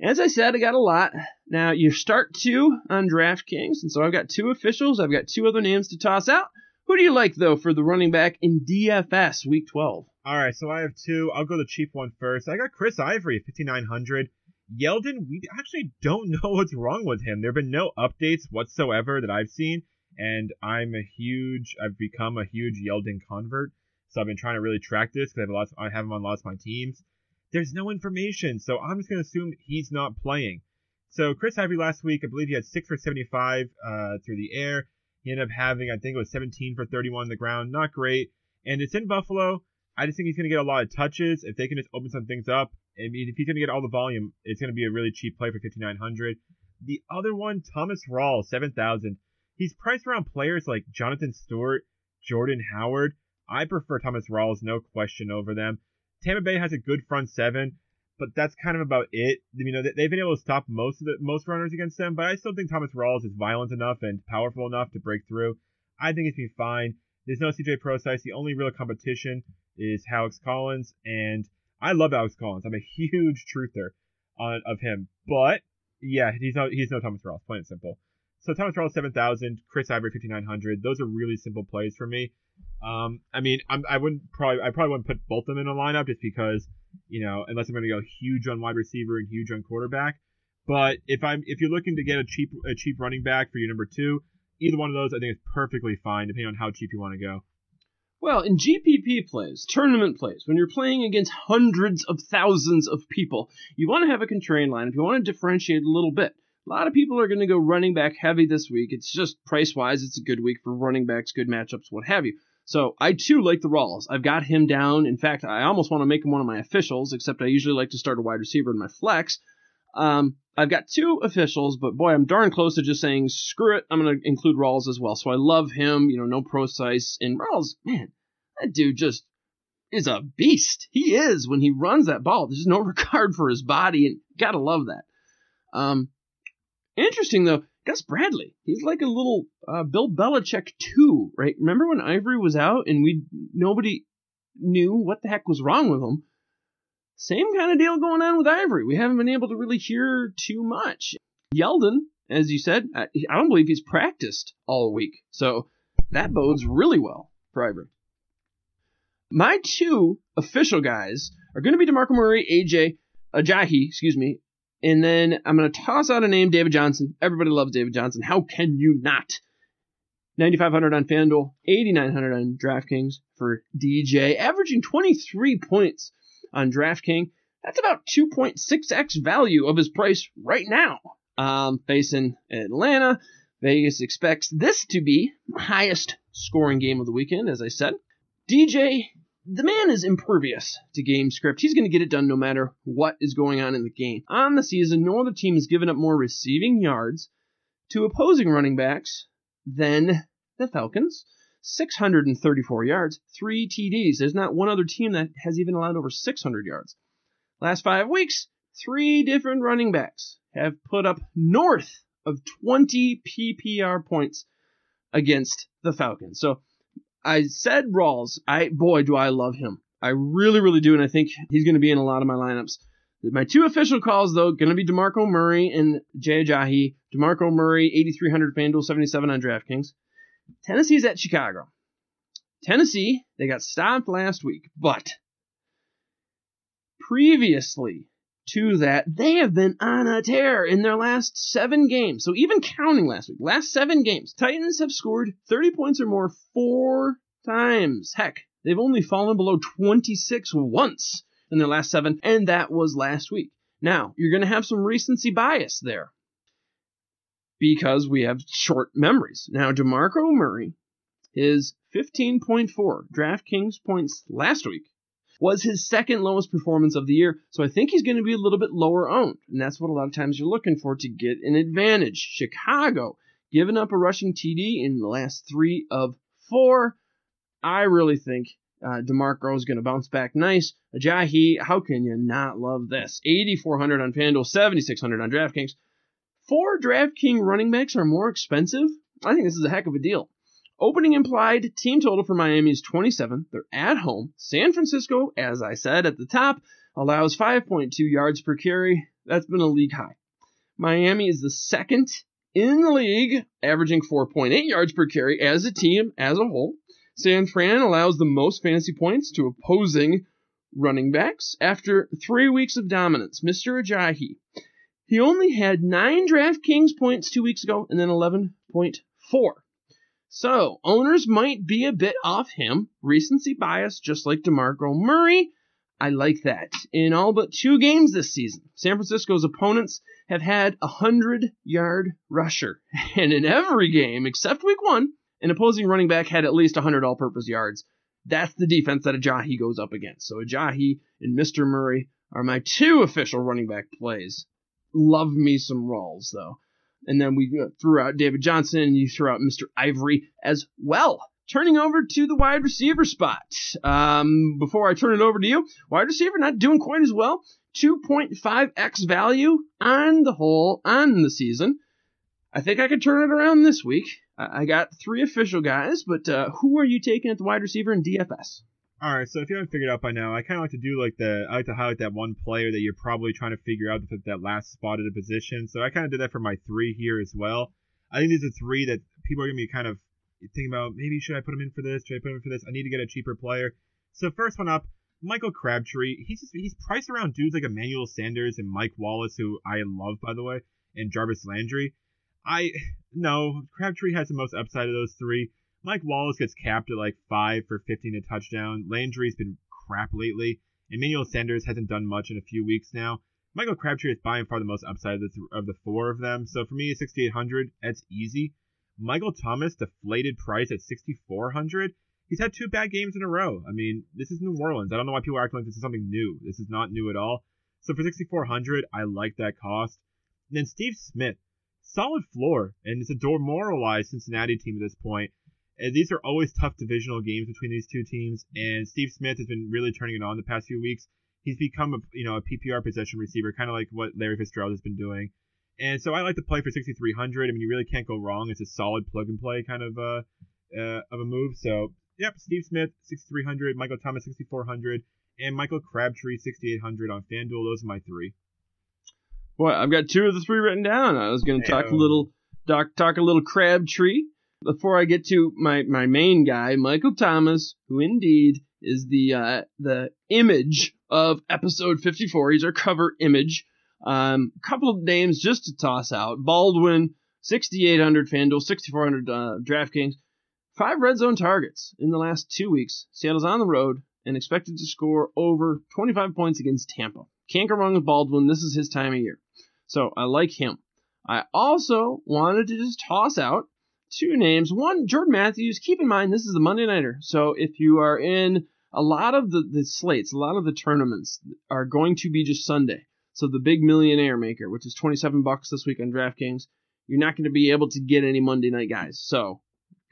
As I said, I got a lot. Now, you start two on DraftKings, and so I've got two officials. I've got two other names to toss out. Who do you like, though, for the running back in D F S Week twelve? All right, so I have two. I'll go the cheap one first. I got Chris Ivory, fifty-nine hundred. Yeldon, we actually don't know what's wrong with him. There have been no updates whatsoever that I've seen, and I'm a huge – I've become a huge Yeldon convert, so I've been trying to really track this because I, I have him on lots of my teams. There's no information, so I'm just going to assume he's not playing. So Chris Ivory last week, I believe he had six for seventy-five uh, through the air. He ended up having, I think it was seventeen for thirty-one on the ground. Not great. And it's in Buffalo. I just think he's going to get a lot of touches. If they can just open some things up, I mean, if he's going to get all the volume, it's going to be a really cheap play for fifty-nine hundred. The other one, Thomas Rawls, seven thousand. He's priced around players like Jonathan Stewart, Jordan Howard. I prefer Thomas Rawls, no question, over them. Tampa Bay has a good front seven, but that's kind of about it. You know, they've been able to stop most of the most runners against them, but I still think Thomas Rawls is violent enough and powerful enough to break through. I think it's been fine. There's no C J Prosise. The only real competition is Alex Collins, and I love Alex Collins. I'm a huge truther on, of him, but yeah, he's no he's no Thomas Rawls. Plain and simple. So Thomas Rawls seven thousand, Chris Ivory fifty-nine hundred. Those are really simple plays for me. Um, I mean, I'm, I wouldn't probably, I probably wouldn't put both of them in a lineup just because, you know, unless I'm going to go huge on wide receiver and huge on quarterback. But if I'm, if you're looking to get a cheap, a cheap running back for your number two, either one of those, I think is perfectly fine, depending on how cheap you want to go. Well, in G P P plays, tournament plays, when you're playing against hundreds of thousands of people, you want to have a contrarian line if you want to differentiate a little bit. A lot of people are going to go running back heavy this week. It's just price-wise, it's a good week for running backs, good matchups, what have you. So I, too, like the Rawls. I've got him down. In fact, I almost want to make him one of my officials, except I usually like to start a wide receiver in my flex. Um, I've got two officials, but, boy, I'm darn close to just saying, screw it, I'm going to include Rawls as well. So I love him, you know, no Prosise. And Rawls, man, that dude just is a beast. He is when he runs that ball. There's no regard for his body, and got to love that. Um Interesting, though, Gus Bradley. He's like a little uh, Bill Belichick two, right? Remember when Ivory was out and we nobody knew what the heck was wrong with him? Same kind of deal going on with Ivory. We haven't been able to really hear too much. Yeldon, as you said, I, I don't believe he's practiced all week. So that bodes really well for Ivory. My two official guys are going to be DeMarco Murray, A J, Ajayi, excuse me, and then I'm going to toss out a name, David Johnson. Everybody loves David Johnson. How can you not? ninety-five hundred on FanDuel, eighty-nine hundred on DraftKings for D J, averaging twenty-three points on DraftKings. That's about two point six x value of his price right now. Um, facing Atlanta, Vegas expects this to be the highest scoring game of the weekend, as I said. D J, the man is impervious to game script. He's going to get it done no matter what is going on in the game. On the season, no other team has given up more receiving yards to opposing running backs than the Falcons. six hundred thirty-four yards, three T Ds. There's not one other team that has even allowed over six hundred yards. Last five weeks, three different running backs have put up north of twenty P P R points against the Falcons. So, I said Rawls. I boy, do I love him. I really, really do, and I think he's going to be in a lot of my lineups. My two official calls, though, going to be DeMarco Murray and Jay Ajayi. DeMarco Murray, eighty-three hundred FanDuel, seventy-seven on DraftKings. Tennessee's at Chicago. Tennessee, they got stopped last week, but previously to that, they have been on a tear in their last seven games. So even counting last week, last seven games, Titans have scored thirty points or more four times. Heck, they've only fallen below twenty-six once in their last seven, and that was last week. Now, you're going to have some recency bias there because we have short memories. Now, DeMarco Murray, his fifteen point four DraftKings points last week was his second lowest performance of the year. So I think he's going to be a little bit lower owned. And that's what a lot of times you're looking for to get an advantage. Chicago, giving up a rushing T D in the last three of four. I really think uh, DeMarco is going to bounce back nice. Ajayi, how can you not love this? eighty-four hundred on FanDuel, seventy-six hundred on DraftKings. Four DraftKings running backs are more expensive. I think this is a heck of a deal. Opening implied team total for Miami is twenty-seven. They're at home. San Francisco, as I said at the top, allows five point two yards per carry. That's been a league high. Miami is the second in the league, averaging four point eight yards per carry as a team, as a whole. San Fran allows the most fantasy points to opposing running backs after three weeks of dominance. Mister Ajayi, he only had nine DraftKings points two weeks ago and then eleven point four. So, owners might be a bit off him. Recency bias, just like DeMarco Murray. I like that. In all but two games this season, San Francisco's opponents have had a hundred-yard rusher. And in every game, except week one, an opposing running back had at least one hundred all-purpose yards. That's the defense that Ajayi goes up against. So Ajayi and Mister Murray are my two official running back plays. Love me some Rawls, though. And then we threw out David Johnson, and you threw out Mister Ivory as well. Turning over to the wide receiver spot. Um, before I turn it over to you, wide receiver not doing quite as well. two point five x value on the whole, on the season. I think I could turn it around this week. I got three official guys, but uh, who are you taking at the wide receiver in D F S? All right, so if you haven't figured out by now, I kind of like to do like the, I like to highlight that one player that you're probably trying to figure out that that last spot at a position. So I kind of did that for my three here as well. I think these are three that people are going to be kind of thinking about, maybe should I put him in for this? Should I put him in for this? I need to get a cheaper player. So first one up, Michael Crabtree. He's just, he's priced around dudes like Emmanuel Sanders and Mike Wallace, who I love, by the way, and Jarvis Landry. I no, Crabtree has the most upside of those three. Mike Wallace gets capped at like five for fifteen a touchdown. Landry's been crap lately. Emmanuel Sanders hasn't done much in a few weeks now. Michael Crabtree is by and far the most upside of the, th- of the four of them. So for me, sixty-eight hundred, that's easy. Michael Thomas, deflated price at sixty-four hundred. He's had two bad games in a row. I mean, this is New Orleans. I don't know why people are acting like this is something new. This is not new at all. So for sixty-four hundred, I like that cost. And then Steve Smith, solid floor, and it's a demoralized Cincinnati team at this point. And these are always tough divisional games between these two teams, and Steve Smith has been really turning it on the past few weeks. He's become a you know a P P R possession receiver, kind of like what Larry Fitzgerald has been doing. And so I like to play for sixty-three hundred. I mean, you really can't go wrong. It's a solid plug-and-play kind of uh, uh, of a move. So, yep, Steve Smith, sixty-three hundred, Michael Thomas, sixty-four hundred, and Michael Crabtree, sixty-eight hundred on FanDuel. Those are my three. Boy, I've got two of the three written down. I was going to talk a little doc, talk a little Crabtree before I get to my, my main guy, Michael Thomas, who indeed is the uh, the image of episode fifty-four. He's our cover image. Um, a couple of names just to toss out. Baldwin, sixty-eight hundred FanDuel, sixty-four hundred uh, DraftKings. Five red zone targets in the last two weeks. Seattle's on the road and expected to score over twenty-five points against Tampa. Can't go wrong with Baldwin. This is his time of year. So I like him. I also wanted to just toss out two names. One, Jordan Matthews. Keep in mind, this is the Monday Nighter. So if you are in a lot of the, the slates, a lot of the tournaments are going to be just Sunday. So the big millionaire maker, which is twenty-seven bucks this week on DraftKings, you're not going to be able to get any Monday night guys. So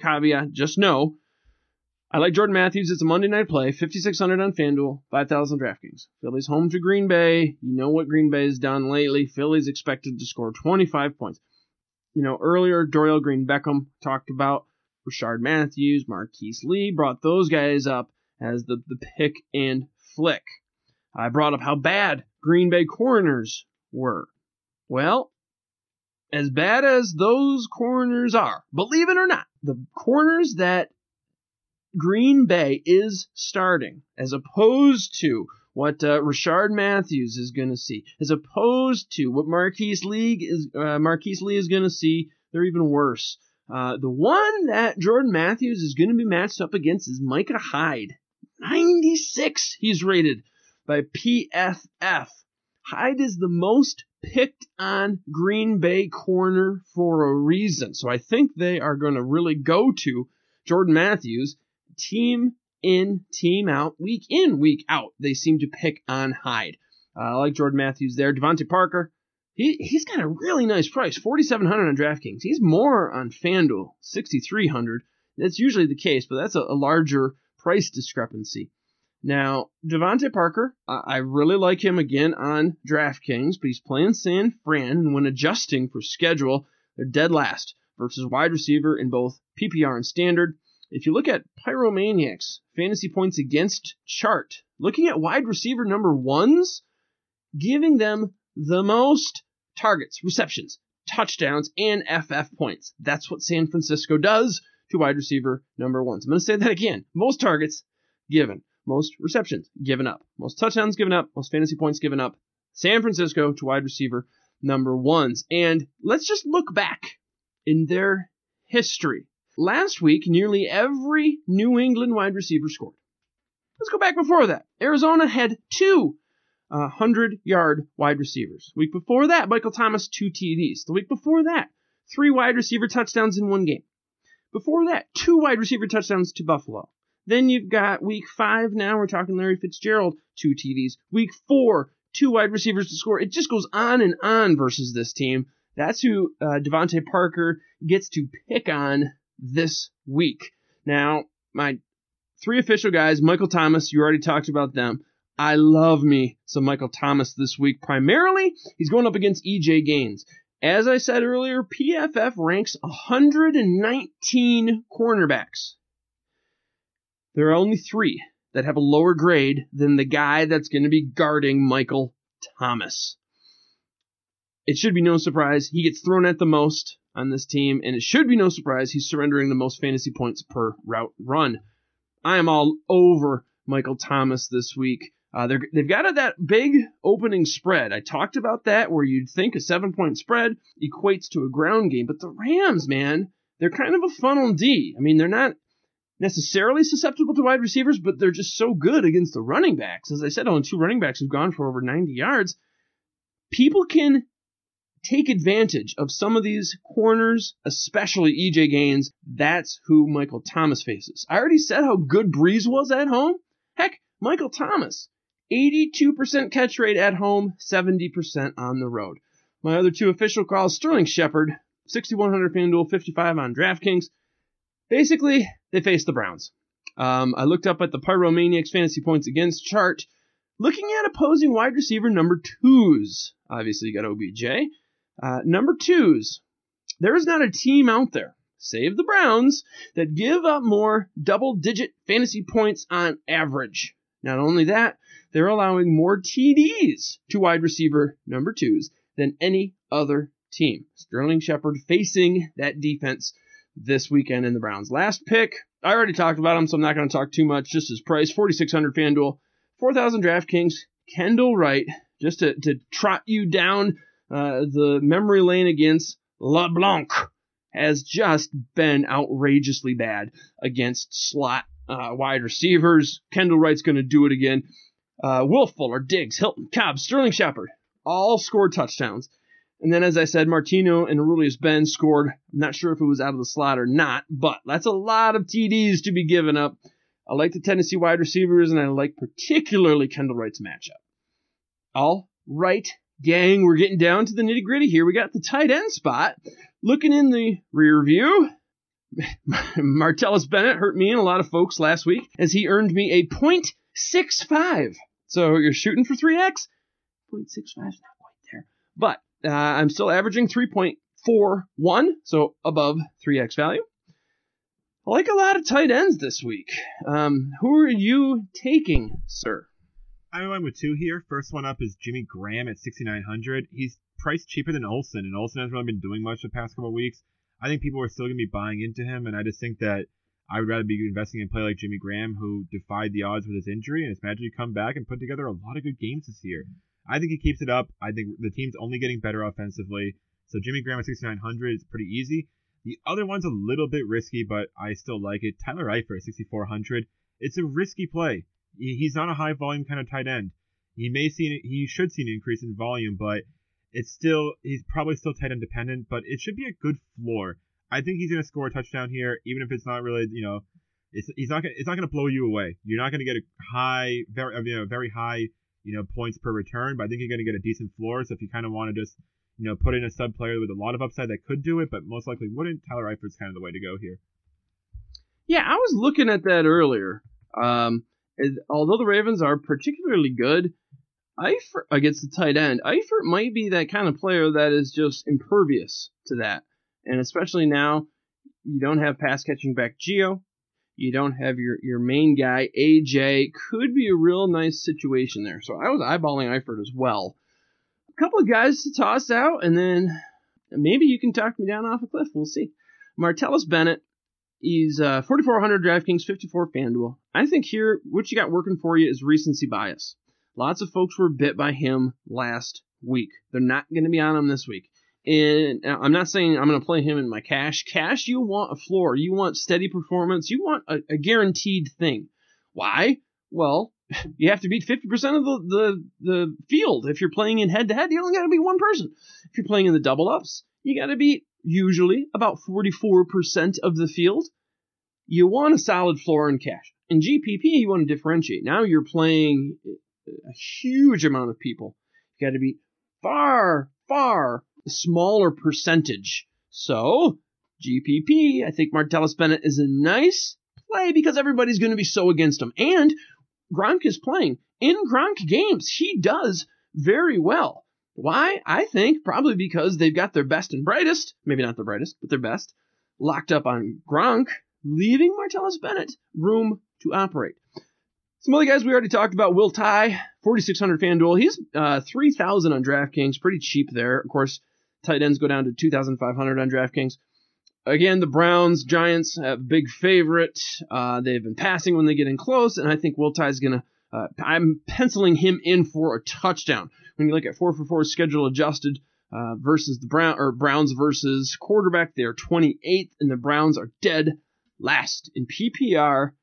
caveat, just know, I like Jordan Matthews. It's a Monday night play, fifty-six hundred on FanDuel, five thousand DraftKings. Philly's home to Green Bay. You know what Green Bay has done lately. Philly's expected to score twenty-five points. You know, earlier, Dorial Green-Beckham talked about Rashard Matthews, Marquise Lee, brought those guys up as the, the pick and flick. I brought up how bad Green Bay corners were. Well, as bad as those corners are, believe it or not, the corners that Green Bay is starting, as opposed to what uh, Rashard Matthews is going to see, as opposed to what Marquise Lee is uh, Marquise Lee is going to see, they're even worse. Uh, the one that Jordan Matthews is going to be matched up against is Micah Hyde. ninety-six he's rated by P F F. Hyde is the most picked on Green Bay corner for a reason. So I think they are going to really go to Jordan Matthews. Team in, team out, week in, week out. They seem to pick on Hyde. Uh, I like Jordan Matthews there. Devontae Parker, he, he's got a really nice price, forty-seven hundred on DraftKings. He's more on FanDuel, sixty-three hundred. That's usually the case, but that's a, a larger price discrepancy. Now, Devontae Parker, uh, I really like him again on DraftKings, but he's playing San Fran, and when adjusting for schedule, they're dead last versus wide receiver in both P P R and standard. If you look at Pyromaniac's fantasy points against chart, looking at wide receiver number ones, giving them the most targets, receptions, touchdowns, and F F points. That's what San Francisco does to wide receiver number ones. I'm going to say that again. Most targets given, most receptions given up, most touchdowns given up, most fantasy points given up. San Francisco to wide receiver number ones. And let's just look back in their history. Last week, nearly every New England wide receiver scored. Let's go back before that. Arizona had two hundred-yard wide receivers. Week before that, Michael Thomas, two T Ds. The week before that, three wide receiver touchdowns in one game. Before that, two wide receiver touchdowns to Buffalo. Then you've got week five now. We're talking Larry Fitzgerald, two T Ds. Week four, two wide receivers to score. It just goes on and on versus this team. That's who uh, Devontae Parker gets to pick on this week. Now, my three official guys, Michael Thomas, you already talked about them. I love me some Michael Thomas this week. Primarily, he's going up against E J Gaines. As I said earlier, P F F ranks one hundred nineteen cornerbacks. There are only three that have a lower grade than the guy that's going to be guarding Michael Thomas. It should be no surprise he gets thrown at the most on this team, and it should be no surprise he's surrendering the most fantasy points per route run. I am all over Michael Thomas this week. Uh, they've got a, that big opening spread. I talked about that, where you'd think a seven-point spread equates to a ground game. But the Rams, man, they're kind of a funnel D. I mean, they're not necessarily susceptible to wide receivers, but they're just so good against the running backs. As I said, only two running backs have gone for over ninety yards. People can take advantage of some of these corners, especially E J Gaines. That's who Michael Thomas faces. I already said how good Breeze was at home. Heck, Michael Thomas, eighty-two percent catch rate at home, seventy percent on the road. My other two official calls, Sterling Shepard, sixty-one hundred FanDuel, fifty-five on DraftKings. Basically, they faced the Browns. Um, I looked up at the Pyromaniacs fantasy points against chart, looking at opposing wide receiver number twos. Obviously, you got O B J. Uh, number twos. There is not a team out there, save the Browns, that give up more double-digit fantasy points on average. Not only that, they're allowing more T Ds to wide receiver number twos than any other team. Sterling Shepard facing that defense this weekend in the Browns. Last pick, I already talked about him, so I'm not going to talk too much. Just his price, forty-six hundred FanDuel, four thousand DraftKings, Kendall Wright, just to, to trot you down uh, the memory lane against LeBlanc, has just been outrageously bad against slot uh, wide receivers. Kendall Wright's going to do it again. Uh, Will Fuller, Diggs, Hilton, Cobb, Sterling Shepard, all scored touchdowns. And then, as I said, Martino and Aurelius Ben scored. I'm not sure if it was out of the slot or not, but that's a lot of T Ds to be given up. I like the Tennessee wide receivers, and I like particularly Kendall Wright's matchup. All right, gang, we're getting down to the nitty-gritty here. We got the tight end spot. Looking in the rear view, Martellus Bennett hurt me and a lot of folks last week as he earned me a point six five. So you're shooting for three x? point six five is not quite there. But Uh, I'm still averaging three point four one, so above three x value. I like a lot of tight ends this week. Um, who are you taking, sir? I went with two here. First one up is Jimmy Graham at sixty-nine hundred. He's priced cheaper than Olsen, and Olsen hasn't really been doing much the past couple of weeks. I think people are still going to be buying into him, and I just think that I would rather be investing in a player like Jimmy Graham, who defied the odds with his injury and has magically come back and put together a lot of good games this year. I think he keeps it up. I think the team's only getting better offensively. So Jimmy Graham at sixty-nine hundred is pretty easy. The other one's a little bit risky, but I still like it. Tyler Eifert at sixty-four hundred. It's a risky play. He's not a high-volume kind of tight end. He may see, he should see an increase in volume, but it's still he's probably still tight end dependent. But it should be a good floor. I think he's going to score a touchdown here, even if it's not really, you know, it's he's not gonna, it's not going to blow you away. You're not going to get a high, very you know, very high. you know, points per return, but I think you're going to get a decent floor. So if you kind of want to just, you know, put in a sub player with a lot of upside that could do it, but most likely wouldn't, Tyler Eifert's kind of the way to go here. Yeah, I was looking at that earlier. Um, although the Ravens are particularly good, Eifert against the tight end, Eifert might be that kind of player that is just impervious to that. And especially now, you don't have pass catching back Geo. You don't have your, your main guy, A J. Could be a real nice situation there. So I was eyeballing Eifert as well. A couple of guys to toss out, and then maybe you can talk me down off a cliff. We'll see. Martellus Bennett, he's uh, forty-four hundred DraftKings, fifty-four FanDuel. I think here what you got working for you is recency bias. Lots of folks were bit by him last week. They're not going to be on him this week. And I'm not saying I'm going to play him in my cash. Cash, you want a floor. You want steady performance. You want a, a guaranteed thing. Why? Well, you have to beat fifty percent of the, the, the field. If you're playing in head-to-head, you only got to beat one person. If you're playing in the double-ups, you got to beat usually about forty-four percent of the field. You want a solid floor in cash. In G P P, you want to differentiate. Now you're playing a huge amount of people. You got to beat far, far smaller percentage. So G P P, I think Martellus Bennett is a nice play because everybody's going to be so against him. And Gronk is playing. In Gronk games, he does very well. Why? I think probably because they've got their best and brightest, maybe not their brightest, but their best, locked up on Gronk, leaving Martellus Bennett room to operate. Some other guys we already talked about, Will Tye, forty-six hundred FanDuel. He's uh, three thousand on DraftKings, pretty cheap there. Of course, tight ends go down to two thousand five hundred on DraftKings. Again, the Browns, Giants, a big favorite. Uh, they've been passing when they get in close, and I think Will Tye's going to uh, – I'm penciling him in for a touchdown. When you look at four for four schedule adjusted uh, versus the Brown or Browns versus quarterback, they are twenty-eighth, and the Browns are dead last in P P R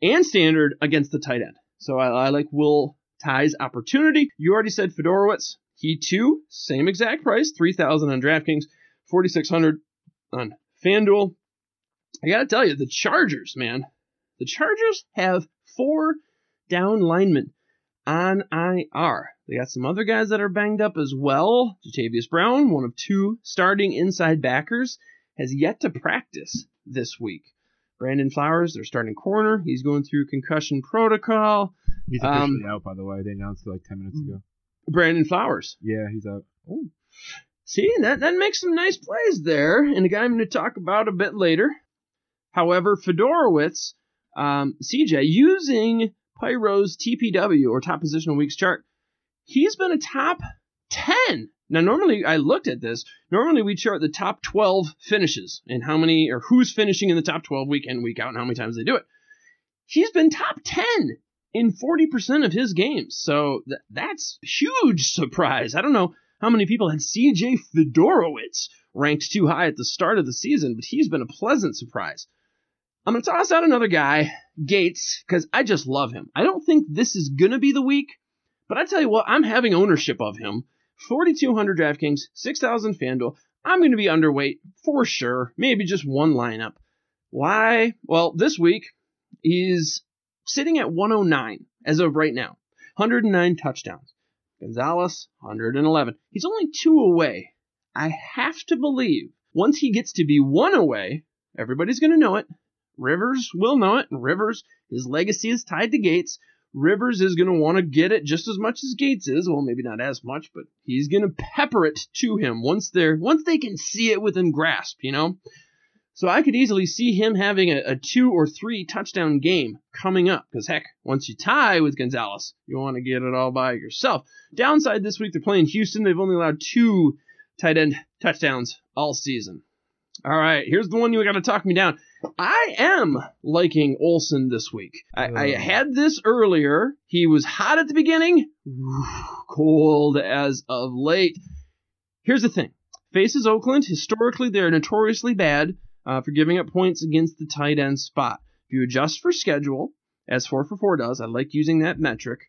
and standard against the tight end. So I, I like Will Tye's opportunity. You already said Fedorowicz. He, too, same exact price, three thousand on DraftKings, forty-six hundred on FanDuel. I got to tell you, the Chargers, man. The Chargers have four down linemen on I R. They got some other guys that are banged up as well. Jatavius Brown, one of two starting inside backers, has yet to practice this week. Brandon Flowers, their starting corner, he's going through concussion protocol. He's officially um, out, by the way. They announced it like ten minutes ago. Brandon Flowers. Yeah, he's out. Ooh. See, that, that makes some nice plays there, and a guy I'm going to talk about a bit later. However, Fedorowicz, um, C J, using Pyro's T P W, or Top Positional Weeks chart, he's been a top ten. Now, normally, I looked at this. Normally, we chart the top twelve finishes, and how many, or who's finishing in the top twelve week in, week out, and how many times they do it. He's been top ten in forty percent of his games, so th- that's huge surprise. I don't know how many people had C J Fedorowicz ranked too high at the start of the season, but he's been a pleasant surprise. I'm going to toss out another guy, Gates, because I just love him. I don't think this is going to be the week, but I tell you what, I'm having ownership of him. forty-two hundred DraftKings, six thousand FanDuel. I'm going to be underweight for sure, maybe just one lineup. Why? Well, this week he's sitting at one oh nine as of right now, one hundred nine touchdowns. Gonzalez, one hundred eleven. He's only two away. I have to believe once he gets to be one away, everybody's going to know it. Rivers will know it. And Rivers, his legacy is tied to Gates. Rivers is going to want to get it just as much as Gates is. Well, maybe not as much, but he's going to pepper it to him once they're once they can see it within grasp, you know? So I could easily see him having a, a two or three touchdown game coming up. Because, heck, once you tie with Gonzalez, you want to get it all by yourself. Downside this week, they're playing Houston. They've only allowed two tight end touchdowns all season. All right, here's the one you got to talk me down. I am liking Olsen this week. I, I had this earlier. He was hot at the beginning, cold as of late. Here's the thing. Faces Oakland. Historically, they're notoriously bad uh, for giving up points against the tight end spot. If you adjust for schedule, as four for four does, I like using that metric,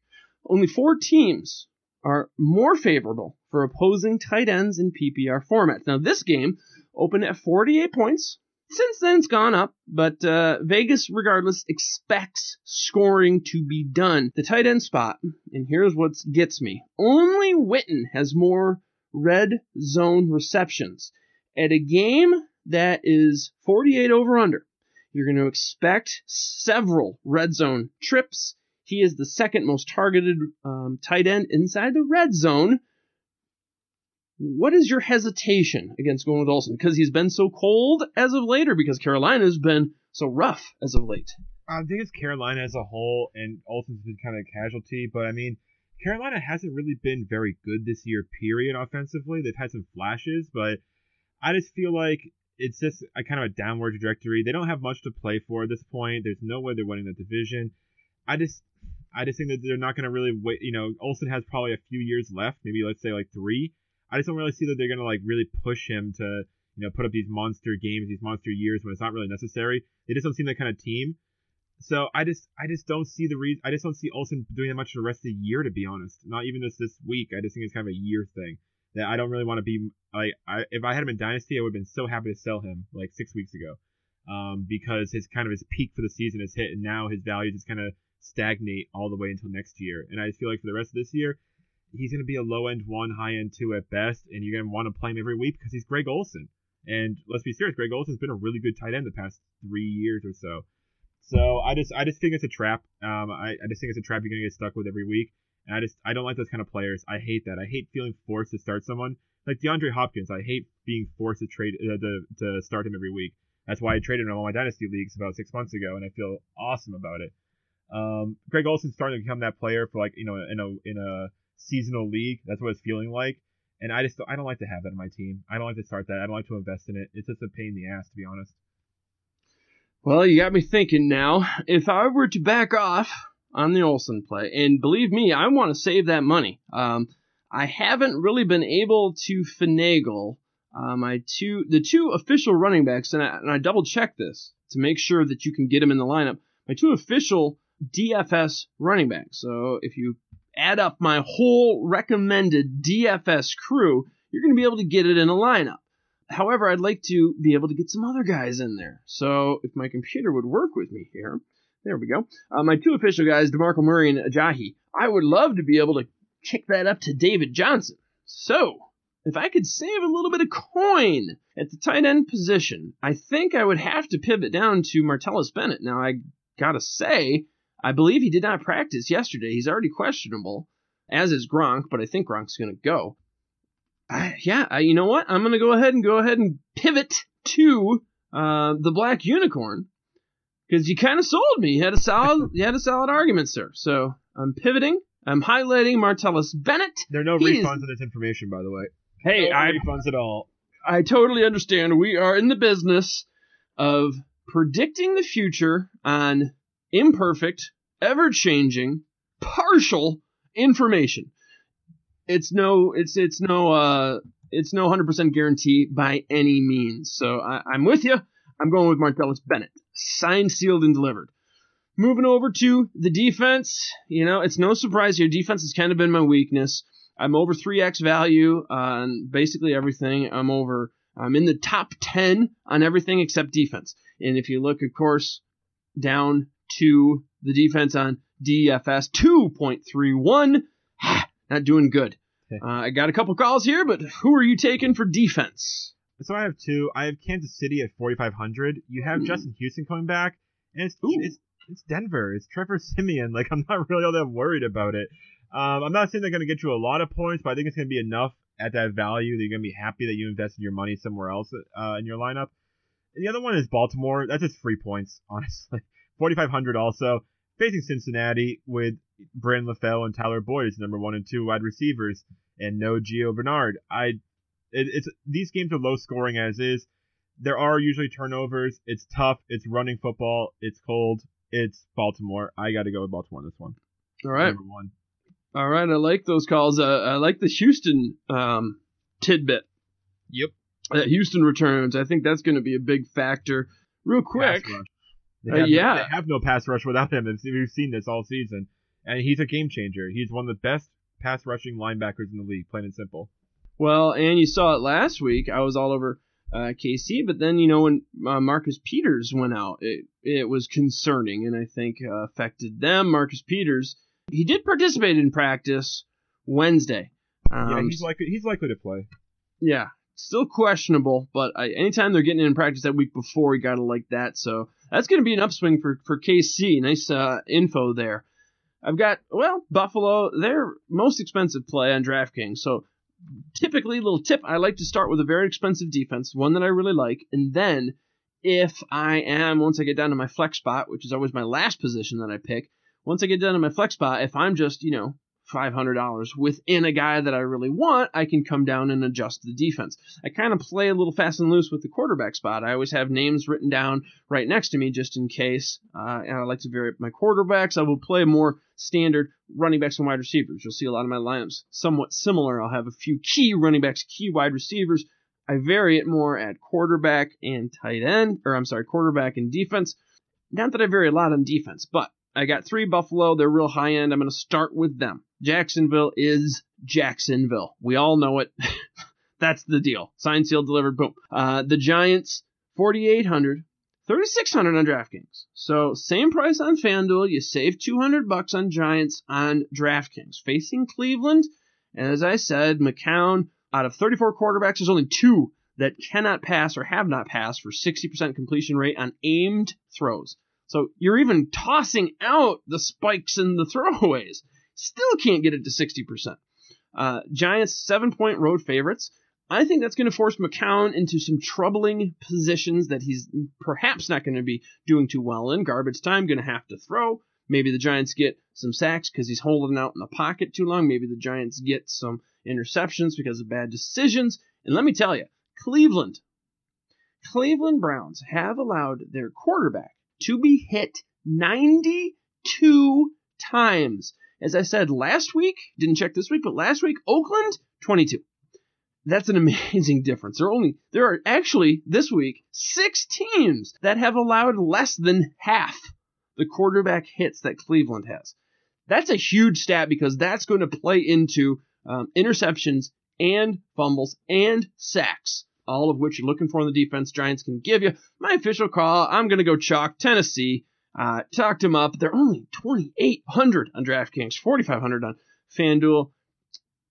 only four teams are more favorable for opposing tight ends in P P R formats. Now, this game opened at forty-eight points. Since then, it's gone up, but uh, Vegas, regardless, expects scoring to be done. The tight end spot, and here's what gets me. Only Witten has more red zone receptions. At a game that is forty-eight over under, you're going to expect several red zone trips. He is the second most targeted um, tight end inside the red zone. What is your hesitation against going with Olsen? Because he's been so cold as of late, or because Carolina's been so rough as of late? I think it's Carolina as a whole, and Olsen's been kind of a casualty. But, I mean, Carolina hasn't really been very good this year, period, offensively. They've had some flashes, but I just feel like it's just a kind of a downward trajectory. They don't have much to play for at this point. There's no way they're winning the division. I just I just think that they're not going to really wait. You know, Olsen has probably a few years left, maybe let's say like three. I just don't really see that they're going to like really push him to, you know, put up these monster games, these monster years when it's not really necessary. They just don't seem that kind of team. So I just I just don't see the reason. I just don't see Olsen doing that much for the rest of the year, to be honest. Not even this this week. I just think it's kind of a year thing that I don't really want to be like. I, if I had him in Dynasty, I would have been so happy to sell him like six weeks ago, um, because his kind of his peak for the season is hit, and now his value just kind of stagnate all the way until next year. And I just feel like for the rest of this year, he's going to be a low end one, high end two at best, and you're going to want to play him every week because he's Greg Olsen. And let's be serious, Greg Olsen's been a really good tight end the past three years or so. So I just I just think it's a trap. Um, I, I just think it's a trap you're gonna get stuck with every week. And I just I don't like those kind of players. I hate that. I hate feeling forced to start someone like DeAndre Hopkins. I hate being forced to trade uh, to to start him every week. That's why I traded him in all my dynasty leagues about six months ago, and I feel awesome about it. Um, Greg Olsen's starting to become that player for like you know in a in a seasonal league. That's what it's feeling like. And I just I don't like to have that in my team. I don't like to start that. I don't like to invest in it. It's just a pain in the ass, to be honest. Well, you got me thinking now. If I were to back off on the Olsen play, and believe me, I want to save that money. Um, I haven't really been able to finagle uh, my two, the two official running backs, and I, and I double-checked this to make sure that you can get them in the lineup. My two official D F S running backs. So if you add up my whole recommended D F S crew, you're going to be able to get it in a lineup. However, I'd like to be able to get some other guys in there. So if my computer would work with me here, there we go. Uh, my two official guys, DeMarco Murray and Ajayi, I would love to be able to kick that up to David Johnson. So if I could save a little bit of coin at the tight end position, I think I would have to pivot down to Martellus Bennett. Now, I got to say, I believe he did not practice yesterday. He's already questionable, as is Gronk, but I think Gronk's going to go. Uh, yeah, uh, you know what? I'm going to go ahead and go ahead and pivot to uh, the Black Unicorn, because you kind of sold me. You had a solid, you had a solid argument, sir. So I'm pivoting. I'm highlighting Martellus Bennett. There are no He's... refunds of this information, by the way. Hey, no I... refunds at all. I totally understand. We are in the business of predicting the future on imperfect, ever-changing, partial information. It's no, it's it's no, uh, it's no one hundred percent guarantee by any means. So I, I'm with you. I'm going with Martellus Bennett, signed, sealed, and delivered. Moving over to the defense. You know, it's no surprise here. Defense has kind of been my weakness. I'm over three x value on basically everything. I'm over. I'm in the top ten on everything except defense. And if you look, of course, down to the defense on D F S, two point three one. Not doing good. Okay. Uh, I got a couple calls here, but who are you taking for defense? So I have two. I have Kansas City at forty-five hundred. You have Ooh. Justin Houston coming back, and it's, it's it's Denver. It's Trevor Siemian. Like, I'm not really all that worried about it. Um, I'm not saying they're going to get you a lot of points, but I think it's going to be enough at that value that you're going to be happy that you invested your money somewhere else uh, in your lineup. And the other one is Baltimore. That's just free points, honestly. forty-five hundred also. Facing Cincinnati with Brandon LaFell and Tyler Boyd as number one and two wide receivers, and no Gio Bernard. I, it, it's these games are low scoring as is. There are usually turnovers. It's tough. It's running football. It's cold. It's Baltimore. I got to go with Baltimore on this one. All right, number one. All right, I like those calls. Uh, I like the Houston um, tidbit. Yep. Uh, Houston returns. I think that's going to be a big factor. Real quick. They have, uh, yeah. no, they have no pass rush without him. We've seen this all season. And he's a game changer. He's one of the best pass rushing linebackers in the league, plain and simple. Well, and you saw it last week. I was all over uh, K C, but then, you know, when uh, Marcus Peters went out, it, it was concerning, and I think uh, affected them. Marcus Peters, he did participate in practice Wednesday. Um, yeah, he's likely, he's likely to play. Yeah, still questionable, but I, anytime they're getting in practice that week before, you got to like that. So that's going to be an upswing for, for K C. Nice uh, info there. I've got, well, Buffalo, their most expensive play on DraftKings. So typically, little tip, I like to start with a very expensive defense, one that I really like. And then if I am, once I get down to my flex spot, which is always my last position that I pick, once I get down to my flex spot, if I'm just, you know, five hundred dollars within a guy that I really want, I can come down and adjust the defense. I kind of play a little fast and loose with the quarterback spot. I always have names written down right next to me just in case. Uh, and I like to vary my quarterbacks. I will play more standard running backs and wide receivers. You'll see a lot of my lineups somewhat similar. I'll have a few key running backs, key wide receivers. I vary it more at quarterback and tight end, or I'm sorry, quarterback and defense. Not that I vary a lot on defense, but I got three Buffalo. They're real high end. I'm going to start with them. Jacksonville is Jacksonville. We all know it. That's the deal. Signed, sealed, delivered, boom. Uh, the Giants, forty-eight hundred, thirty-six hundred on DraftKings. So same price on FanDuel. You save two hundred bucks on Giants on DraftKings. Facing Cleveland, as I said, McCown, out of thirty-four quarterbacks, there's only two that cannot pass or have not passed for sixty percent completion rate on aimed throws. So you're even tossing out the spikes and the throwaways. Still can't get it to sixty percent. Uh, Giants, seven-point road favorites. I think that's going to force McCown into some troubling positions that he's perhaps not going to be doing too well in. Garbage time, going to have to throw. Maybe the Giants get some sacks because he's holding out in the pocket too long. Maybe the Giants get some interceptions because of bad decisions. And let me tell you, Cleveland. Cleveland Browns have allowed their quarterback to be hit ninety-two times. As I said last week, didn't check this week, but last week, Oakland, twenty-two. That's an amazing difference. There are only, there are actually, this week, six teams that have allowed less than half the quarterback hits that Cleveland has. That's a huge stat because that's going to play into um, interceptions and fumbles and sacks, all of which you're looking for in the defense. Giants can give you my official call. I'm going to go chalk Tennessee. Uh, talked them up. They're only twenty-eight hundred on DraftKings, forty-five hundred on FanDuel.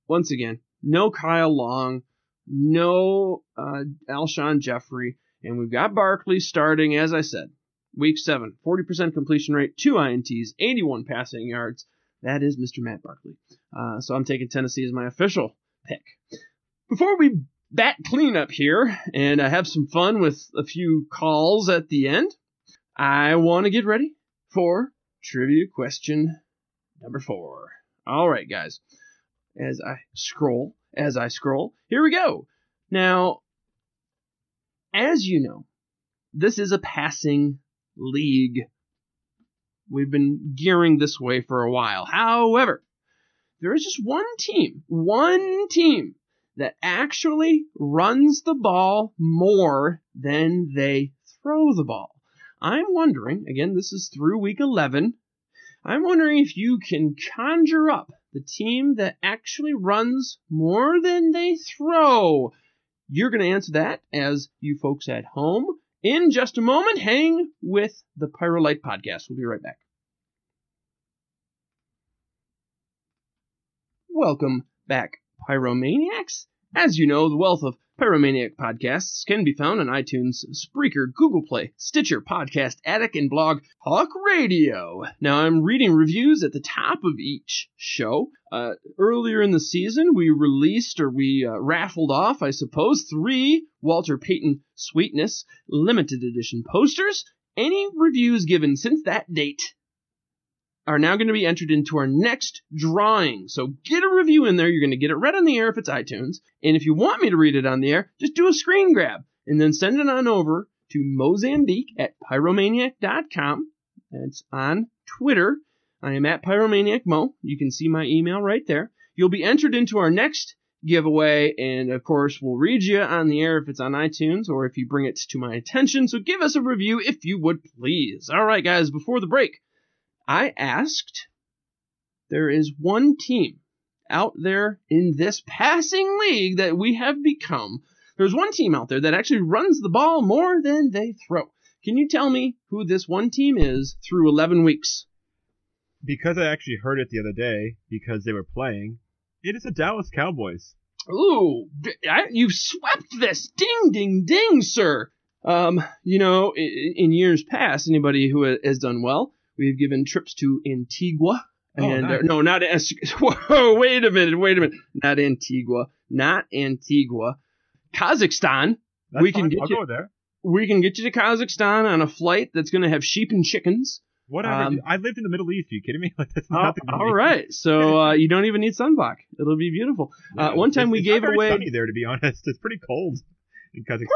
Once again, no Kyle Long, no uh, Alshon Jeffrey, and we've got Barkley starting, as I said, week seven, forty percent completion rate, two I N Ts, eighty-one passing yards. That is Mister Matt Barkley. Uh, so I'm taking Tennessee as my official pick. Before we bat cleanup here and uh, have some fun with a few calls at the end, I want to get ready for trivia question number four. All right, guys. As I scroll, as I scroll, here we go. Now, as you know, this is a passing league. We've been gearing this way for a while. However, there is just one team, one team that actually runs the ball more than they throw the ball. I'm wondering, again, this is through week eleven, I'm wondering if you can conjure up the team that actually runs more than they throw. You're going to answer that, as you folks at home, in just a moment. Hang with the Pyro Light Podcast. We'll be right back. Welcome back, Pyromaniacs. As you know, the wealth of Pyromaniac podcasts can be found on iTunes, Spreaker, Google Play, Stitcher, Podcast Attic, and Blog Talk Radio. Now, I'm reading reviews at the top of each show. Uh, earlier in the season, we released, or we uh, raffled off, I suppose, three Walter Payton Sweetness limited edition posters. Any reviews given since that date are now going to be entered into our next drawing. So get a review in there. You're going to get it read on the air if it's iTunes. And if you want me to read it on the air, just do a screen grab and then send it on over to Mozambique at pyromaniac dot com. That's on Twitter. I am at Pyromaniac Mo. You can see my email right there. You'll be entered into our next giveaway. And of course, we'll read you on the air if it's on iTunes or if you bring it to my attention. So give us a review if you would, please. All right, guys, before the break, I asked, there is one team out there in this passing league that we have become. There's one team out there that actually runs the ball more than they throw. Can you tell me who this one team is through eleven weeks? Because I actually heard it the other day, because they were playing, it is the Dallas Cowboys. Ooh, I, you swept this. Ding, ding, ding, sir. Um, you know, in, in years past, anybody who has done well, we've given trips to Antigua. and oh, nice. uh, No, not Whoa, wait a minute. Wait a minute. Not Antigua. Not Antigua. Kazakhstan. That's we can get I'll you, go there. We can get you to Kazakhstan on a flight that's going to have sheep and chickens. Whatever. Um, I lived in the Middle East. Are you kidding me? Like, that's not uh, all right. So uh, you don't even need sunblock. It'll be beautiful. Uh, one time it's, we it's gave not very away. Sunny there, to be honest. It's pretty cold. Perfect.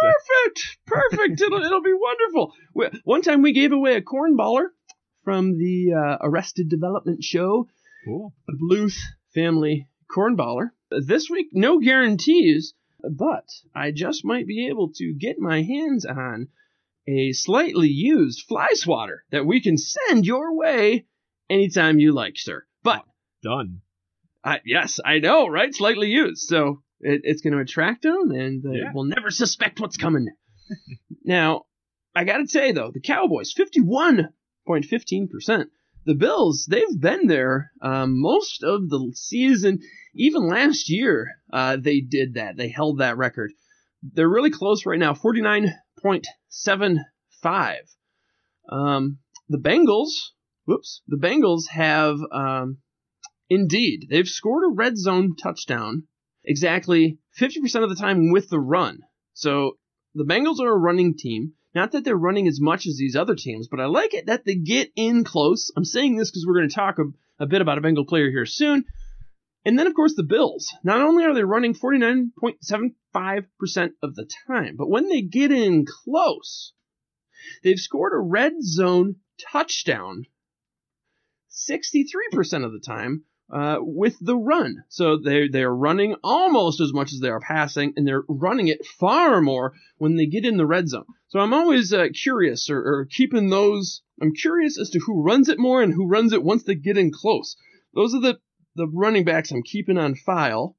Perfect. it'll, it'll be wonderful. We, one time we gave away a cornballer from the uh, Arrested Development show, cool. The Bluth family cornballer. This week, no guarantees, but I just might be able to get my hands on a slightly used fly swatter that we can send your way anytime you like, sir. But done. Uh, yes, I know, right? Slightly used. So it, it's going to attract them, and uh, yeah. we'll never suspect what's coming. Now, I got to say, though, the Cowboys, fifty-one point one five percent. The Bills, they've been there um, most of the season. Even last year, uh, they did that. They held that record. They're really close right now, forty-nine point seven five. Um, the Bengals, whoops, the Bengals have, um, indeed, they've scored a red zone touchdown exactly fifty percent of the time with the run. So the Bengals are a running team. Not that they're running as much as these other teams, but I like it that they get in close. I'm saying this because we're going to talk a, a bit about a Bengal player here soon. And then, of course, the Bills. Not only are they running forty-nine point seven five percent of the time, but when they get in close, they've scored a red zone touchdown sixty-three percent of the time uh, with the run. So they they're running almost as much as they are passing, and they're running it far more when they get in the red zone. So I'm always uh, curious or, or keeping those. I'm curious as to who runs it more and who runs it once they get in close. Those are the The running backs I'm keeping on file.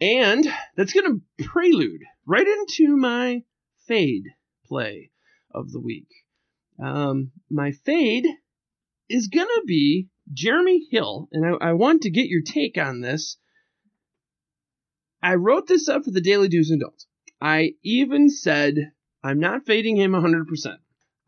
And that's going to prelude right into my fade play of the week. Um, my fade is going to be Jeremy Hill. And I, I want to get your take on this. I wrote this up for the Daily Do's and Don'ts. I even said I'm not fading him one hundred percent.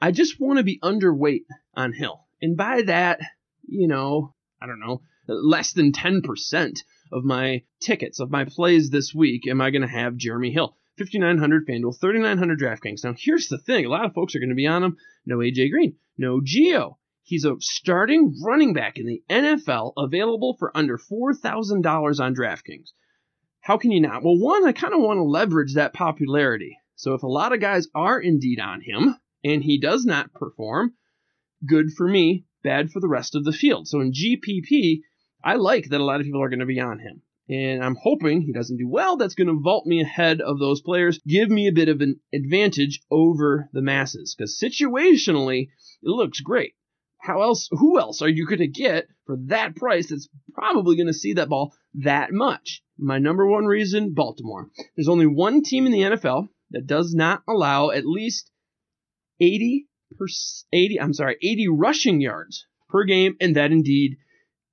I just want to be underweight on Hill. And by that, you know, I don't know. Less than ten percent of my tickets, of my plays this week, am I going to have Jeremy Hill. fifty-nine hundred FanDuel, thirty-nine hundred DraftKings. Now, here's the thing. A lot of folks are going to be on him. No A J Green. No Geo. He's a starting running back in the N F L available for under four thousand dollars on DraftKings. How can you not? Well, one, I kind of want to leverage that popularity. So if a lot of guys are indeed on him and he does not perform, good for me, bad for the rest of the field. So in G P P, I like that a lot of people are going to be on him, and I'm hoping he doesn't do well. That's going to vault me ahead of those players, give me a bit of an advantage over the masses, because situationally, it looks great. How else? Who else are you going to get for that price that's probably going to see that ball that much? My number one reason, Baltimore. There's only one team in the N F L that does not allow at least eighty, per, eighty, I'm sorry, eighty rushing yards per game, and that indeed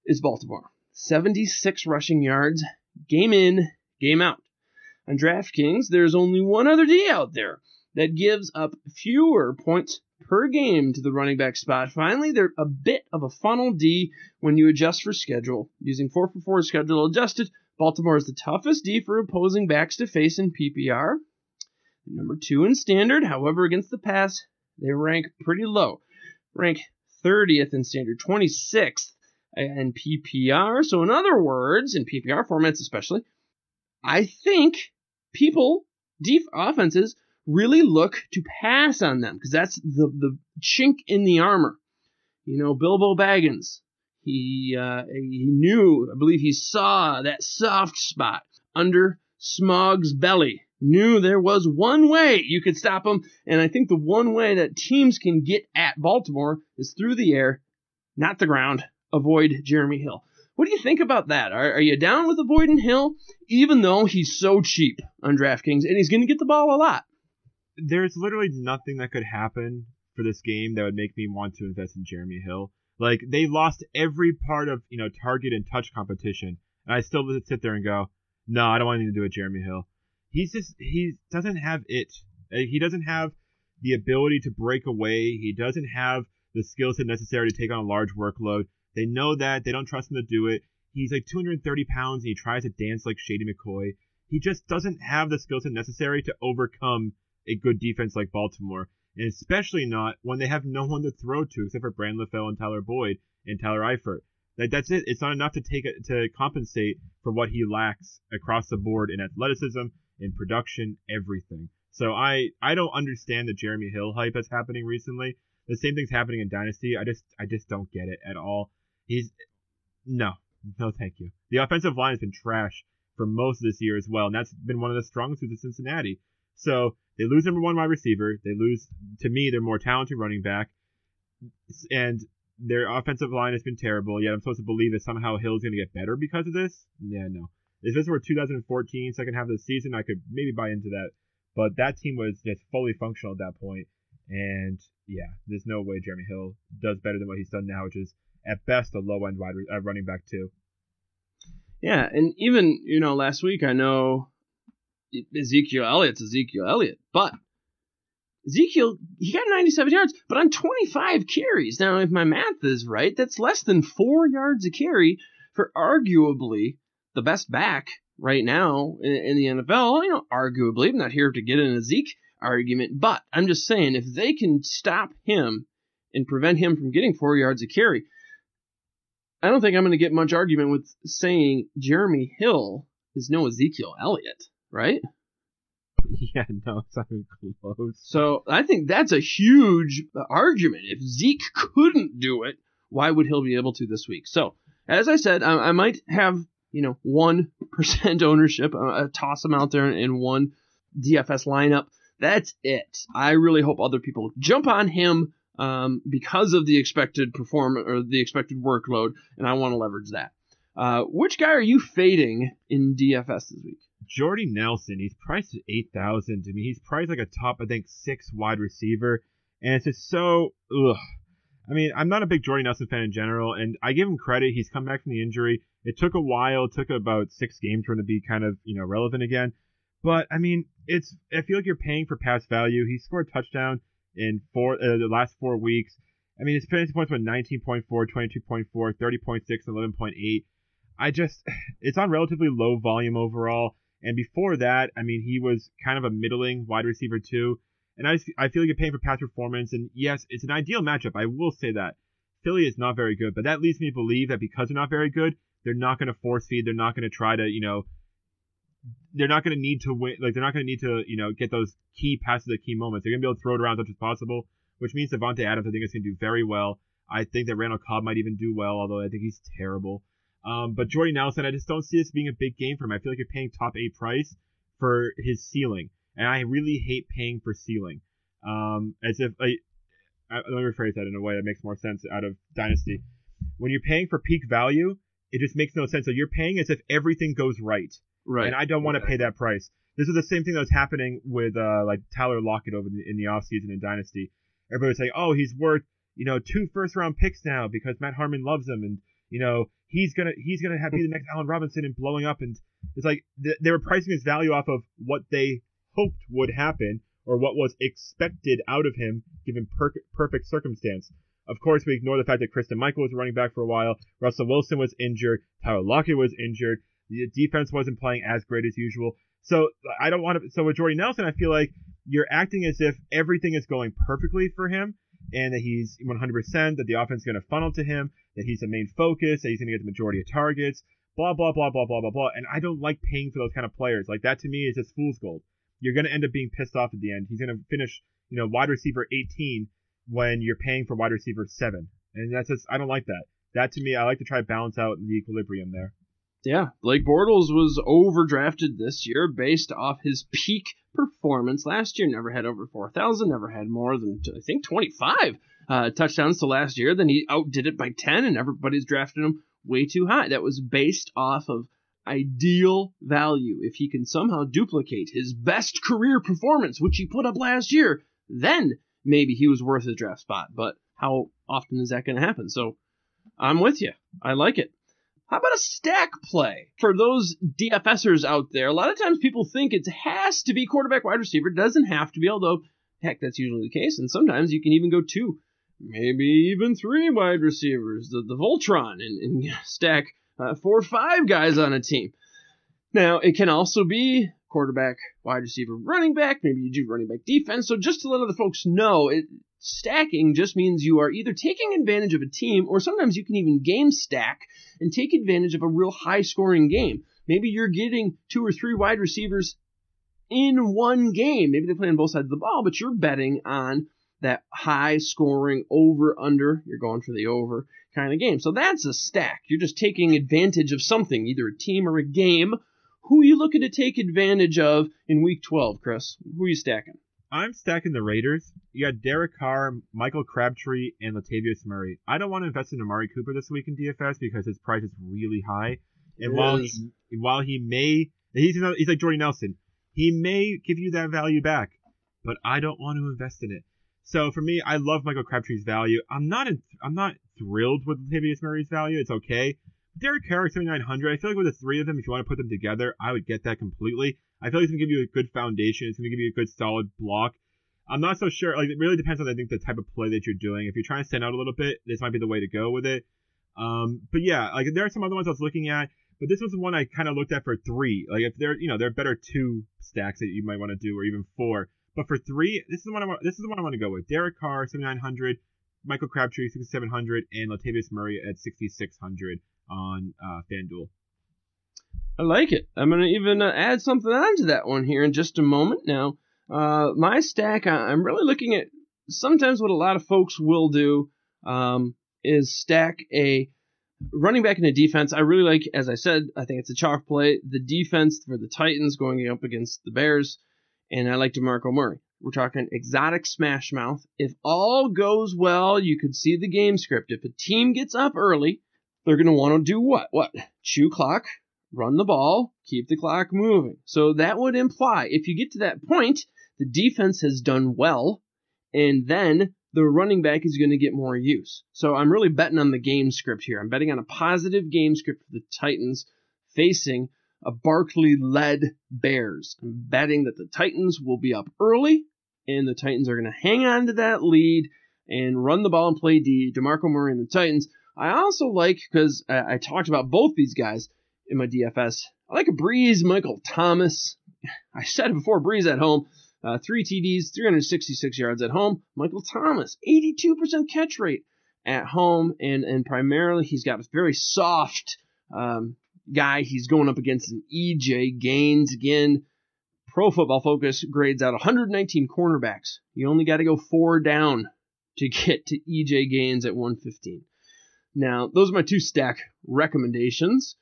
is Baltimore. seventy-six rushing yards, game in, game out. On DraftKings, there's only one other D out there that gives up fewer points per game to the running back spot. Finally, they're a bit of a funnel D when you adjust for schedule. Using four for four schedule adjusted, Baltimore is the toughest D for opposing backs to face in P P R. Number two in standard, however, against the pass, they rank pretty low. Rank thirtieth in standard, twenty-sixth. And P P R. So in other words, in P P R formats especially, I think people, deep offenses, really look to pass on them because that's the, the chink in the armor. You know, Bilbo Baggins, he, uh, he knew, I believe he saw that soft spot under Smog's belly. Knew there was one way you could stop him. And I think the one way that teams can get at Baltimore is through the air, not the ground. Avoid Jeremy Hill. What do you think about that? Are, are you down with avoiding Hill, even though he's so cheap on DraftKings and he's going to get the ball a lot? There's literally nothing that could happen for this game that would make me want to invest in Jeremy Hill. Like, they lost every part of, you know, target and touch competition, and I still would sit there and go, no, I don't want anything to do with Jeremy Hill. He's just, he doesn't have it. He doesn't have the ability to break away. He doesn't have the skill set necessary to take on a large workload. They know that. They don't trust him to do it. He's like two hundred thirty pounds, and he tries to dance like Shady McCoy. He just doesn't have the skill set necessary to overcome a good defense like Baltimore, and especially not when they have no one to throw to except for Brandon LaFell and Tyler Boyd and Tyler Eifert. Like, that's it. It's not enough to take a, to compensate for what he lacks across the board in athleticism, in production, everything. So I, I don't understand the Jeremy Hill hype that's happening recently. The same thing's happening in Dynasty. I just I just don't get it at all. He's no, no, thank you. The offensive line has been trash for most of this year as well, and that's been one of the strong suits of Cincinnati. So They lose number one wide receiver. They lose, to me, their more talented running back. And their offensive line has been terrible, yet I'm supposed to believe that somehow Hill's going to get better because of this? Yeah, no. If this were two thousand fourteen, second half of the season, I could maybe buy into that. But that team was just fully functional at that point. And, yeah, there's no way Jeremy Hill does better than what he's done now, which is, at best, a low-end wide re- uh, running back, too. Yeah, and even, you know, last week, I know Ezekiel Elliott's Ezekiel Elliott, but Ezekiel, he got ninety-seven yards, but on twenty-five carries. Now, if my math is right, that's less than four yards a carry for arguably the best back right now in, in the N F L. You know, arguably, I'm not here to get an Zeke argument, but I'm just saying if they can stop him and prevent him from getting four yards a carry, I don't think I'm going to get much argument with saying Jeremy Hill is no Ezekiel Elliott, right? Yeah, no, it's not even close. So I think that's a huge argument. If Zeke couldn't do it, why would Hill be able to this week? So, as I said, I, I might have, you know, one percent ownership. I, I toss him out there in, in one D F S lineup. That's it. I really hope other people jump on him. Um, because of the expected perform or the expected workload, and I want to leverage that. Uh, which guy are you fading in D F S this week? Jordy Nelson. He's priced at eight thousand. I mean, he's priced like a top, I think, six wide receiver, and it's just so. Ugh. I mean, I'm not a big Jordy Nelson fan in general, and I give him credit. He's come back from the injury. It took a while. It took about six games for him to be kind of, you know, relevant again. But I mean, it's. I feel like you're paying for past value. He scored a touchdown in four uh, the last four weeks. I mean, his fantasy points were nineteen point four, twenty-two point four, thirty point six, and eleven point eight. I just, it's on relatively low volume overall. And before that, I mean, he was kind of a middling wide receiver too. And I, just, I feel like you're paying for past performance. And yes, it's an ideal matchup. I will say that. Philly is not very good, but that leads me to believe that because they're not very good, they're not going to force feed. They're not going to try to, you know, they're not going to need to win. Like, they're not going to need to, you know, get those key passes at key moments. They're going to be able to throw it around as much as possible, which means Devontae Adams, I think, is going to do very well. I think that Randall Cobb might even do well, although I think he's terrible. Um, but Jordy Nelson, I just don't see this being a big game for him. I feel like you're paying top eight price for his ceiling, and I really hate paying for ceiling. Um, as if I, I, let me rephrase that in a way that makes more sense out of Dynasty. When you're paying for peak value, it just makes no sense. So you're paying as if everything goes right. Right. And I don't want to pay that price. This is the same thing that was happening with uh, like Tyler Lockett over the, in the offseason in Dynasty. Everybody was saying, oh, he's worth, you know, two first round picks now because Matt Harmon loves him. And, you know, he's going to he's gonna have be the next Allen Robinson and blowing up. And it's like th- they were pricing his value off of what they hoped would happen or what was expected out of him given per- perfect circumstance. Of course, we ignore the fact that Kristen Michael was running back for a while. Russell Wilson was injured. Tyler Lockett was injured. The defense wasn't playing as great as usual. So I don't want to. So with Jordy Nelson, I feel like you're acting as if everything is going perfectly for him and that he's one hundred percent, that the offense is going to funnel to him, that he's the main focus, that he's going to get the majority of targets, blah, blah, blah, blah, blah, blah, blah. And I don't like paying for those kind of players. Like, that to me is just fool's gold. You're going to end up being pissed off at the end. He's going to finish, you know, wide receiver eighteen when you're paying for wide receiver seven. And that's just, I don't like that. That to me, I like to try to balance out the equilibrium there. Yeah, Blake Bortles was overdrafted this year based off his peak performance last year. Never had over four thousand, never had more than, I think, twenty-five uh, touchdowns to last year. Then he outdid it by ten, and everybody's drafted him way too high. That was based off of ideal value. If he can somehow duplicate his best career performance, which he put up last year, then maybe he was worth his draft spot. But how often is that going to happen? So I'm with you. I like it. How about a stack play? For those DFSers out there, a lot of times people think it has to be quarterback, wide receiver. It doesn't have to be, although, heck, that's usually the case. And sometimes you can even go two, maybe even three wide receivers, the, the Voltron, and, and stack uh, four or five guys on a team. Now, it can also be quarterback, wide receiver, running back. Maybe you do running back defense. So just to let other folks know, it, stacking just means you are either taking advantage of a team, or sometimes you can even game stack and take advantage of a real high-scoring game. Maybe you're getting two or three wide receivers in one game. Maybe they play on both sides of the ball, but you're betting on that high-scoring over-under. You're going for the over kind of game. So that's a stack. You're just taking advantage of something, either a team or a game. Who are you looking to take advantage of in Week twelve, Chris? Who are you stacking? I'm stacking the Raiders. You got Derek Carr, Michael Crabtree, and Latavius Murray. I don't want to invest in Amari Cooper this week in D F S because his price is really high. And really? while he, while he may, he's another, he's like Jordy Nelson. He may give you that value back, but I don't want to invest in it. So for me, I love Michael Crabtree's value. I'm not in, I'm not thrilled with Latavius Murray's value. It's okay. Derek Carr, seventy-nine hundred. I feel like with the three of them, if you want to put them together, I would get that completely. I feel like it's going to give you a good foundation. It's going to give you a good solid block. I'm not so sure. Like, it really depends on, I think, the type of play that you're doing. If you're trying to stand out a little bit, this might be the way to go with it. Um, but yeah, like there are some other ones I was looking at, but this was the one I kind of looked at for three. Like if there, you know, there are better two stacks that you might want to do, or even four. But for three, this is the one I want. This is the one I want to go with. Derek Carr, seventy-nine hundred. Michael Crabtree, sixty-seven hundred, and Latavius Murray at sixty-six hundred on uh, FanDuel. I like it. I'm going to even uh, add something onto that one here in just a moment. Now, uh, my stack, I- I'm really looking at sometimes what a lot of folks will do um, is stack a running back in a defense. I really like, as I said, I think it's a chalk play, the defense for the Titans going up against the Bears, and I like DeMarco Murray. We're talking exotic smash mouth. If all goes well, you could see the game script. If a team gets up early, they're going to want to do what? What? Chew clock. Run the ball, keep the clock moving. So that would imply, if you get to that point, the defense has done well, and then the running back is going to get more use. So I'm really betting on the game script here. I'm betting on a positive game script for the Titans facing a Barkley-led Bears. I'm betting that the Titans will be up early, and the Titans are going to hang on to that lead and run the ball and play D. DeMarco Murray and the Titans. I also like, because I-, I talked about both these guys in my D F S, I like a Breeze, Michael Thomas. I said it before, Breeze at home, uh, three T Ds, three hundred sixty-six yards at home. Michael Thomas, eighty-two percent catch rate at home, and and primarily he's got a very soft um, guy. He's going up against an E J Gaines. Again, Pro Football Focus grades out one hundred nineteen cornerbacks. You only got to go four down to get to E J Gaines at one fifteen. Now, those are my two stack recommendations.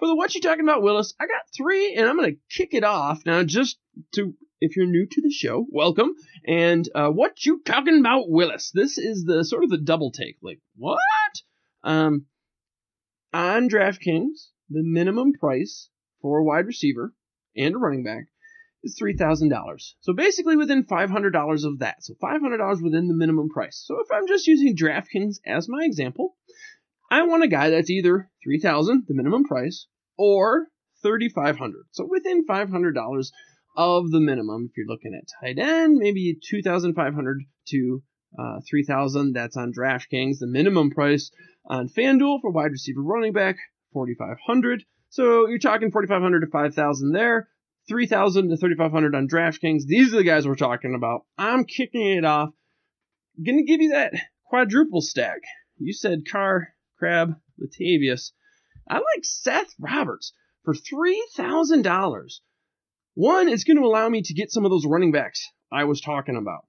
For the What You Talking About, Willis, I got three, and I'm going to kick it off. Now, just to, if you're new to the show, welcome. And uh, What You Talking About, Willis? This is the sort of the double take. Like, what? Um, on DraftKings, the minimum price for a wide receiver and a running back is three thousand dollars. So basically within five hundred dollars of that. So five hundred dollars within the minimum price. So if I'm just using DraftKings as my example, I want a guy that's either three thousand dollars, the minimum price, or thirty-five hundred dollars. So within five hundred dollars of the minimum, if you're looking at tight end, maybe twenty-five hundred dollars to uh, three thousand dollars. That's on DraftKings. The minimum price on FanDuel for wide receiver, running back, forty-five hundred dollars. So you're talking forty-five hundred dollars to five thousand dollars there, three thousand dollars to thirty-five hundred dollars on DraftKings. These are the guys we're talking about. I'm kicking it off. Going to give you that quadruple stack. You said Carr, Crab, Latavius. I like Seth Roberts for three thousand dollars. One, it's going to allow me to get some of those running backs I was talking about.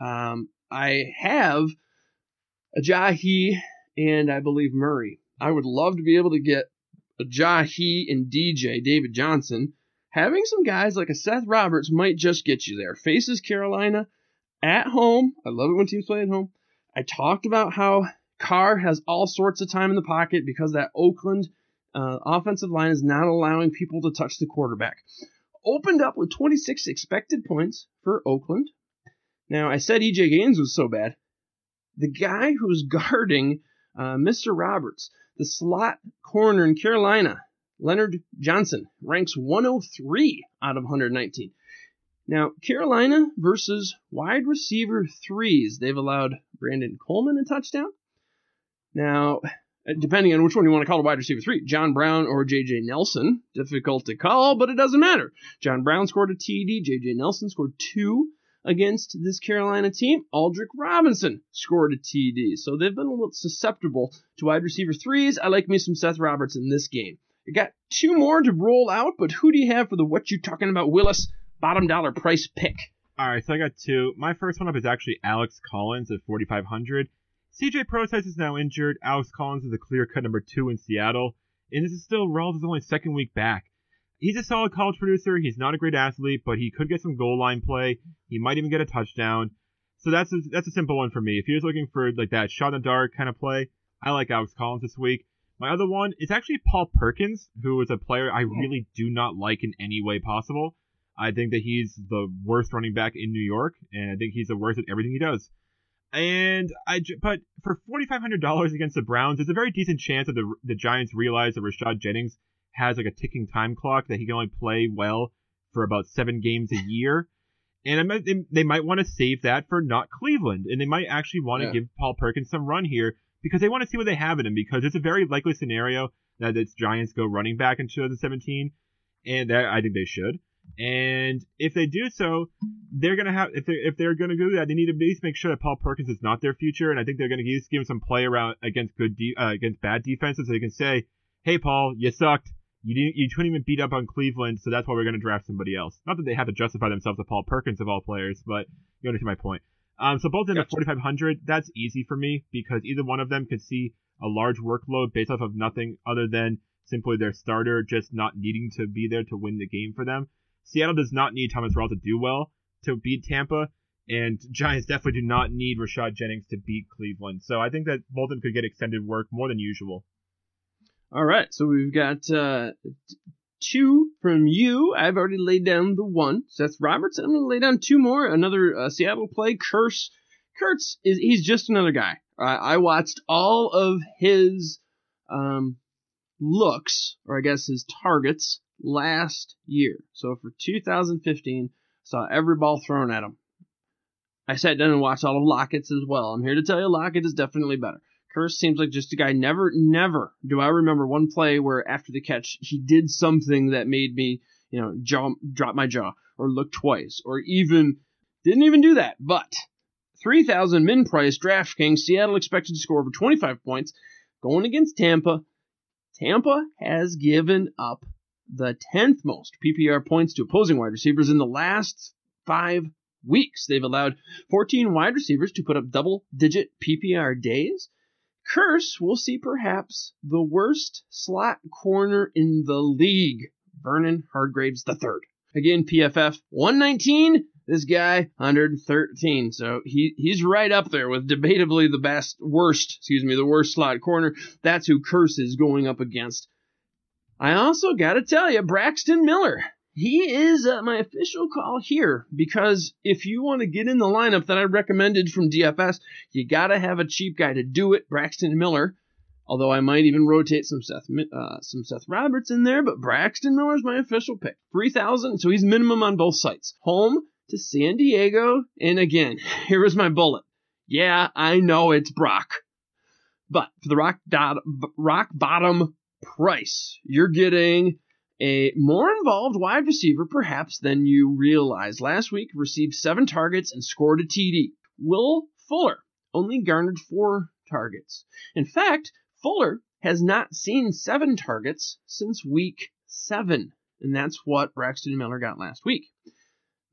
Um, I have Ajayi and I believe Murray. I would love to be able to get Ajayi and D J, David Johnson. Having some guys like a Seth Roberts might just get you there. Faces Carolina at home. I love it when teams play at home. I talked about how Carr has all sorts of time in the pocket because that Oakland uh, offensive line is not allowing people to touch the quarterback. Opened up with twenty-six expected points for Oakland. Now, I said E J Gaines was so bad. The guy who's guarding uh, Mister Roberts, the slot corner in Carolina, Leonard Johnson, ranks one oh three out of one hundred nineteen. Now, Carolina versus wide receiver threes. They've allowed Brandon Coleman a touchdown. Now, depending on which one you want to call a wide receiver three, John Brown or J J Nelson, difficult to call, but it doesn't matter. John Brown scored a T D. J J Nelson scored two against this Carolina team. Aldrick Robinson scored a T D. So they've been a little susceptible to wide receiver threes. I like me some Seth Roberts in this game. You got two more to roll out, but who do you have for the What You Talking About, Willis, bottom dollar price pick? All right, so I got two. My first one up is actually Alex Collins at forty-five hundred. C J Process is now injured. Alex Collins is a clear-cut number two in Seattle. And this is still Rawls' only second week back. he's a solid college producer. He's not a great athlete, but he could get some goal line play. He might even get a touchdown. So that's a, that's a simple one for me. If you're just looking for like that shot in the dark kind of play, I like Alex Collins this week. My other one is actually Paul Perkins, who is a player I really do not like in any way possible. I think that he's the worst running back in New York, and I think he's the worst at everything he does. And I, but for four thousand five hundred dollars against the Browns, there's a very decent chance that the the Giants realize that Rashad Jennings has like a ticking time clock, that he can only play well for about seven games a year. And I might, they, they might want to save that for not Cleveland, and they might actually want to yeah. give Paul Perkins some run here because they want to see what they have in him, because it's a very likely scenario that the Giants go running back in two thousand seventeen, and that, I think they should. And if they do so, they're gonna have if they if they're gonna do that, they need to at least make sure that Paul Perkins is not their future. And I think they're gonna give him some play around against good de- uh, against bad defenses, so they can say, "Hey, Paul, you sucked. You didn't you couldn't even beat up on Cleveland, so that's why we're gonna draft somebody else." Not that they have to justify themselves to Paul Perkins of all players, but you understand my point. Um, so both in the forty-five hundred, that's easy for me because either one of them could see a large workload based off of nothing other than simply their starter just not needing to be there to win the game for them. Seattle does not need Thomas Rawls to do well to beat Tampa, and Giants definitely do not need Rashad Jennings to beat Cleveland. So I think that both of them could get extended work more than usual. All right, so we've got uh, two from you. I've already laid down the one, Seth Roberts. I'm going to lay down two more. Another uh, Seattle play, Kurtz. Kurtz, is he's just another guy. Uh, I watched all of his um, looks, or I guess his targets, last year. So for two thousand fifteen, saw every ball thrown at him. I sat down and watched all of Lockett's as well. I'm here to tell you Lockett is definitely better. Curse seems like just a guy. Never, never do I remember one play where after the catch, he did something that made me, you know, jaw, drop my jaw or look twice or even didn't even do that. But three thousand min price DraftKings, Seattle expected to score over twenty-five points going against Tampa. Tampa has given up the tenth most P P R points to opposing wide receivers in the last five weeks. They've allowed fourteen wide receivers to put up double-digit P P R days. Curse will see perhaps the worst slot corner in the league, Vernon Hargraves the third. Again, P F F one nineteen, this guy one thirteen. So he, he's right up there with debatably the best, worst, excuse me, the worst slot corner. That's who Curse is going up against. I also got to tell you, Braxton Miller, he is uh, my official call here because if you want to get in the lineup that I recommended from D F S, you got to have a cheap guy to do it, Braxton Miller, although I might even rotate some Seth uh, some Seth Roberts in there, but Braxton Miller is my official pick. three thousand, so he's minimum on both sites. Home to San Diego, and again, here is my bullet. Yeah, I know it's Brock, but for the rock, dot, rock bottom price, you're getting a more involved wide receiver perhaps than you realize. Last week received seven targets and scored a T D. Will Fuller only garnered four targets. In fact, Fuller has not seen seven targets since week seven, and that's what Braxton Miller got last week.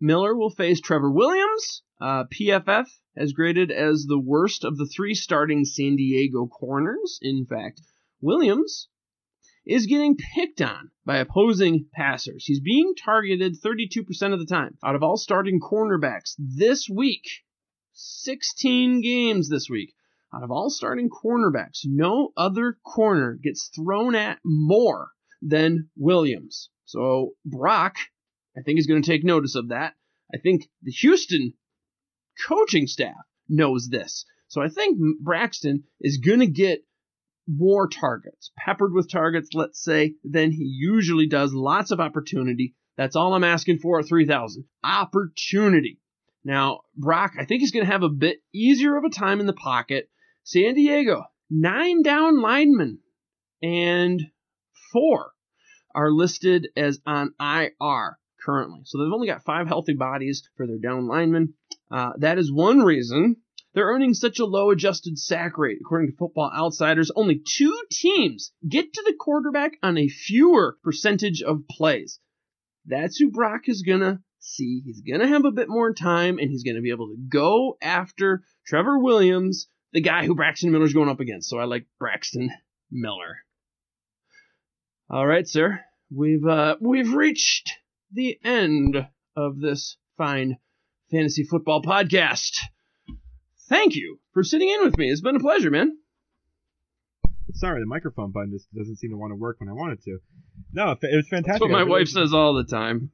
Miller will face Trevor Williams. Uh, P F F has graded as the worst of the three starting San Diego corners. In fact, Williams is getting picked on by opposing passers. He's being targeted thirty-two percent of the time. Out of all starting cornerbacks this week, sixteen games this week, out of all starting cornerbacks, no other corner gets thrown at more than Williams. So Brock, I think, is going to take notice of that. I think the Houston coaching staff knows this. So I think Braxton is going to get more targets, peppered with targets, let's say, than he usually does. Lots of opportunity. That's all I'm asking for at three thousand. Opportunity. Now, Brock, I think he's going to have a bit easier of a time in the pocket. San Diego, nine down linemen and four are listed as on I R currently. So they've only got five healthy bodies for their down linemen. Uh, that is one reason they're earning such a low adjusted sack rate. According to Football Outsiders, only two teams get to the quarterback on a fewer percentage of plays. That's who Brock is going to see. He's going to have a bit more time, and he's going to be able to go after Trevor Williams, the guy who Braxton Miller's going up against. So I like Braxton Miller. All right, sir. we've uh, we've reached the end of this fine fantasy football podcast. Thank you for sitting in with me. It's been a pleasure, man. Sorry, the microphone button just doesn't seem to want to work when I want it to. No, it was fantastic. That's what my really wife says all the time.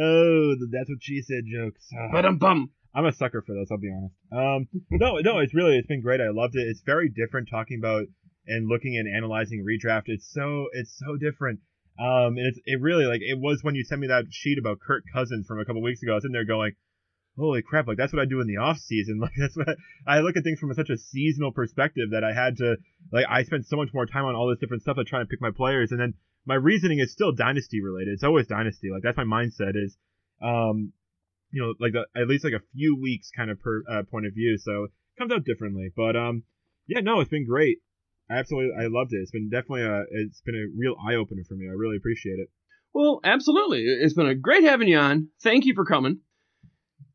Oh, that's what she said jokes. Uh, but I'm bum. I'm a sucker for those, I'll be honest. Um, no, no, it's really, it's been great. I loved it. It's very different talking about and looking and analyzing redraft. It's so, it's so different. Um, and it's, it really, like, it was when you sent me that sheet about Kirk Cousins from a couple weeks ago. I was in there going, holy crap, like, that's what I do in the off season. Like, that's what I, I look at things from a, such a seasonal perspective that I had to, like, I spent so much more time on all this different stuff. I try and pick my players. And then my reasoning is still dynasty related. It's always dynasty. Like, that's my mindset is, um, you know, like the, at least like a few weeks kind of per uh, point of view. So it comes out differently, but, um, yeah, no, it's been great. I absolutely, I loved it. It's been definitely a, it's been a real eye opener for me. I really appreciate it. Well, absolutely. It's been a great having you on. Thank you for coming.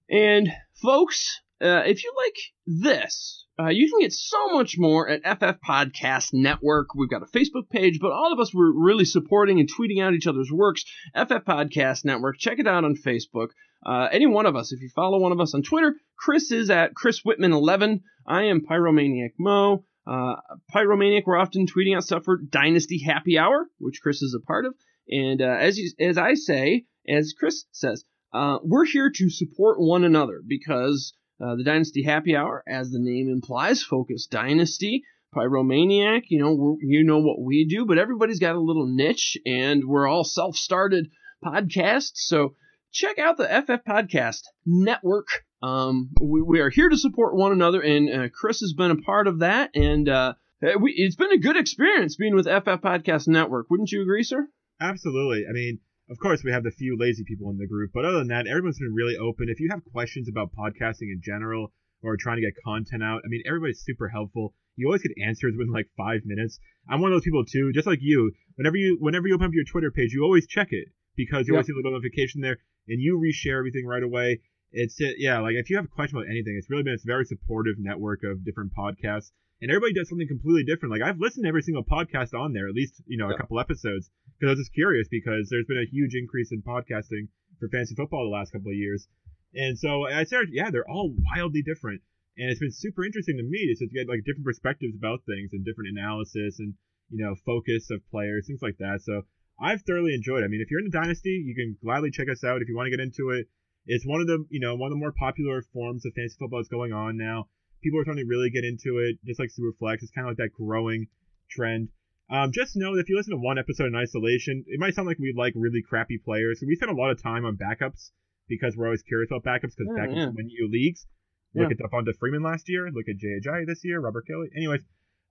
And folks, uh, if you like this, uh, you can get so much more at F F Podcast Network. We've got a Facebook page, but all of us were really supporting and tweeting out each other's works. F F Podcast Network. Check it out on Facebook. Uh, any one of us, if you follow one of us on Twitter, Chris is at Chris Whitman eleven. I am Pyromaniac Mo. Uh, Pyromaniac, we're often tweeting out stuff for Dynasty Happy Hour, which Chris is a part of. And uh, as you, as I say, as Chris says, Uh, we're here to support one another because uh, the Dynasty Happy Hour, as the name implies, Focus Dynasty, Pyromaniac, you know, we're, you know what we do, but everybody's got a little niche, and we're all self-started podcasts, so check out the F F Podcast Network. Um, we, we are here to support one another, and uh, Chris has been a part of that, and uh, we, it's been a good experience being with F F Podcast Network. Wouldn't you agree, sir? Absolutely. I mean, of course, we have the few lazy people in the group, but other than that, everyone's been really open. If you have questions about podcasting in general or trying to get content out, I mean, everybody's super helpful. You always get answers within like five minutes. I'm one of those people too, just like you. Whenever you whenever you open up your Twitter page, you always check it because you yeah. always see a little notification there, and you reshare everything right away. It's it, yeah, like if you have a question about anything, it's really been a very supportive network of different podcasts, and everybody does something completely different. Like I've listened to every single podcast on there, at least you know yeah. a couple episodes. Because I was just curious because there's been a huge increase in podcasting for fantasy football the last couple of years. And so I said, yeah, they're all wildly different. And it's been super interesting to me to get like different perspectives about things and different analysis and, you know, focus of players, things like that. So I've thoroughly enjoyed it. I mean, if you're in the Dynasty, you can gladly check us out if you want to get into it. It's one of the, you know, one of the more popular forms of fantasy football that's going on now. People are trying to really get into it, just like Superflex. It's kind of like that growing trend. Um, just know that if you listen to one episode in isolation, it might sound like we like really crappy players. So we spend a lot of time on backups because we're always curious about backups because oh, backups yeah. win you leagues. Look yeah. at Devonta Freeman last year. Look at J H I this year. Robert Kelly. Anyways,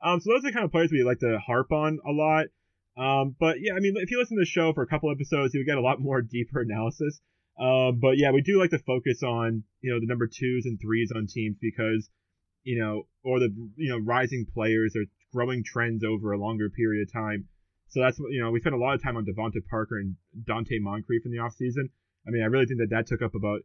um, so those are the kind of players we like to harp on a lot. Um, but yeah, I mean, if you listen to the show for a couple episodes, you'll get a lot more deeper analysis. Um, but yeah, we do like to focus on, you know, the number twos and threes on teams because, you know, or the, you know, rising players or growing trends over a longer period of time. So that's what, you know, we spent a lot of time on Devonta Parker and Dante Moncrief in the offseason. I mean, I really think that that took up about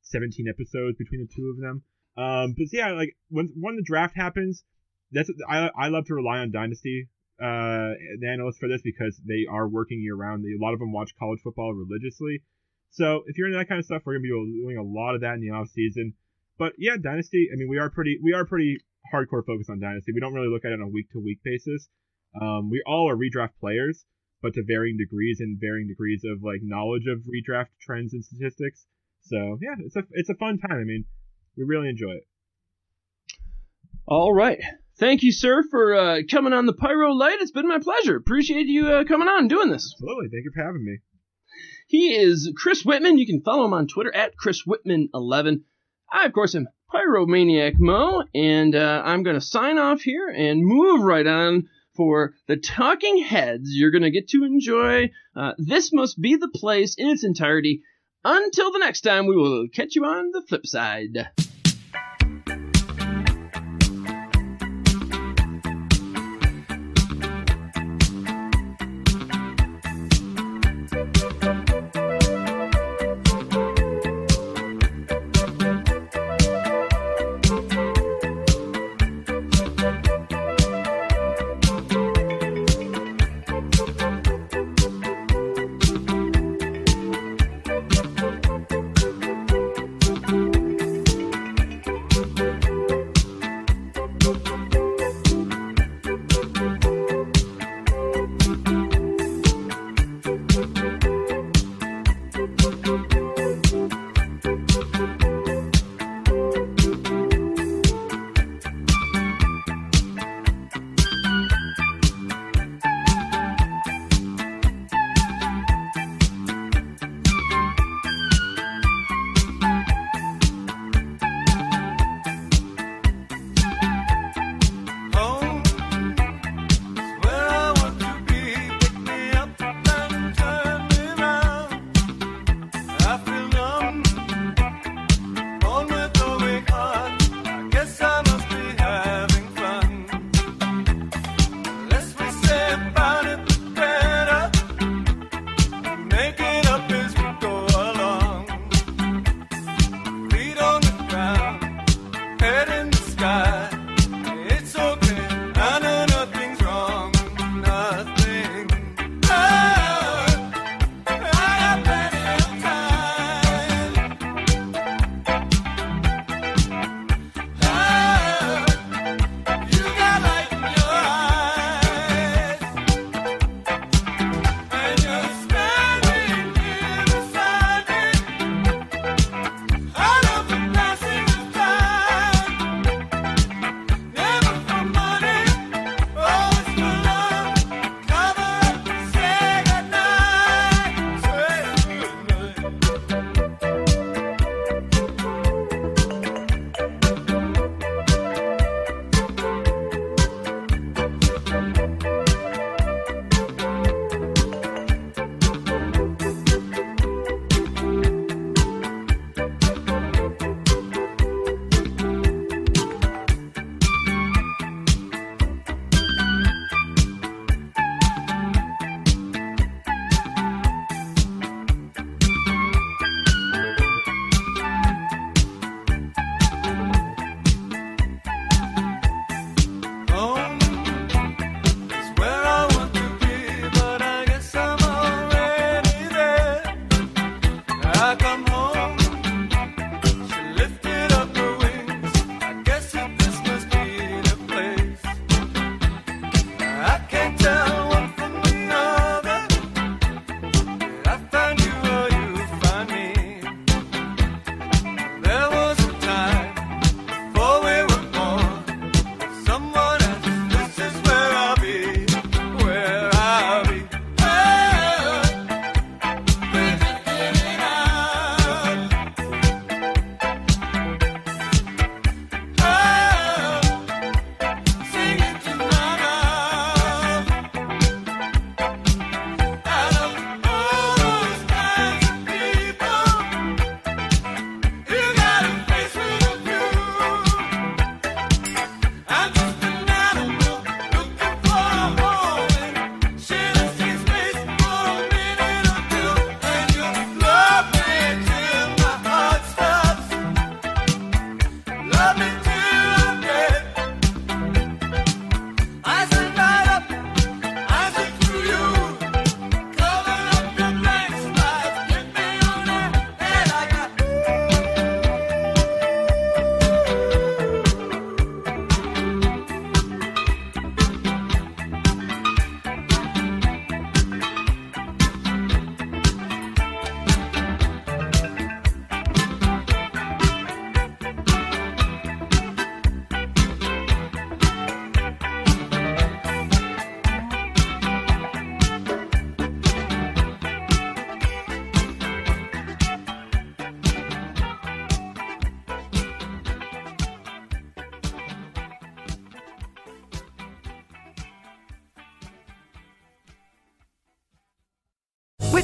seventeen episodes between the two of them. Um, but yeah, like when, when the draft happens, that's I I love to rely on Dynasty uh, analysts for this because they are working year round. A lot of them watch college football religiously. So if you're into that kind of stuff, we're going to be doing a lot of that in the offseason. But yeah, Dynasty, I mean, we are pretty, we are pretty, hardcore focus on Dynasty. We don't really look at it on a week-to-week basis. Um, we all are redraft players, but to varying degrees and varying degrees of like knowledge of redraft trends and statistics. So yeah, it's a it's a fun time. I mean, we really enjoy it. All right, thank you, sir, for uh, coming on the Pyro Light. It's been my pleasure. Appreciate you uh, coming on and doing this. Absolutely, thank you for having me. He is Chris Whitman. You can follow him on Twitter at Chris Whitman eleven. I, of course, am Pyromaniac Mo, and uh, I'm going to sign off here and move right on for the Talking Heads. You're going to get to enjoy uh, This Must Be the Place in its entirety. Until the next time, we will catch you on the flip side.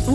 With